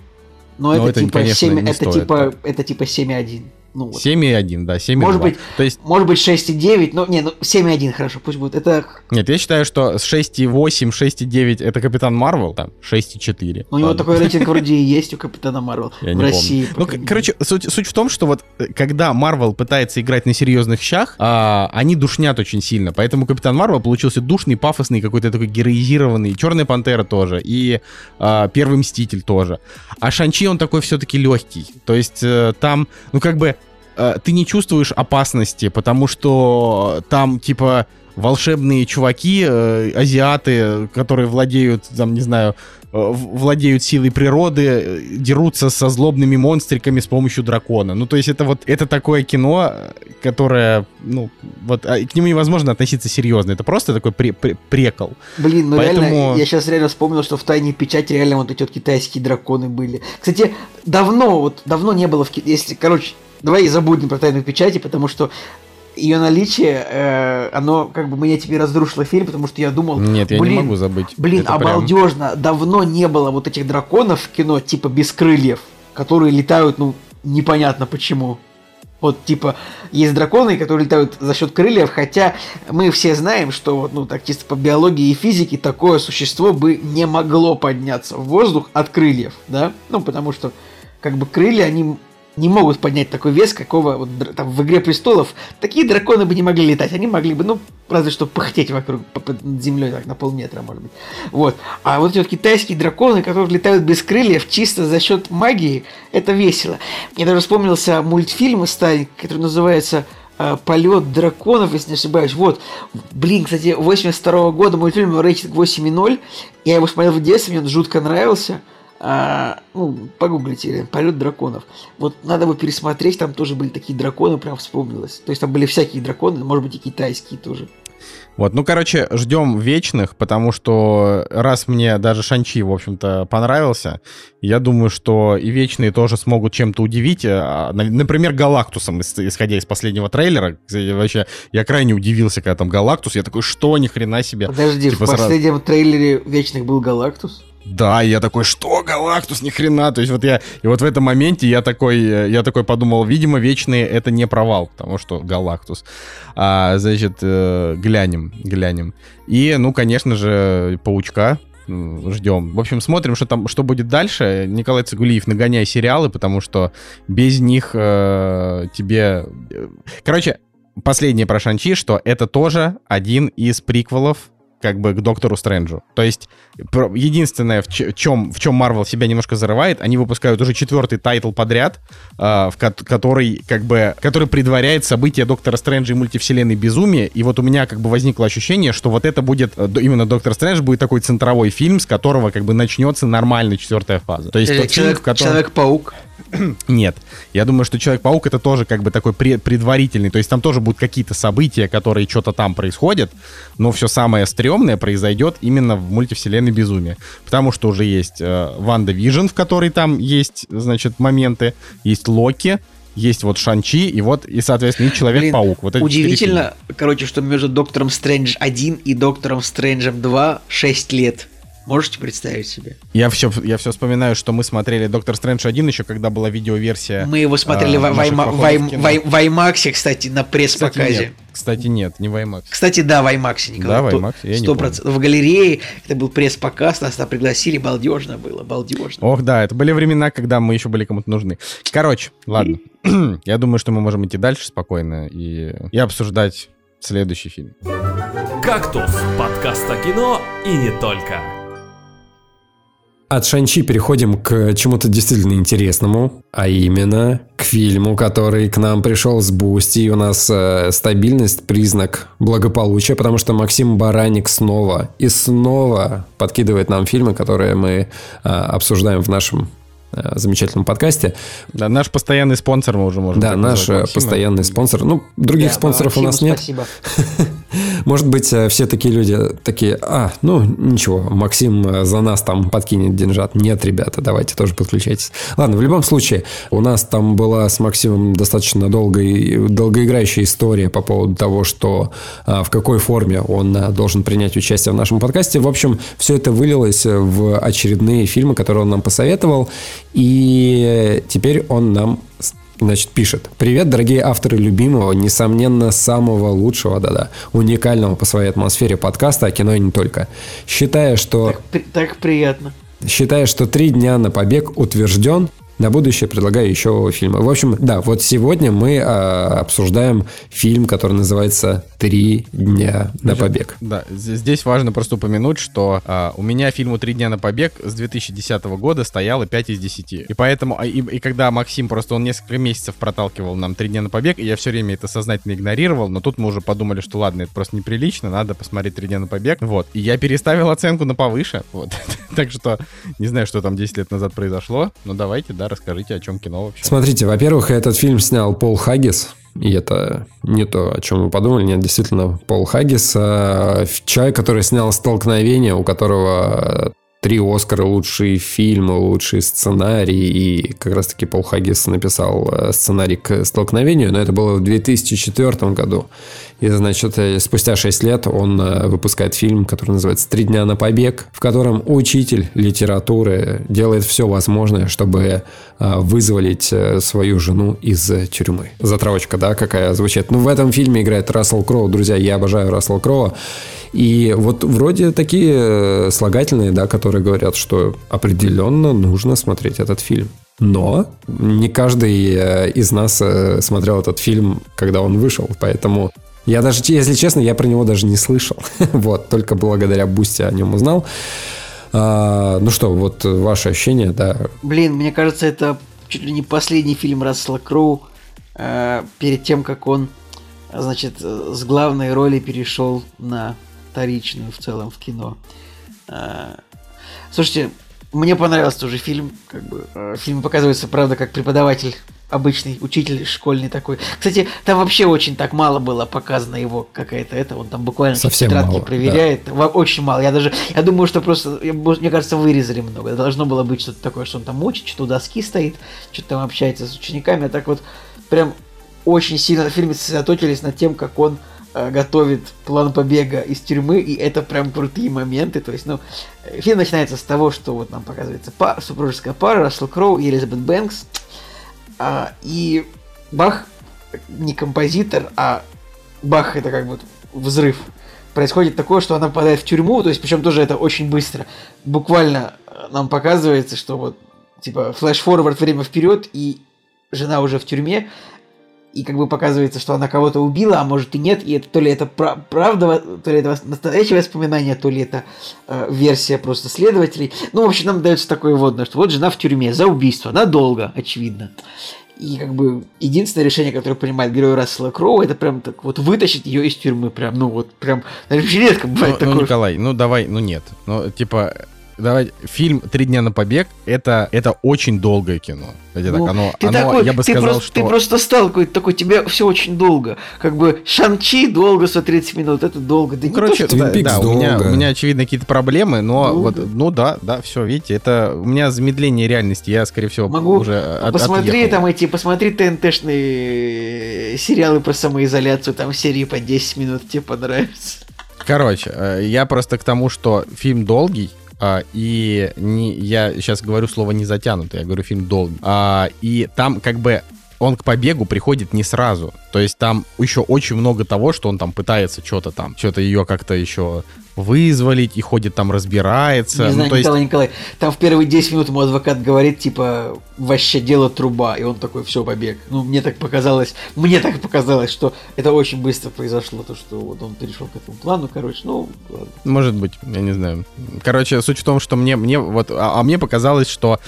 но, но это, это типа, конечно, семь, это, стоит, типа это типа семь целых одна. Ну, вот. семь целых одна, да, семь целых два. Может быть, то есть... может быть шесть целых девять, но не, ну семь целых одна, хорошо, пусть будет. Это... Нет, я считаю, что шесть целых восемь, шесть целых девять это Капитан Марвел, там, шесть целых четыре. Ну, у него такой рейтинг вроде и есть у Капитана Марвел в России. Ну, короче, суть, суть в том, что вот когда Марвел пытается играть на серьезных щах, а, они душнят очень сильно, поэтому Капитан Марвел получился душный, пафосный, какой-то такой героизированный, Черная Пантера тоже, и а, Первый Мститель тоже. А Шан-Чи, он такой все-таки легкий, то есть там, ну, как бы ты не чувствуешь опасности, потому что там, типа, волшебные чуваки, азиаты, которые владеют, там, не знаю, владеют силой природы, дерутся со злобными монстриками с помощью дракона. Ну, то есть это вот, это такое кино, которое, ну, вот, к нему невозможно относиться серьезно. Это просто такой пре- пре- прекол. Блин, ну поэтому... реально, я сейчас реально вспомнил, что в «Тайне печати» реально вот эти вот китайские драконы были. Кстати, давно, вот, давно не было в Китае, если, короче, давай забудем про «Тайную печати», потому что ее наличие, э, оно как бы мне теперь разрушило фильм, потому что я думал... Нет, я блин, не могу забыть. Блин, это обалдежно. Прям... Давно не было вот этих драконов в кино, типа, без крыльев, которые летают, ну, непонятно почему. Вот, типа, есть драконы, которые летают за счет крыльев, хотя мы все знаем, что, ну, так чисто по биологии и физике такое существо бы не могло подняться в воздух от крыльев, да? Ну, потому что, как бы, крылья, они... не могут поднять такой вес, какого вот, там, в «Игре престолов». Такие драконы бы не могли летать. Они могли бы, ну, разве что пыхтеть вокруг, под землей так, на полметра, может быть. Вот. А вот эти вот китайские драконы, которые летают без крыльев чисто за счет магии, это весело. Мне даже вспомнился мультфильм старый, который называется «Полет драконов», если не ошибаюсь. Вот. Блин, кстати, восемьдесят второго года мультфильм «Рейтинг восемь ноль». Я его смотрел в детстве, мне он жутко нравился. А, ну, погуглите, «Полет драконов». Вот надо бы пересмотреть, там тоже были такие драконы, прям вспомнилось. То есть там были всякие драконы, может быть, и китайские тоже. Вот, ну, короче, ждем вечных, потому что раз мне даже Шан-Чи, в общем-то, понравился, я думаю, что и вечные тоже смогут чем-то удивить. Например, Галактусом, исходя из последнего трейлера. Кстати, вообще, я крайне удивился, когда там Галактус. Я такой, что, ни хрена себе. Подожди, типа, в последнем сразу... трейлере вечных был Галактус? Да, я такой, что, Галактус, ни хрена. То есть вот я, и вот в этом моменте я такой, я такой подумал, видимо, вечные это не провал, потому что Галактус. А, значит, глянем, глянем. И, ну, конечно же, Паучка ждем. В общем, смотрим, что там, что будет дальше. Николай Цигулиев, нагоняй сериалы, потому что без них э, тебе... Короче, последнее про Шан-Чи, что это тоже один из приквелов как бы к Доктору Стрэнджу. То есть единственное, в чем, в чем Marvel себя немножко зарывает, они выпускают уже четвертый тайтл подряд, э, в ко- который как бы, который предваряет события Доктора Стрэнджа и мультивселенной безумия. И вот у меня как бы возникло ощущение, что вот это будет, именно Доктор Стрэндж будет такой центровой фильм, с которого как бы начнется нормально четвертая фаза. То есть тот человек, фильм, в котором... Человек-паук. Нет. Я думаю, что Человек-паук это тоже как бы такой предварительный. То есть там тоже будут какие-то события, которые что-то там происходят, но все самое стрёмное произойдет именно в мультивселенной безумия. Потому что уже есть э, Ванда Вижн, в которой там есть, значит, моменты, есть Локи, есть вот Шан-Чи, и вот, и, соответственно, и Человек-паук. Вот удивительно, короче, что между Доктором Стрэндж один и Доктором Стрэнджем два шесть лет. Можете представить себе? Я все, я все вспоминаю, что мы смотрели «Доктор Стрэндж один» еще, когда была видеоверсия. Мы его смотрели э, в, в, в, в, в IMAX, кстати, на пресс-показе. Кстати, нет, кстати, нет, не в IMAX. Кстати, да, в IMAX, Николай. Да, в IMAX, я не помню. В галерее это был пресс-показ, нас там пригласили, балдежно было, балдежно. Ох, да, это были времена, когда мы еще были кому-то нужны. Короче, ладно. Я думаю, что мы можем идти дальше спокойно и, и обсуждать следующий фильм. «Кактус» – подкаст о кино и не только. От Шан-Чи переходим к чему-то действительно интересному, а именно к фильму, который к нам пришел с Boosy. У нас э, стабильность – признак благополучия, потому что Максим Бараник снова и снова подкидывает нам фильмы, которые мы э, обсуждаем в нашем э, замечательном подкасте. Да, наш постоянный спонсор, мы уже можем да, наш Максима. Постоянный спонсор. Ну, других да, спонсоров Максиму у нас нет. Спасибо. Может быть, все такие люди такие, а, ну, ничего, Максим за нас там подкинет деньжат. Нет, ребята, давайте тоже подключайтесь. Ладно, в любом случае, у нас там была с Максимом достаточно долгая, долгоиграющая история по поводу того, что в какой форме он должен принять участие в нашем подкасте. В общем, все это вылилось в очередные фильмы, которые он нам посоветовал. И теперь он нам... Значит, пишет. Привет, дорогие авторы любимого, несомненно, самого лучшего, да-да, уникального по своей атмосфере подкаста о кино и не только. Считая, что... Так, при... так приятно. Считая, что «Три дня на побег» утвержден, на будущее предлагаю еще фильмы. В общем, да, вот сегодня мы а, обсуждаем фильм, который называется «Три дня на побег». Да, здесь важно просто упомянуть, что а, у меня фильму «Три дня на побег» с две тысячи десятого года стояло пять из десяти. И поэтому, и, и когда Максим просто, он несколько месяцев проталкивал нам «Три дня на побег», и я все время это сознательно игнорировал, но тут мы уже подумали, что ладно, это просто неприлично, надо посмотреть «Три дня на побег». Вот. И я переставил оценку на повыше. Вот. Так что не знаю, что там десять лет назад произошло, но давайте, да, расскажите, о чем кино вообще. Смотрите, во-первых, этот фильм снял Пол Хаггис. И это не то, о чем мы подумали. Нет, действительно, Пол Хаггис. Человек, который снял «Столкновение», у которого три Оскара, лучшие фильмы, лучшие сценарии. И как раз-таки Пол Хаггис написал сценарий к «Столкновению». Но это было в две тысячи четвёртом году. И, значит, спустя шесть лет он выпускает фильм, который называется «Три дня на побег», в котором учитель литературы делает все возможное, чтобы вызволить свою жену из тюрьмы. Затравочка, да, какая звучит. Ну, в этом фильме играет Рассел Кроу. Друзья, я обожаю Рассела Кроу. И вот вроде такие слагательные, да, которые которые говорят, что определенно нужно смотреть этот фильм. Но не каждый из нас смотрел этот фильм, когда он вышел, поэтому... Я даже, если честно, я про него даже не слышал. Вот, только благодаря Boosy о нем узнал. А, ну что, вот ваши ощущения, да. Блин, мне кажется, это чуть ли не последний фильм Рассела Кроу э, перед тем, как он, значит, с главной роли перешел на вторичную в целом в кино. Э, слушайте, мне понравился тоже фильм. Как бы, э, фильм показывается, правда, как преподаватель. Обычный учитель школьный такой. Кстати, там вообще очень так мало было показано его какая-то это. Он там буквально тетрадки проверяет. Да. Очень мало. Я даже, я думаю, что просто, мне кажется, вырезали много. Должно было быть что-то такое, что он там учит, что у доски стоит, что-то там общается с учениками. А так вот прям очень сильно в фильме сосредоточились над тем, как он готовит план побега из тюрьмы, и это прям крутые моменты. То есть, ну, фильм начинается с того, что вот нам показывается пар, супружеская пара, Рассел Кроу и Элизабет Бэнкс. А, и бах, не композитор, а бах, это как бы взрыв. Происходит такое, что она попадает в тюрьму, то есть, причем тоже это очень быстро. Буквально нам показывается, что вот, типа, флэш-форвард, время вперед, и жена уже в тюрьме, и как бы показывается, что она кого-то убила, а может и нет, и это, то ли это пра- правда, то ли это настоящее воспоминание, то ли это э, версия просто следователей. Ну, в общем, нам дается такое вводное, что вот жена в тюрьме за убийство, надолго, очевидно. И как бы единственное решение, которое принимает герой Рассела Кроу, это прям так вот вытащить ее из тюрьмы, прям, ну вот, прям, наверное, редко бывает ну, такое. Ну, Николай, ну давай, ну нет, ну типа... Давай, фильм «Три дня на побег» это, это очень долгое кино. Ну, так, оно, ты оно, такой, я бы ты сказал, просто, что... ты просто стал какой-то такой, тебе все очень долго. Как бы Шан-Чи долго, сто тридцать минут, это долго. Да ну, короче, то, да, да, у, меня, у меня, очевидно, какие-то проблемы, но долго. Вот, ну да, да, все, видите, это у меня замедление реальности, я, скорее всего, Могу уже от, посмотри отъехал. Там эти, посмотри ТНТ-шные сериалы про самоизоляцию, там серии по десять минут, тебе понравится. Короче, я просто к тому, что фильм долгий, Uh, и не, я сейчас говорю слово не затянутый, я говорю фильм долгий. Uh, и там как бы он к побегу приходит не сразу. То есть там еще очень много того, что он там пытается что-то там, что-то ее как-то еще вызволить, и ходит там, разбирается. Не знаю, ну, Николай, есть... Николай, там в первые десять минут ему адвокат говорит, типа, вообще дело труба, и он такой, все, побег. Ну, мне так показалось, мне так показалось, что это очень быстро произошло, то, что вот он перешел к этому плану, короче, ну, ладно. Может быть, я не знаю. Короче, суть в том, что мне, мне вот, а, а мне показалось, что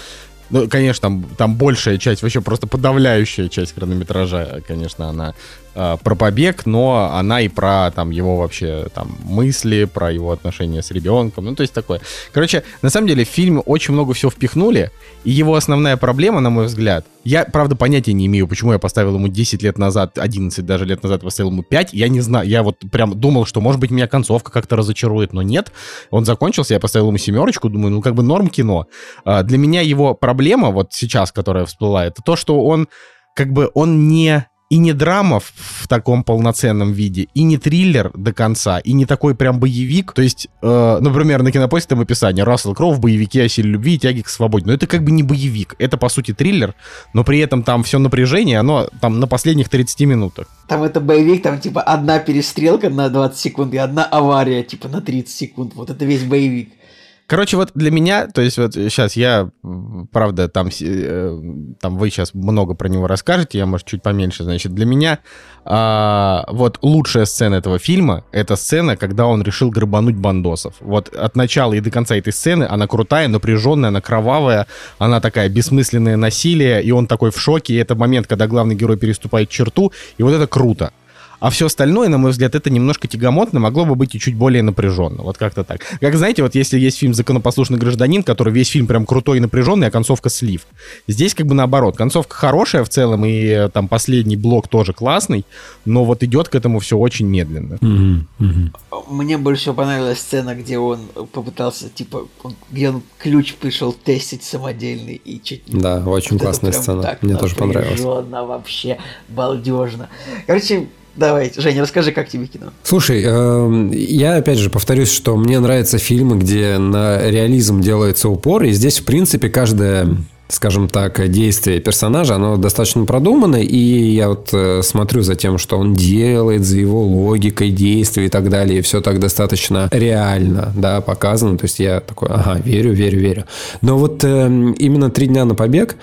ну, конечно, там, там большая часть, вообще просто подавляющая часть хронометража, конечно, она э, про побег, но она и про там, его вообще там, мысли, про его отношения с ребенком, ну, то есть такое. Короче, на самом деле в фильм очень много всего впихнули, и его основная проблема, на мой взгляд, я, правда, понятия не имею, почему я поставил ему десять лет назад, одиннадцать даже лет назад поставил ему пять, я не знаю, я вот прям думал, что, может быть, меня концовка как-то разочарует, но нет, он закончился, я поставил ему семерочку, думаю, ну, как бы норм кино. А, для меня его проблема Проблема вот сейчас, которая всплыла, это то, что он как бы он не и не драма в, в таком полноценном виде, и не триллер до конца, и не такой прям боевик. То есть, э, например, на Кинопоиске там описание «Рассел Кроу в боевике о силе любви и тяги к свободе». Но это как бы не боевик, это по сути триллер, но при этом там все напряжение, оно там на последних тридцати минутах. Там это боевик, там типа одна перестрелка на двадцать секунд и одна авария типа на тридцать секунд. Вот это весь боевик. Короче, вот для меня, то есть вот сейчас я, правда, там, там вы сейчас много про него расскажете, я, может, чуть поменьше, значит, для меня а, вот лучшая сцена этого фильма, это сцена, когда он решил грабануть бандосов. Вот от начала и до конца этой сцены она крутая, напряженная, она кровавая, она такая бессмысленное насилие, и он такой в шоке, и это момент, когда главный герой переступает черту, и вот это круто. А все остальное, на мой взгляд, это немножко тягомотно, могло бы быть и чуть более напряженно. Вот как-то так. Как, знаете, вот если есть фильм «Законопослушный гражданин», который весь фильм прям крутой и напряженный, а концовка слив. Здесь как бы наоборот. Концовка хорошая в целом, и там последний блок тоже классный, но вот идет к этому все очень медленно. Mm-hmm. Mm-hmm. Мне больше всего понравилась сцена, где он попытался, типа, он, где он ключ пришел тестить самодельный и чуть... Да, очень вот классная сцена. Мне тоже понравилась. Вообще балдежно. Короче... Давай, Женя, расскажи, как тебе кино. Слушай, я опять же повторюсь, что мне нравятся фильмы, где на реализм делается упор, и здесь, в принципе, каждая скажем так, действие персонажа, оно достаточно продумано, и я вот смотрю за тем, что он делает, за его логикой действий и так далее, и все так достаточно реально, да, показано, то есть я такой, ага, верю, верю, верю. Но вот э, именно «Три дня на побег»,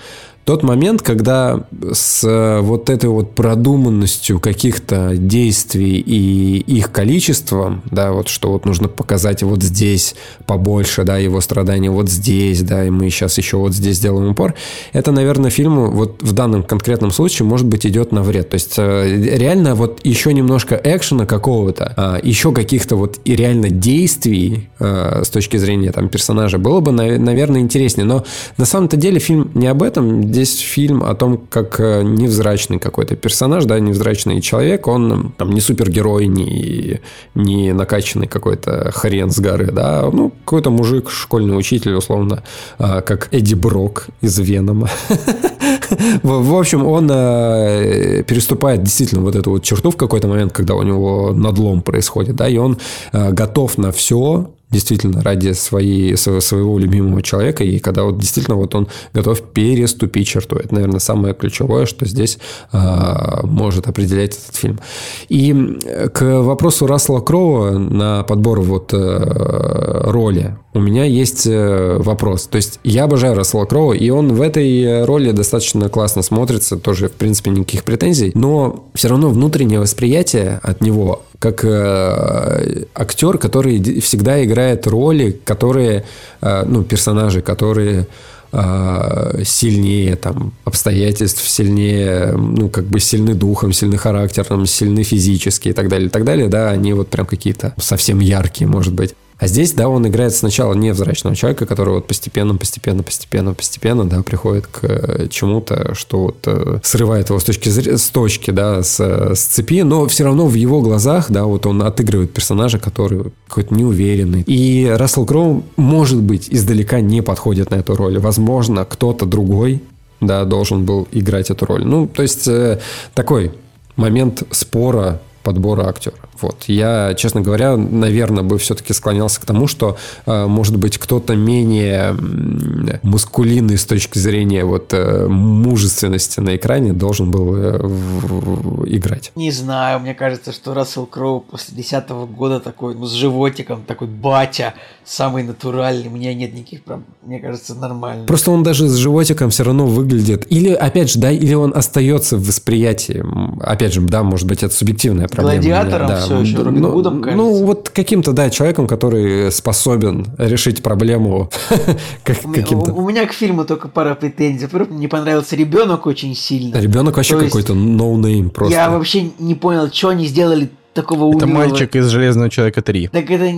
тот момент, когда с вот этой вот продуманностью каких-то действий и их количеством, да, вот что вот нужно показать вот здесь побольше, да, его страдания вот здесь, да, и мы сейчас еще вот здесь делаем упор, это, наверное, фильму вот в данном конкретном случае, может быть, идет на вред. То есть реально вот еще немножко экшена какого-то, еще каких-то вот и реально действий с точки зрения там персонажа было бы, наверное, интереснее. Но на самом-то деле фильм не об этом. Здесь фильм о том, как невзрачный какой-то персонаж, да, невзрачный человек, он там не супергерой, не, не накачанный какой-то хрен с горы, да, ну, какой-то мужик, школьный учитель, условно, как Эдди Брок из «Венома». В общем, он переступает действительно вот эту вот черту в какой-то момент, когда у него надлом происходит, да, и он готов на все, действительно, ради своей, своего любимого человека, и когда вот действительно вот он готов переступить черту. Это, наверное, самое ключевое, что здесь а, может определять этот фильм. И к вопросу Рассела Кроу на подбор вот а, роли у меня есть вопрос. То есть я обожаю Рассела Кроу, и он в этой роли достаточно классно смотрится, тоже, в принципе, никаких претензий, но все равно внутреннее восприятие от него как э, актер, который всегда играет роли, которые, э, ну, персонажи, которые э, сильнее там обстоятельств, сильнее, ну, как бы сильны духом, сильны характером, сильны физически и так далее, и так далее, да, они вот прям какие-то совсем яркие, может быть. А здесь, да, он играет сначала невзрачного человека, который вот постепенно, постепенно, постепенно, постепенно, да, приходит к чему-то, что вот срывает его с точки, с точки, да, с, с цепи, но все равно в его глазах, да, вот он отыгрывает персонажа, который какой-то неуверенный. И Рассел Кроу, может быть, издалека не подходит на эту роль. Возможно, кто-то другой, да, должен был играть эту роль. Ну, то есть такой момент спора, подбора актера. Вот. Я, честно говоря, наверное, бы все-таки склонялся к тому, что, может быть, кто-то менее мускулинный с точки зрения вот мужественности на экране должен был играть. Не знаю, мне кажется, что Рассел Кроу после десятого года такой, ну, с животиком, такой батя, самый натуральный, у меня нет никаких проблем, мне кажется, нормально. Просто он даже с животиком все равно выглядит, или, опять же, да, или он остается в восприятии, опять же, да, может быть, это субъективное. Гладиатором да, все еще, Робин ну, Гудом, кажется. Ну, вот каким-то, да, человеком, который способен решить проблему как, у, каким-то. У, у меня к фильму только пара претензий. Мне понравился ребенок очень сильно. Ребенок вообще то какой-то ноунейм просто. Я вообще не понял, что они сделали такого умного. Это мальчик из «Железного человека три». Так это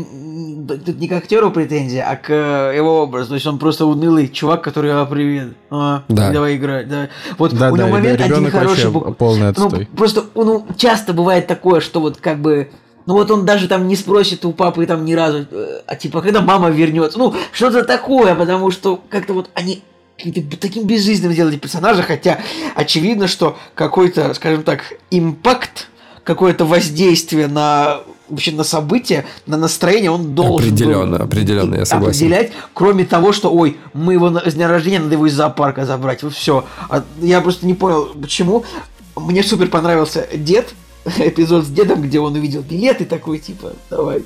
тут не к актеру претензии, а к его образу. То есть он просто унылый чувак, который а, привет, а, да. давай играть. Да. Вот да, у него да, момент один хороший. Букв... полный отстой. Ну, просто ну, часто бывает такое, что вот как бы. Ну вот он даже там не спросит у папы там ни разу, а типа когда мама вернется. Ну, что-то такое, потому что как-то вот они таким безжизненным делали персонажа, хотя очевидно, что какой-то, скажем так, импакт, какое-то воздействие на вообще на события, на настроение он должен определенно, был, определенно, я согласен. Определять, кроме того, что, ой, мы его на, с дня рождения, надо его из зоопарка забрать, вот все. А я просто не понял, почему. Мне супер понравился дед, эпизод с дедом, где он увидел билет и такой, типа, давай,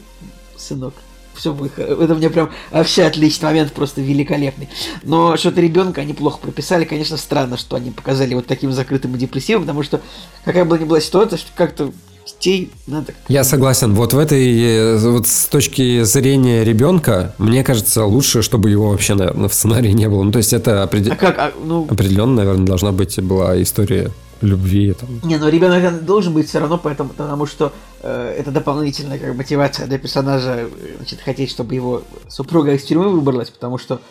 сынок, все будет. Это мне прям вообще отличный момент, просто великолепный. Но что-то ребенка они плохо прописали, конечно, странно, что они показали вот таким закрытым и депрессивным, потому что какая бы ни была ситуация, что как-то детей надо... Я согласен. Вот в этой, вот с точки зрения ребенка, мне кажется, лучше, чтобы его вообще, наверное, в сценарии не было. Ну, то есть это определ... а как? А, ну... определенно, наверное, должна быть была история любви. Там. Не, ну ребенок должен быть все равно, поэтому, потому что э, это дополнительная как, мотивация для персонажа, значит, хотеть, чтобы его супруга из тюрьмы выбралась, потому что,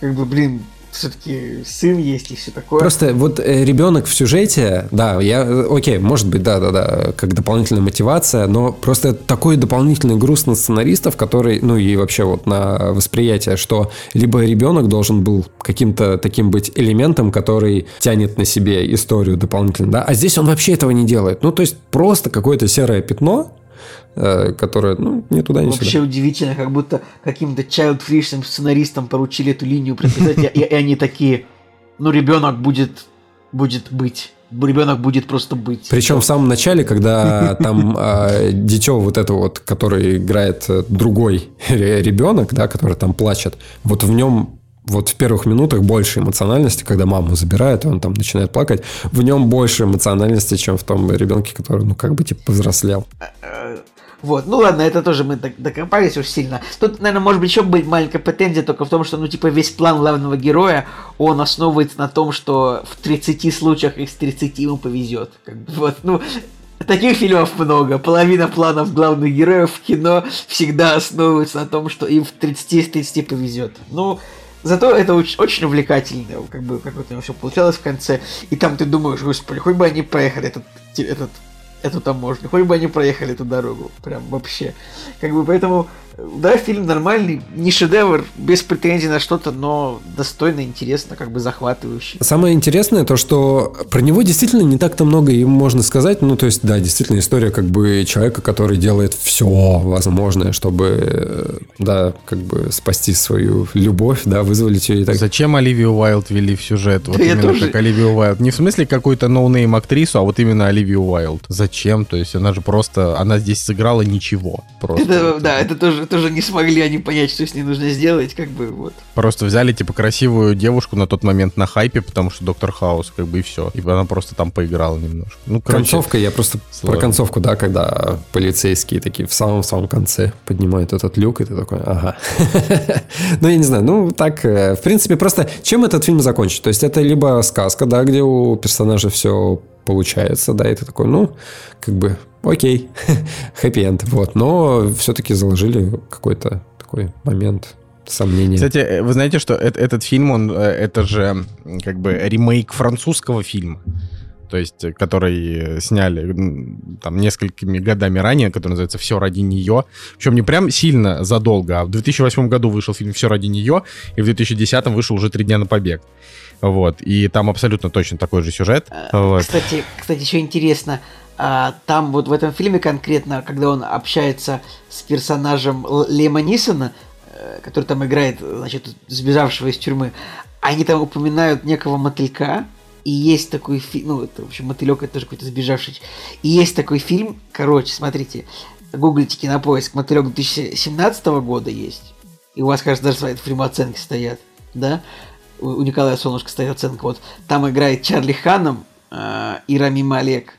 как бы, блин, все-таки сын есть и все такое. Просто вот ребенок в сюжете, да, я, окей, может быть, да-да-да, как дополнительная мотивация, но просто такой дополнительный груз на сценаристов, который, ну и вообще вот на восприятие, что либо ребенок должен был каким-то таким быть элементом, который тянет на себе историю дополнительно, да, а здесь он вообще этого не делает. Ну, то есть просто какое-то серое пятно, которая, ну, не туда, не вообще сюда. Вообще удивительно, как будто каким-то child-free сценаристам поручили эту линию прописать, и они такие, ну, ребенок будет, будет быть. Ребенок будет просто быть. Причем в самом начале, когда там э, дитё вот это вот, который играет другой ребенок, да, который там плачет, вот в нем вот в первых минутах больше эмоциональности, когда маму забирают, и он там начинает плакать, в нем больше эмоциональности, чем в том ребенке, который, ну, как бы, типа, повзрослел. Вот, ну ладно, это тоже мы докопались уж сильно. Тут, наверное, может быть еще быть маленькая претензия только в том, что, ну, типа, весь план главного героя, он основывается на том, что в тридцати случаях из тридцати ему повезет. Как бы, вот, ну, таких фильмов много. Половина планов главных героев в кино всегда основывается на том, что им в тридцати из тридцати повезет. Ну, зато это очень, очень увлекательно, как бы, как вот у него все получалось в конце. И там ты думаешь, господи, хоть бы они проехали этот... этот эту таможню, хоть бы они проехали эту дорогу, прям вообще, как бы, поэтому, да, фильм нормальный, не шедевр, без претензий на что-то, но достойно, интересно, как бы захватывающе. Самое интересное то, что про него действительно не так-то много им можно сказать, ну, то есть, да, действительно, история, как бы, человека, который делает все возможное, чтобы, да, как бы, спасти свою любовь, да, вызволить ее и так. Зачем Оливию Уайлд ввели в сюжет? Да, вот именно тоже... как Оливию Уайлд. Не в смысле какую-то ноунейм-актрису, а вот именно Оливию Уайлд. Зачем? То есть, она же просто, она здесь сыграла ничего. Просто. Это, да, это тоже тоже не смогли они понять, что с ней нужно сделать, как бы, вот. Просто взяли, типа, красивую девушку на тот момент на хайпе, потому что Доктор Хаус, как бы, и все. И она просто там поиграла немножко. Ну, короче, концовка, я просто сложно. Про концовку, да, когда полицейские такие в самом-самом конце поднимают этот люк, и ты такой, ага. Ну, я не знаю, ну, так, в принципе, просто чем этот фильм закончит? То есть, это либо сказка, да, где у персонажа все получается, да, и ты такой, ну, как бы, окей, хэппи-энд, вот, но все-таки заложили какой-то такой момент сомнения. Кстати, вы знаете, что этот, этот фильм, он, это же, как бы, ремейк французского фильма, то есть, который сняли там несколькими годами ранее, который называется «Все ради нее». Причем не прям сильно задолго, а в две тысячи восьмом году вышел фильм «Все ради нее», и в две тысячи десятом вышел уже «Три дня на побег». Вот, и там абсолютно точно такой же сюжет. Вот. Кстати, кстати, еще интересно, там вот в этом фильме конкретно, когда он общается с персонажем Лема Нисона, который там играет, значит, сбежавшего из тюрьмы, они там упоминают некого мотылька, и есть такой фильм, ну, это, в общем, мотылек, это тоже какой-то сбежавший, и есть такой фильм, короче, смотрите, гуглите Кинопоиск, мотылек две тысячи семнадцатого года есть, и у вас, кажется, даже свои фильмооценки стоят, да? У Николая Солнышко стоит оценка. Вот там играет Чарли Ханном э, и Рами Малек.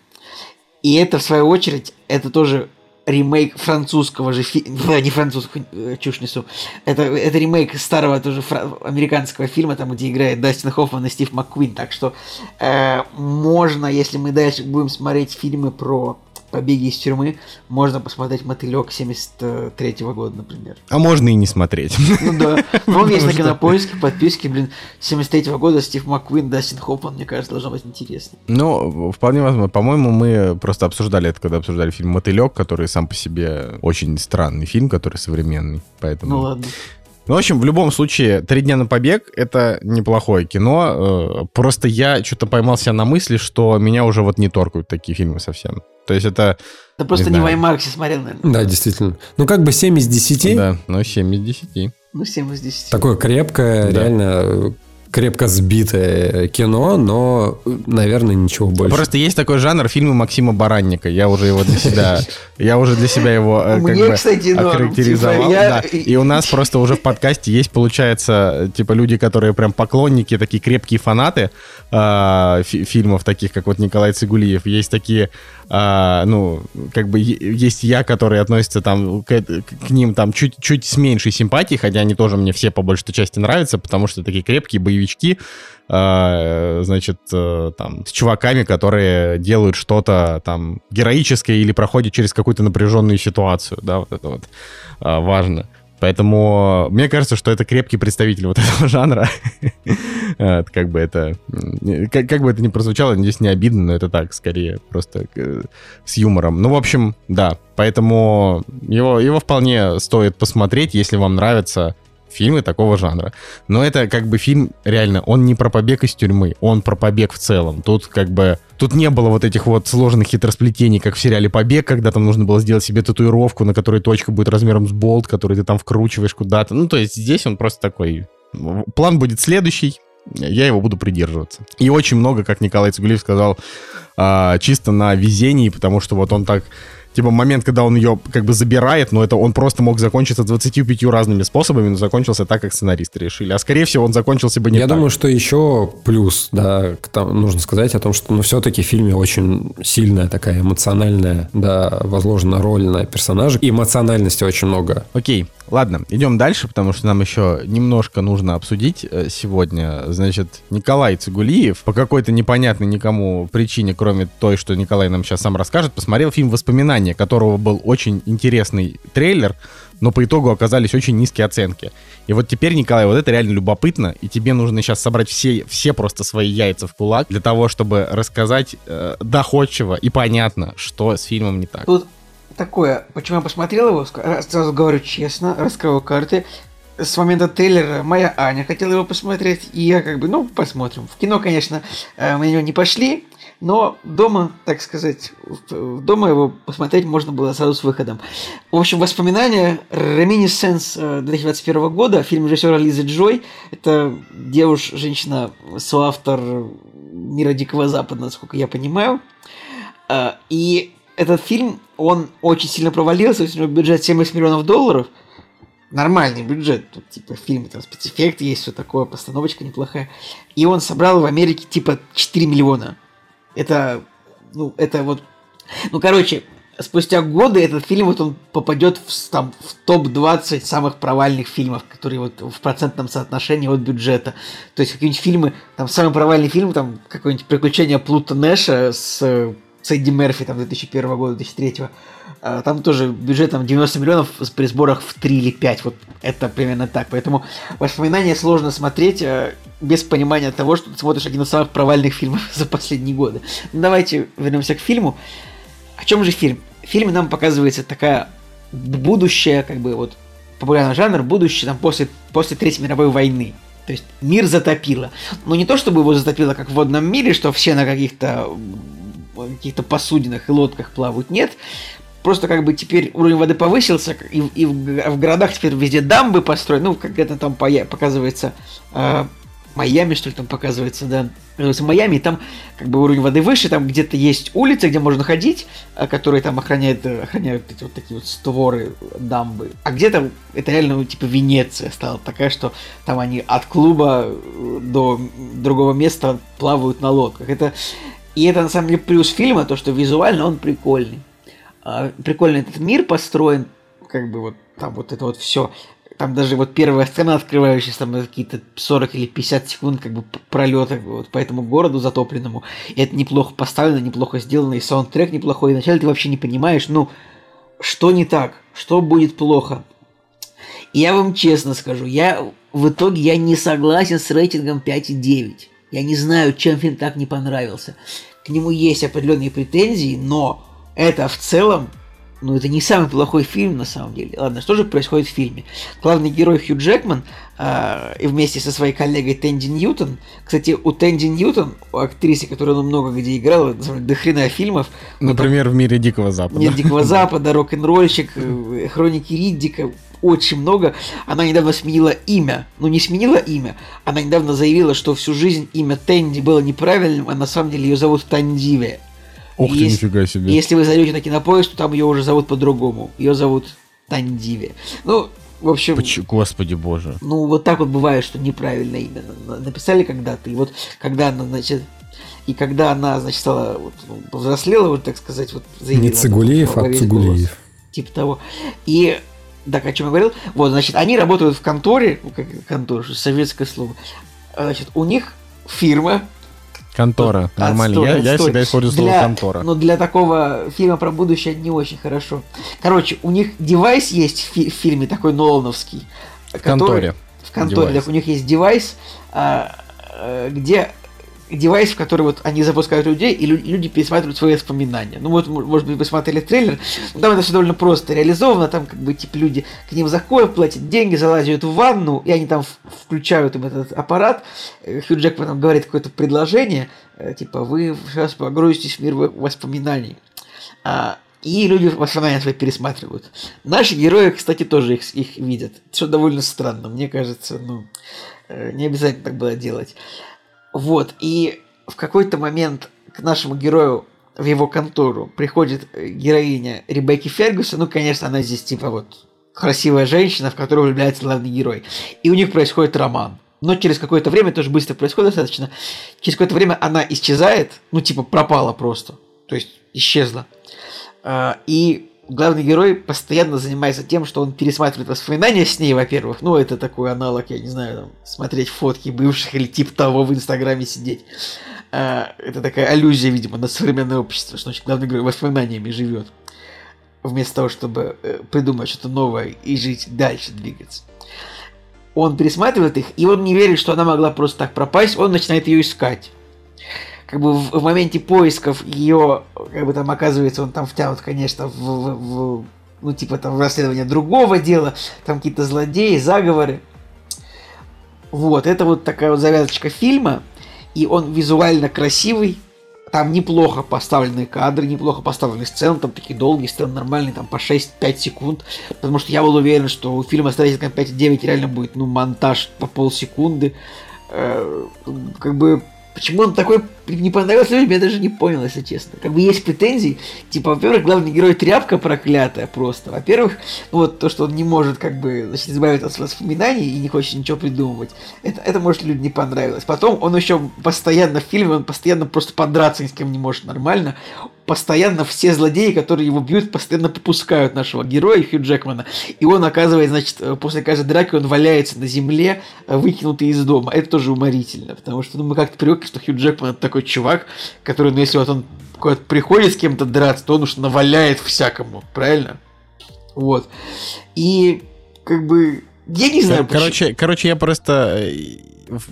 И это, в свою очередь, это тоже ремейк французского же фильма. Да, не французского, чушь несу. Это, это ремейк старого тоже фра- американского фильма, там, где играет Дастин Хоффман и Стив МакКуин. Так что э, можно, если мы дальше будем смотреть фильмы про побеги из тюрьмы, можно посмотреть «Мотылёк» семьдесят третьего года, например. А можно и не смотреть. Ну да. Но он есть на Кинопоиске, подписки, блин, семьдесят третьего года, Стив МакКуин, Дастин Хоффман, мне кажется, должно быть интересно. Ну, вполне возможно. По-моему, мы просто обсуждали это, когда обсуждали фильм «Мотылёк», который сам по себе очень странный фильм, который современный, поэтому... Ну ладно. Ну, в общем, в любом случае, «Три дня на побег» — это неплохое кино. Просто я что-то поймал себя на мысли, что меня уже вот не торкают такие фильмы совсем. То есть это... Да не просто не в IMAX смотрел, наверное. Да, действительно. Ну, как бы семь из десяти. Да, ну семь из десяти. Ну, семь из десяти. Такое крепкое, да. Реально... крепко сбитое кино, но, наверное, ничего больше. Просто есть такой жанр фильмы Максима Баранника. Я уже его для себя... Я уже для себя его как бы охарактеризовал. И у нас просто уже в подкасте есть, получается, типа люди, которые прям поклонники, такие крепкие фанаты фильмов таких, как вот Николай Цигулиев. Есть такие... А, ну, как бы есть я, который относится там к, к ним там чуть-чуть с меньшей симпатией, хотя они тоже мне все по большей части нравятся, потому что такие крепкие боевички, а, значит, там, с чуваками, которые делают что-то там героическое или проходят через какую-то напряженную ситуацию, да, вот это вот а, важно. Поэтому мне кажется, что это крепкий представитель вот этого жанра. Как бы это... Как бы это ни прозвучало, здесь не обидно, но это так, скорее, просто с юмором. Ну, в общем, да. Поэтому его вполне стоит посмотреть, если вам нравятся фильмы такого жанра. Но это как бы фильм, реально, он не про побег из тюрьмы, он про побег в целом. Тут как бы... Тут не было вот этих вот сложных хитросплетений, как в сериале «Побег», когда там нужно было сделать себе татуировку, на которой точка будет размером с болт, который ты там вкручиваешь куда-то. Ну, то есть здесь он просто такой... План будет следующий. я его буду придерживаться. И очень много, как Николай Цугулиев сказал, чисто на везении, потому что вот он так... Типа момент, когда он ее как бы забирает, но это он просто мог закончиться двадцатью пятью разными способами, но закончился так, как сценаристы решили. А скорее всего он закончился бы не Я так. Я думаю, что еще плюс, да, там нужно сказать о том, что ну, все-таки в фильме очень сильная такая эмоциональная, да, возложена роль на персонажа. И эмоциональности очень много. Окей, ладно, идем дальше, потому что нам еще немножко нужно обсудить сегодня. Значит, Николай Цугулиев по какой-то непонятной никому причине, кроме той, что Николай нам сейчас сам расскажет, посмотрел фильм «Воспоминания», которого был очень интересный трейлер, но по итогу оказались очень низкие оценки. И вот теперь, Николай, вот это реально любопытно, и тебе нужно сейчас собрать все, все просто свои яйца в кулак для того, чтобы рассказать э, доходчиво и понятно, что с фильмом не так. Тут такое, почему я посмотрел его, сразу говорю честно, раскрою карты, с момента трейлера моя Аня хотела его посмотреть, и я как бы, ну, посмотрим. В кино, конечно, мы на него не пошли, но дома, так сказать, дома его посмотреть можно было сразу с выходом. В общем, «Воспоминания», реминисценс две тысячи двадцать первого года, фильм режиссера Лизы Джой. Это девушка, женщина, соавтор «Мира Дикого Запада», насколько я понимаю. И этот фильм, он очень сильно провалился, у него бюджет семьдесят миллионов долларов. Нормальный бюджет, тут типа фильм, там спецэффекты есть, все такое, постановочка неплохая. И он собрал в Америке типа четыре миллиона. Это, ну, это вот... Ну, короче, спустя годы этот фильм, вот он попадет в, там, в топ двадцать самых провальных фильмов, которые вот в процентном соотношении от бюджета. То есть какие-нибудь фильмы, там, самый провальный фильм, там, какое-нибудь «Приключение Плута Нэша» с Сэдди Мерфи, там, две тысячи первого года, две тысячи третьего. Там тоже бюджет, там, девяносто миллионов при сборах в три или пять. Вот это примерно так. Поэтому «Воспоминания» сложно смотреть без понимания того, что ты смотришь один из самых провальных фильмов за последние годы. Но давайте вернемся к фильму. О чем же фильм? В фильме нам показывается такая будущее, как бы вот популярный жанр, будущее там, после, после Третьей мировой войны. То есть мир затопило. Но не то, чтобы его затопило, как в водном мире, что все на каких-то, каких-то посудинах и лодках плавают. Нет. Просто как бы теперь уровень воды повысился, и, и в, в городах теперь везде дамбы построены. Ну, когда-то там показывается... Э, Майами, что ли, там показывается, да. В Майами, там как бы уровень воды выше, там где-то есть улицы, где можно ходить, которые там охраняют, охраняют эти вот такие вот створы, дамбы. А где-то это реально, типа, Венеция стала такая, что там они от клуба до другого места плавают на лодках. Это... И это, на самом деле, плюс фильма, то, что визуально он прикольный. Прикольно этот мир построен, как бы вот там вот это вот все... Там даже вот первая сцена, открывающаяся, там какие-то сорок или пятьдесят секунд как бы пролета вот по этому городу затопленному. И это неплохо поставлено, неплохо сделано, и саундтрек неплохой. И вначале ты вообще не понимаешь, ну, что не так, что будет плохо. И я вам честно скажу, я в итоге я не согласен с рейтингом пять и девять. Я не знаю, чем фильм так не понравился. К нему есть определенные претензии, но это в целом... Ну, это не самый плохой фильм, на самом деле. Ладно, что же происходит в фильме? Главный герой Хью Джекман э, и вместе со своей коллегой Тенди Ньютон. Кстати, у Тенди Ньютон, у актрисы, которую он много где играл, до хрена фильмов. Например, там, в «Мире Дикого Запада». «Мир Дикого Запада», «Рок-н-ролльщик», «Хроники Риддика». Очень много. Она недавно сменила имя. Ну, не сменила имя. Она недавно заявила, что всю жизнь имя Тенди было неправильным, а на самом деле ее зовут Тандивия. Ух ты, если, нифига себе. Если вы зайдете на Кинопоиск, то там ее уже зовут по-другому. Ее зовут Тандиви. Ну, в общем... Поч- Господи боже. Ну, вот так вот бывает, что неправильное имя написали когда-то. И вот когда она, значит... И когда она, значит, стала... Вот, ну, повзрослела, вот так сказать, вот заявила... Не Цигулеев, а Цигулеев. Типа того. И... Так, о чем я говорил? Вот, значит, они работают в конторе... Ну, как контора, советское слово. Значит, у них фирма... Контора, ну, нормально. Отстой, я, отстой. я всегда использую слово для, контора. Но для такого фильма про будущее не очень хорошо. Короче, у них девайс есть в, фи- в фильме такой нолановский. В конторе. В конторе. Так, у них есть девайс, а, а, где девайс, в который вот они запускают людей, и лю- люди пересматривают свои воспоминания. Ну вот, может быть, вы смотрели трейлер. Но там это все довольно просто реализовано. Там как бы типа люди к ним заходят, платят деньги, залазят в ванну, и они там в- включают им этот аппарат. Хью Джекман там говорит какое-то предложение, типа вы сейчас погрузитесь в мир воспоминаний. А, И люди машинально свои пересматривают. Наши герои, кстати, тоже их, их видят. Что довольно странно, мне кажется, ну, не обязательно так было делать. Вот, и в какой-то момент к нашему герою в его контору приходит героиня Ребекки Фергюса. Ну, конечно, она здесь типа вот красивая женщина, в которую влюбляется главный герой. И у них происходит роман. Но через какое-то время, тоже быстро происходит достаточно, через какое-то время она исчезает, ну, типа пропала просто, то есть исчезла. И главный герой постоянно занимается тем, что он пересматривает воспоминания с ней, во-первых. Ну, это такой аналог, я не знаю, там, смотреть фотки бывших или типа того в Инстаграме сидеть. Это такая аллюзия, видимо, на современное общество, что значит, главный герой воспоминаниями живет, вместо того, чтобы придумать что-то новое и жить дальше, двигаться. Он пересматривает их, и он не верит, что она могла просто так пропасть, он начинает ее искать. Как бы в, в моменте поисков ее, как бы там оказывается, он там втянут, конечно, в, в, в ну, типа там в расследование другого дела, там какие-то злодеи, заговоры. Вот, это вот такая вот завязочка фильма, и он визуально красивый, там неплохо поставлены кадры, неплохо поставлены сцены, там такие долгие сцены, нормальные, там по шесть-пять секунд, потому что я был уверен, что у фильма с рейтингом пять и девять реально будет, ну, монтаж по полсекунды, э, как бы... Почему он такой не понравился людям, я даже не понял, если честно. Как бы есть претензии, типа, во-первых, главный герой тряпка проклятая просто. Во-первых, вот то, что он не может, как бы, значит, избавиться от воспоминаний и не хочет ничего придумывать. Это, это может, людям не понравилось. Потом он еще постоянно в фильме, он постоянно просто подраться ни с кем не может нормально. Постоянно все злодеи, которые его бьют, постоянно попускают нашего героя Хью Джекмана. И он, оказывается, значит, после каждой драки он валяется на земле, выкинутый из дома. Это тоже уморительно, потому что ну, мы как-то привыкли, что Хью Джекман это такой чувак, который, ну, если вот он куда-то приходит с кем-то драться, то он уж наваляет всякому, правильно? Вот. И, как бы, я не знаю, почему. Короче, короче я просто...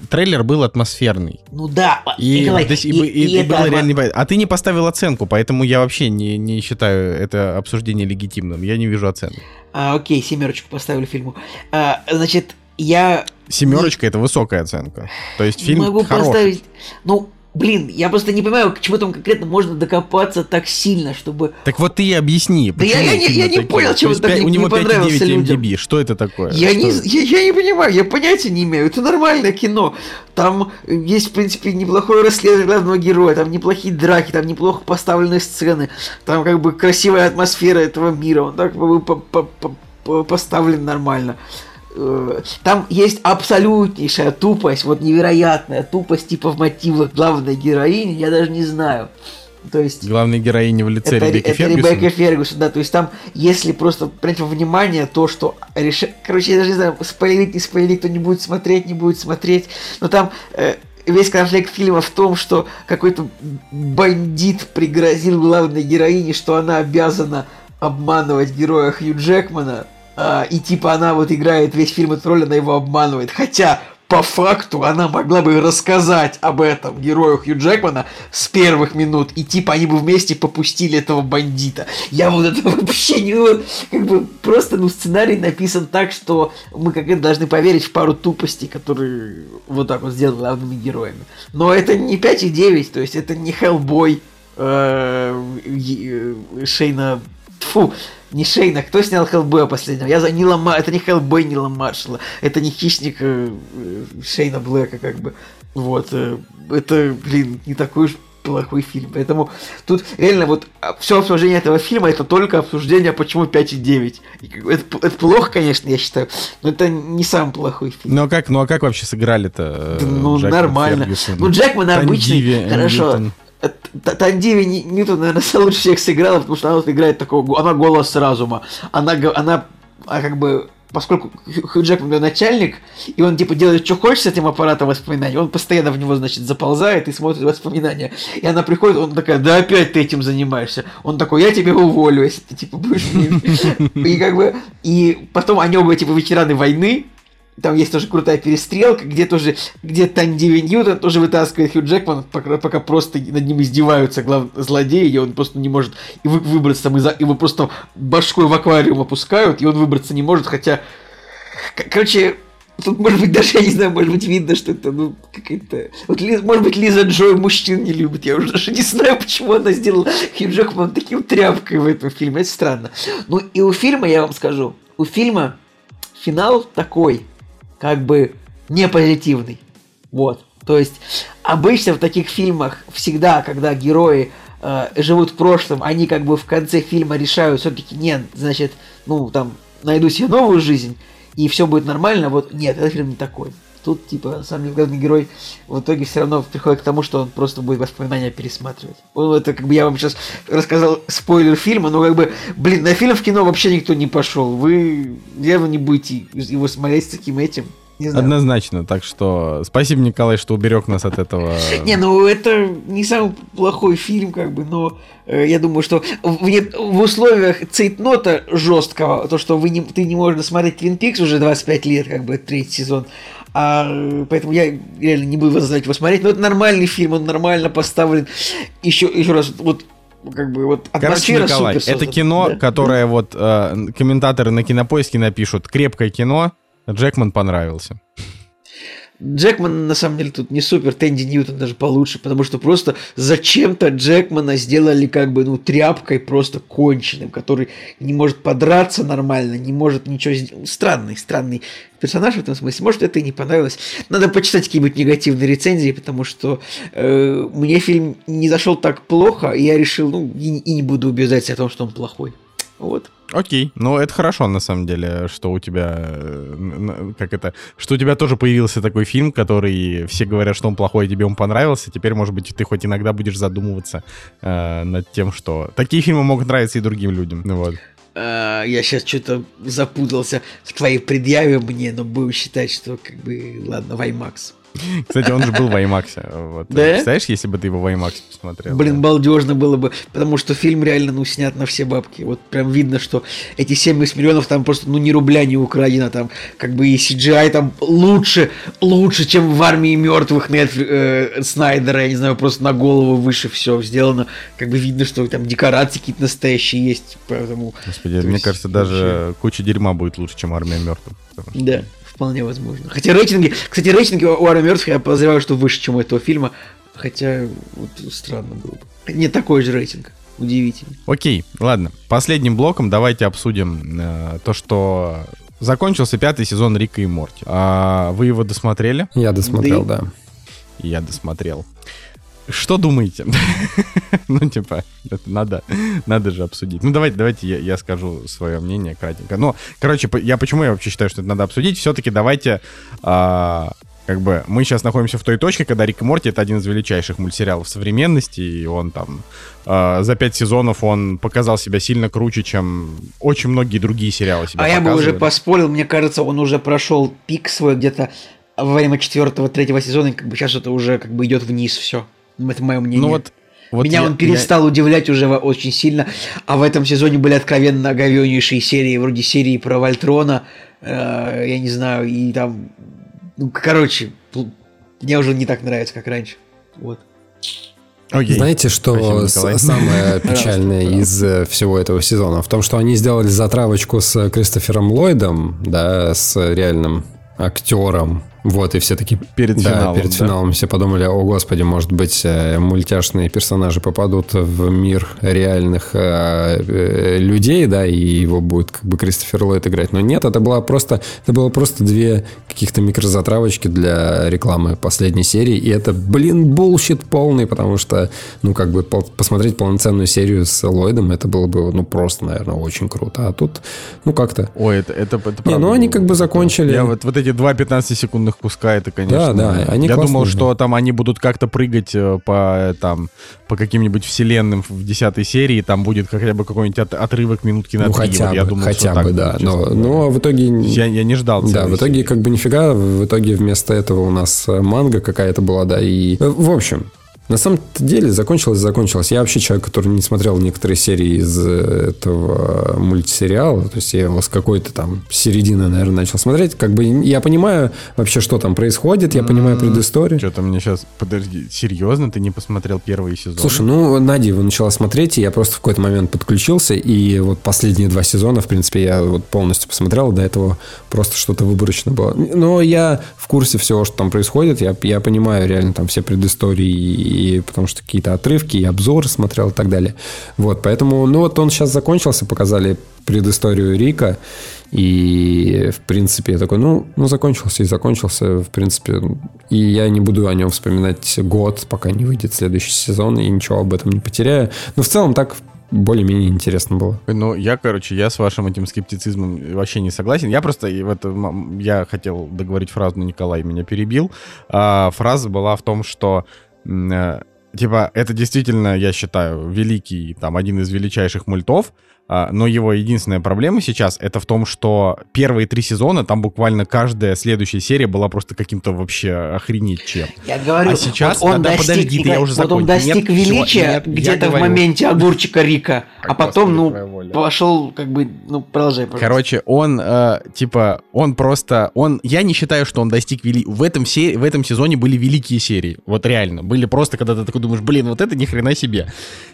Трейлер был атмосферный. Ну да, и, Николай, и, и, и, и было это... реально непонятно. А ты не поставил оценку, поэтому я вообще не, не считаю это обсуждение легитимным. Я не вижу оценки. А, окей, семерочку поставлю фильму. А, значит, я... Семерочка не... — это высокая оценка. То есть фильм могу хороший. Поставить... Ну, блин, я просто не понимаю, к чему там конкретно можно докопаться так сильно, чтобы... Так вот ты и объясни. Да я, я, я, я не понял, чего там не, не понравился людям. У него пять и девять IMDb. Что это такое? Я, что не, это? Я, я не понимаю, я понятия не имею. Это нормальное кино. Там есть, в принципе, неплохое расследование главного героя, там неплохие драки, там неплохо поставленные сцены, там как бы красивая атмосфера этого мира, он так поставлен нормально. Там есть абсолютнейшая тупость, вот невероятная тупость типа в мотивах главной героини, я даже не знаю. То есть... Главной героини в лице это, Ребекки Фергюсон? Это Ребекки Фергюсон, да, то есть там, если просто принять во внимание то, что... Реш... Короче, я даже не знаю, спойлерить, не спойлерить, кто не будет смотреть, не будет смотреть, но там... Э... Весь конфликт фильма в том, что какой-то бандит пригрозил главной героине, что она обязана обманывать героя Хью Джекмана, э, и типа она вот играет весь фильм эту роль, она его обманывает. Хотя, по факту, она могла бы рассказать об этом герою Хью Джекмана с первых минут, и типа они бы вместе попустили этого бандита. Я вот это вообще не... Как бы просто, ну, сценарий написан так, что мы как-то должны поверить в пару тупостей, которые вот так вот сделаны главными героями. Но это не пять и девять, то есть это не Хеллбой, Шейна... Фу, не Шейна. Кто снял Хеллбоя последнего? Я за Нила Маршалла. Это не Хеллбой Нила Маршалла. Это не Хищник э, Шейна Блэка, как бы. Вот. Э, это, блин, не такой уж плохой фильм. Поэтому тут реально вот все обсуждение этого фильма это только обсуждение, почему пять и девять. Это, это плохо, конечно, я считаю, но это не самый плохой фильм. Ну а как, ну, а как вообще сыграли-то? Да, ну, Джекман нормально. Фергюсон. Ну, Джекман обычный. Тандиви, хорошо. Ньютон. Тандиви Ньютон, наверное, лучше всех сыграла, потому что она вот играет такого... Она голос разума. Она, она а как бы... Поскольку Хью Джекман ее начальник, и он, типа, делает, что хочет с этим аппаратом воспоминаний, он постоянно в него, значит, заползает и смотрит воспоминания. И она приходит, он такая, да опять ты этим занимаешься. Он такой, я тебя уволю, если ты, типа, будешь... И как бы... И потом они оба, типа, ветераны войны. Там есть тоже крутая перестрелка, где тоже, где Тандиви Ньютон тоже вытаскивает Хью Джекмана, пока, пока просто над ним издеваются глав... злодеи, и он просто не может вы... выбраться там, из... его просто башкой в аквариум опускают, и он выбраться не может, хотя... Короче, Тут, может быть, даже, я не знаю, может быть, видно, что это, ну, какая-то... Вот, может быть, Лиза Джой мужчин не любит. Я уже даже не знаю, почему она сделала Хью Джекмана таким тряпкой в этом фильме. Это странно. Ну, и у фильма, я вам скажу, у фильма финал такой, как бы, не позитивный. Вот. То есть, обычно в таких фильмах всегда, когда герои э, живут в прошлом, они, как бы, в конце фильма решают все-таки, нет, значит, ну, там, найду себе новую жизнь, и все будет нормально, вот нет, этот фильм не такой. Тут, типа, на самом деле, главный герой в итоге все равно приходит к тому, что он просто будет воспоминания пересматривать. Он, это, как бы, я вам сейчас рассказал спойлер фильма, но, как бы, блин, на фильм в кино вообще никто не пошел. Вы явно не будете его смотреть с таким этим. Не знаю. Однозначно, так что спасибо, Николай, что уберег нас от этого. Не, ну это не самый плохой фильм, как бы, но э, я думаю, что в, в условиях цейтнота жесткого, то, что вы не, ты не можешь смотреть Twin Peaks уже двадцать пять лет, как бы, третий сезон, а, поэтому я реально не буду возражать его смотреть, но это нормальный фильм, он нормально поставлен. Еще, еще раз, вот как бы вот атмосфера. Короче, Николай, супер создана, это кино, да? Которое вот э, комментаторы на Кинопоиске напишут, крепкое кино. Джекман понравился. Джекман, на самом деле, тут не супер. Тэнди Ньютон даже получше, потому что просто зачем-то Джекмана сделали как бы, ну, тряпкой просто конченным, который не может подраться нормально, не может ничего сделать. Странный, странный персонаж в этом смысле. Может, это и не понравилось. Надо почитать какие-нибудь негативные рецензии, потому что э, мне фильм не зашел так плохо, и я решил, ну, и, и не буду убеждать о том, что он плохой. Вот. Окей, ну это хорошо, на самом деле, что у тебя, как это, что у тебя тоже появился такой фильм, который все говорят, что он плохой, и тебе он понравился. Теперь, может быть, ты хоть иногда будешь задумываться э, над тем, что такие фильмы могут нравиться и другим людям. Вот. Я сейчас что-то запутался в твоей предъяве мне, но буду считать, что, как бы, ладно, в IMAX. Кстати, он же был в Аймаксе. Вот. Да? Представляешь, если бы ты его в Аймаксе посмотрел? Блин, да. Балдежно было бы, потому что фильм реально, ну, снят на все бабки. Вот прям видно, что эти семьдесят миллионов там просто, ну, ни рубля не украдено. Там как бы и си джи ай там лучше, лучше, чем в «Армии мертвых» нет, э, Снайдера, я не знаю, просто на голову выше все сделано. Как бы видно, что там декорации какие-то настоящие есть, поэтому... Господи, мне есть, кажется, даже вообще... куча дерьма будет лучше, чем «Армия мертвых». Что... Да. Вполне возможно. Хотя рейтинги... Кстати, рейтинги у «Армии мертвых», я подозреваю, что выше, чем у этого фильма. Хотя, вот, странно было бы. Не такой же рейтинг. Удивительно. Окей, ладно. Последним блоком давайте обсудим э, то, что закончился пятый сезон «Рика и Морти». А вы его досмотрели? Я досмотрел, да. да. Я досмотрел. Что думаете? Ну, типа, это надо, надо же обсудить. Ну, давайте, давайте я, я скажу свое мнение кратенько. Но, короче, я почему я вообще считаю, что это надо обсудить? Все-таки давайте, а, как бы, мы сейчас находимся в той точке, когда «Рик и Морти» — это один из величайших мультсериалов современности, и он там а, за пять сезонов он показал себя сильно круче, чем очень многие другие сериалы себя показывают. А я бы уже поспорил, мне кажется, он уже прошел пик свой где-то во время четвертого, третьего сезона, и как бы сейчас это уже как бы идет вниз все. Это мое мнение. Ну, вот, вот Меня я, он перестал я... удивлять уже очень сильно. А в этом сезоне были откровенно говеннейшие серии, вроде серии про Вольтрона. Э, я не знаю, и там... Ну, короче, мне уже не так нравится, как раньше. Вот. Окей. Знаете, что Спасибо, самое печальное из всего этого сезона? В том, что они сделали затравочку с Кристофером Ллойдом, да, с реальным актером. Вот, и все такие... Перед да, финалом, перед финалом да? все подумали, о, господи, может быть, мультяшные персонажи попадут в мир реальных э, э, людей, да, и его будет как бы Кристофер Ллойд играть. Но нет, это было просто, это было просто две каких-то микрозатравочки для рекламы последней серии, и это, блин, булшит полный, потому что, ну, как бы, пол- посмотреть полноценную серию с Ллойдом, это было бы, ну, просто, наверное, очень круто. А тут, ну, как-то... Ой, это, это, это не, правда. Ну, они как бы закончили... Я вот, вот эти два пятнадцатисекундных куска, это, конечно... Да, да, они Я думал, что там они будут как-то прыгать по, там, по каким-нибудь вселенным в десятой серии, там будет хотя бы какой-нибудь от, отрывок минутки на ну, три. Хотя вот, бы, я думал, хотя бы, так, да. Но, но в итоге... Я, я не ждал. Да, в итоге серии. Как бы нифига, в итоге вместо этого у нас манга какая-то была, да, и... В общем... На самом деле закончилось, закончилось. Я вообще человек, который не смотрел некоторые серии из этого мультсериала. То есть я его с какой-то там середины, наверное, начал смотреть. Как бы я понимаю вообще, что там происходит, я mm-hmm. понимаю предысторию. Что-то мне сейчас... Подожди, серьезно? Ты не посмотрел первые сезоны? Слушай, ну, Надя его начала смотреть, и я просто в какой-то момент подключился, и вот последние два сезона, в принципе, я вот полностью посмотрел. До этого просто что-то выборочно было. Но я в курсе всего, что там происходит. Я, я понимаю реально там все предыстории и И потому что какие-то отрывки и обзоры смотрел и так далее. Вот, поэтому, ну вот он сейчас закончился, показали предысторию Рика. И, в принципе, я такой, ну, ну, закончился и закончился, в принципе. И я не буду о нем вспоминать год, пока не выйдет следующий сезон, и ничего об этом не потеряю. Но в целом так более-менее интересно было. Ну, я, короче, я с вашим этим скептицизмом вообще не согласен. Я просто, в этом, я хотел договорить фразу, но Николай меня перебил. А, фраза была в том, что типа, это действительно, я считаю, великий, там, один из величайших мультов, но его единственная проблема сейчас, это в том, что первые три сезона, там буквально каждая следующая серия была просто каким-то вообще охренеть чем. Я говорю, а сейчас, вот он да, достиг, подожди, да, я уже вот он достиг нет, величия все, нет, где-то в говорю. Моменте огурчика Рика, а как потом, ну, пошел, как бы, ну, продолжай. Пожалуйста. Короче, он, э, типа, он просто, он, я не считаю, что он достиг величия. В этом, сери... в этом сезоне были великие серии, вот реально, были просто, когда ты такой думаешь, блин, вот это ни хрена себе.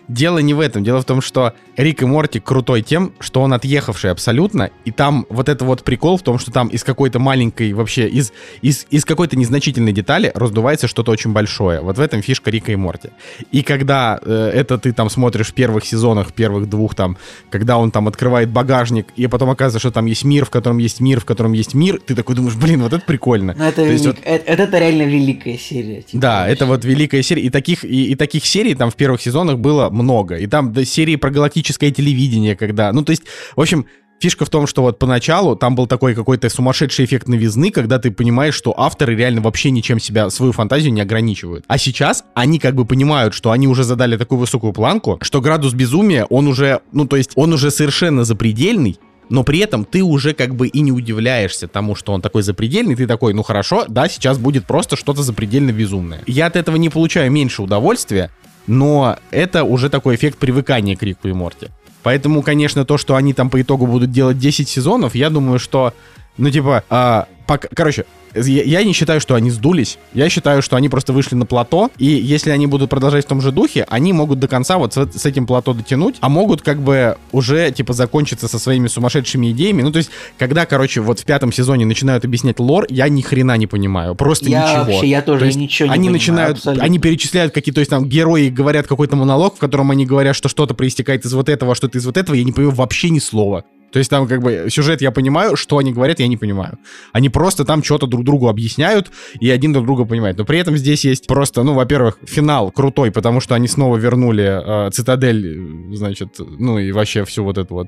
Дело не в этом, дело в том, что Рик и Морти круто той тем, что он отъехавший абсолютно, и там вот это вот прикол в том, что там из какой-то маленькой, вообще из, из, из какой-то незначительной детали раздувается что-то очень большое. Вот в этом фишка Рика и Морти. И когда э, это ты там смотришь в первых сезонах, в первых двух там, когда он там открывает багажник, и потом оказывается, что там есть мир, в котором есть мир, в котором есть мир, ты такой думаешь, блин, вот это прикольно. Но это, велик... вот... это, это реально великая серия. Типа, да, вообще. Это вот великая серия. И таких, и, и таких серий там в первых сезонах было много. И там да, серии про галактическое телевидение, когда... Ну, то есть, в общем, фишка в том, что вот поначалу там был такой какой-то сумасшедший эффект новизны, когда ты понимаешь, что авторы реально вообще ничем себя, свою фантазию не ограничивают. А сейчас они как бы понимают, что они уже задали такую высокую планку, что градус безумия, он уже, ну, то есть, он уже совершенно запредельный, но при этом ты уже как бы и не удивляешься тому, что он такой запредельный, ты такой, ну, хорошо, да, сейчас будет просто что-то запредельно безумное. Я от этого не получаю меньше удовольствия, но это уже такой эффект привыкания к Рику и Морти. Поэтому, конечно, то, что они там по итогу будут делать десять сезонов, я думаю, что, ну, типа, а, пока, короче, я, я не считаю, что они сдулись. Я считаю, что они просто вышли на плато, и если они будут продолжать в том же духе, они могут до конца вот с, с этим плато дотянуть, а могут как бы уже, типа, закончиться со своими сумасшедшими идеями. Ну, то есть, когда, короче, вот в пятом сезоне начинают объяснять лор, я ни хрена не понимаю. Просто я ничего. Вообще, я тоже то есть, ничего не они понимаю. Начинают, абсолютно. Они перечисляют какие-то, то есть, там, герои говорят какой-то монолог, в котором они говорят, что что-то проистекает из вот этого, а что-то из вот этого, я не понимаю вообще ни слова. То есть там как бы сюжет я понимаю, что они говорят, я не понимаю. Они просто там что-то друг другу объясняют, и один друг друга понимает. Но при этом здесь есть просто, ну, во-первых, финал крутой, потому что они снова вернули э, Цитадель, значит, ну и вообще всю вот эту вот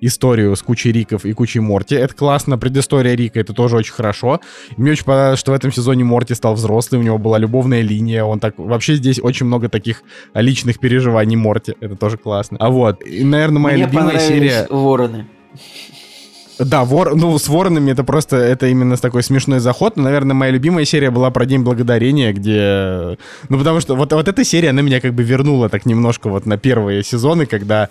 историю с кучей Риков и кучей Морти. Это классно, предыстория Рика, это тоже очень хорошо. Мне очень понравилось, что в этом сезоне Морти стал взрослый, у него была любовная линия, он так... Вообще здесь очень много таких личных переживаний Морти, это тоже классно. А вот, и, наверное, моя Мне любимая серия... Вороны. Да, вор, ну с воронами это просто, это именно такой смешной заход. Наверное, моя любимая серия была про День Благодарения, где... Ну, потому что вот, вот эта серия, она меня как бы вернула так немножко вот на первые сезоны, когда...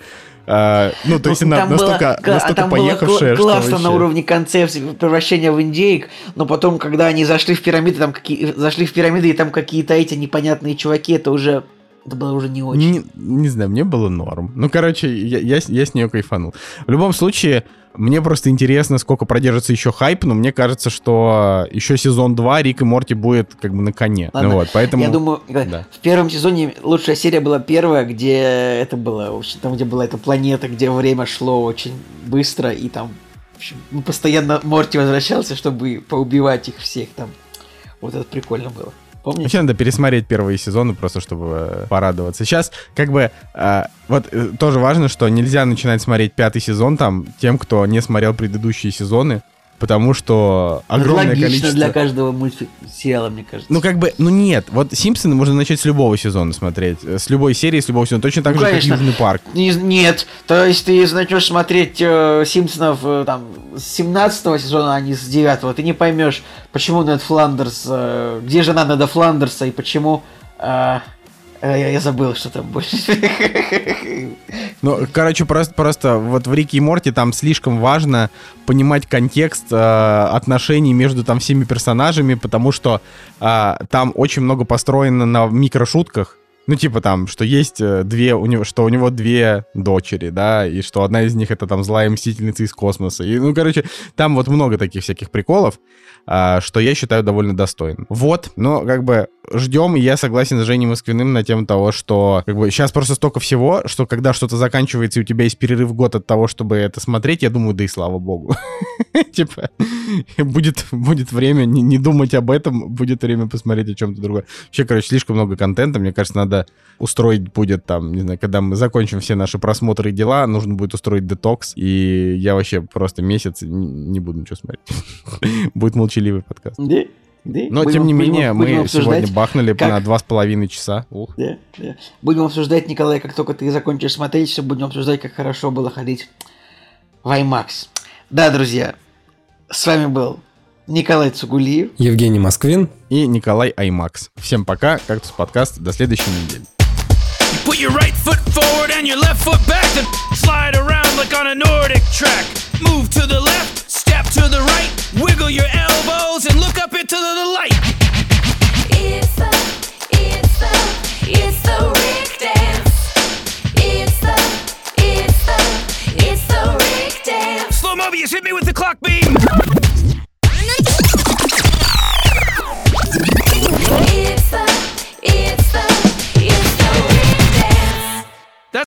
А, ну, то есть она настолько, было, настолько там поехавшая, было что классно вообще... на уровне концепции превращения в индейк, но потом, когда они зашли в пирамиды, там какие, зашли в пирамиды, и там какие-то эти непонятные чуваки, это уже... Это было уже не очень. Не, не знаю, мне было норм. Ну, короче, я, я, я с нее кайфанул. В любом случае, мне просто интересно, сколько продержится еще хайп, но мне кажется, что еще сезон два Рик и Морти будет как бы на коне. Ладно, ну, вот, поэтому... я думаю, да. В первом сезоне лучшая серия была первая, где это было, там, где была эта планета, где время шло очень быстро, и там, в общем, постоянно Морти возвращался, чтобы поубивать их всех там. Вот это прикольно было. Помните? Вообще надо пересмотреть первые сезоны, просто чтобы порадоваться. Сейчас, как бы, э, вот э, тоже важно, что нельзя начинать смотреть пятый сезон там тем, кто не смотрел предыдущие сезоны, потому что огромное логично количество... для каждого мультсериала, мне кажется. Ну, как бы, ну нет, вот «Симпсоны» можно начать с любого сезона смотреть, с любой серии, с любого сезона, точно так ну, же, конечно. Как «Южный парк». Не, нет, то есть ты начнешь смотреть э, «Симпсонов» э, там с семнадцатого сезона, а не с девятого, ты не поймешь, почему Нед Фландерс, э, где жена Неда Фландерса и почему э, Я, я забыл, что там больше. Ну, короче, просто, просто вот в Рике и Морти там слишком важно понимать контекст э, отношений между там всеми персонажами, потому что э, там очень много построено на микрошутках. Ну, типа там, что есть две, у него, что у него две дочери, да, и что одна из них это там злая мстительница из космоса. И, ну, короче, там вот много таких всяких приколов, а, что я считаю довольно достойным. Вот, но как бы ждем, и я согласен с Женей Москвиным на тему того, что как бы сейчас просто столько всего, что когда что-то заканчивается, и у тебя есть перерыв год от того, чтобы это смотреть, я думаю, да и слава богу. Типа, будет время не думать об этом, будет время посмотреть о чем-то другое. Вообще, короче, слишком много контента, мне кажется, надо устроить будет там, не знаю, когда мы закончим все наши просмотры и дела, нужно будет устроить детокс, и я вообще просто месяц не, не буду ничего смотреть. Будет молчаливый подкаст. Но, тем не менее, мы сегодня бахнули на два с половиной часа. Будем обсуждать, Николай, как только ты закончишь смотреть, все будем обсуждать, как хорошо было ходить в IMAX. Да, друзья, с вами был Николай Цугулиев, Евгений Москвин и Николай Аймакс. Всем пока, Кактус подкаст, до следующей недели. Put your right foot forward and your left foot back, then slide around like on a Nordic track. Move to the left, step to the right, wiggle your elbows and look up into the light.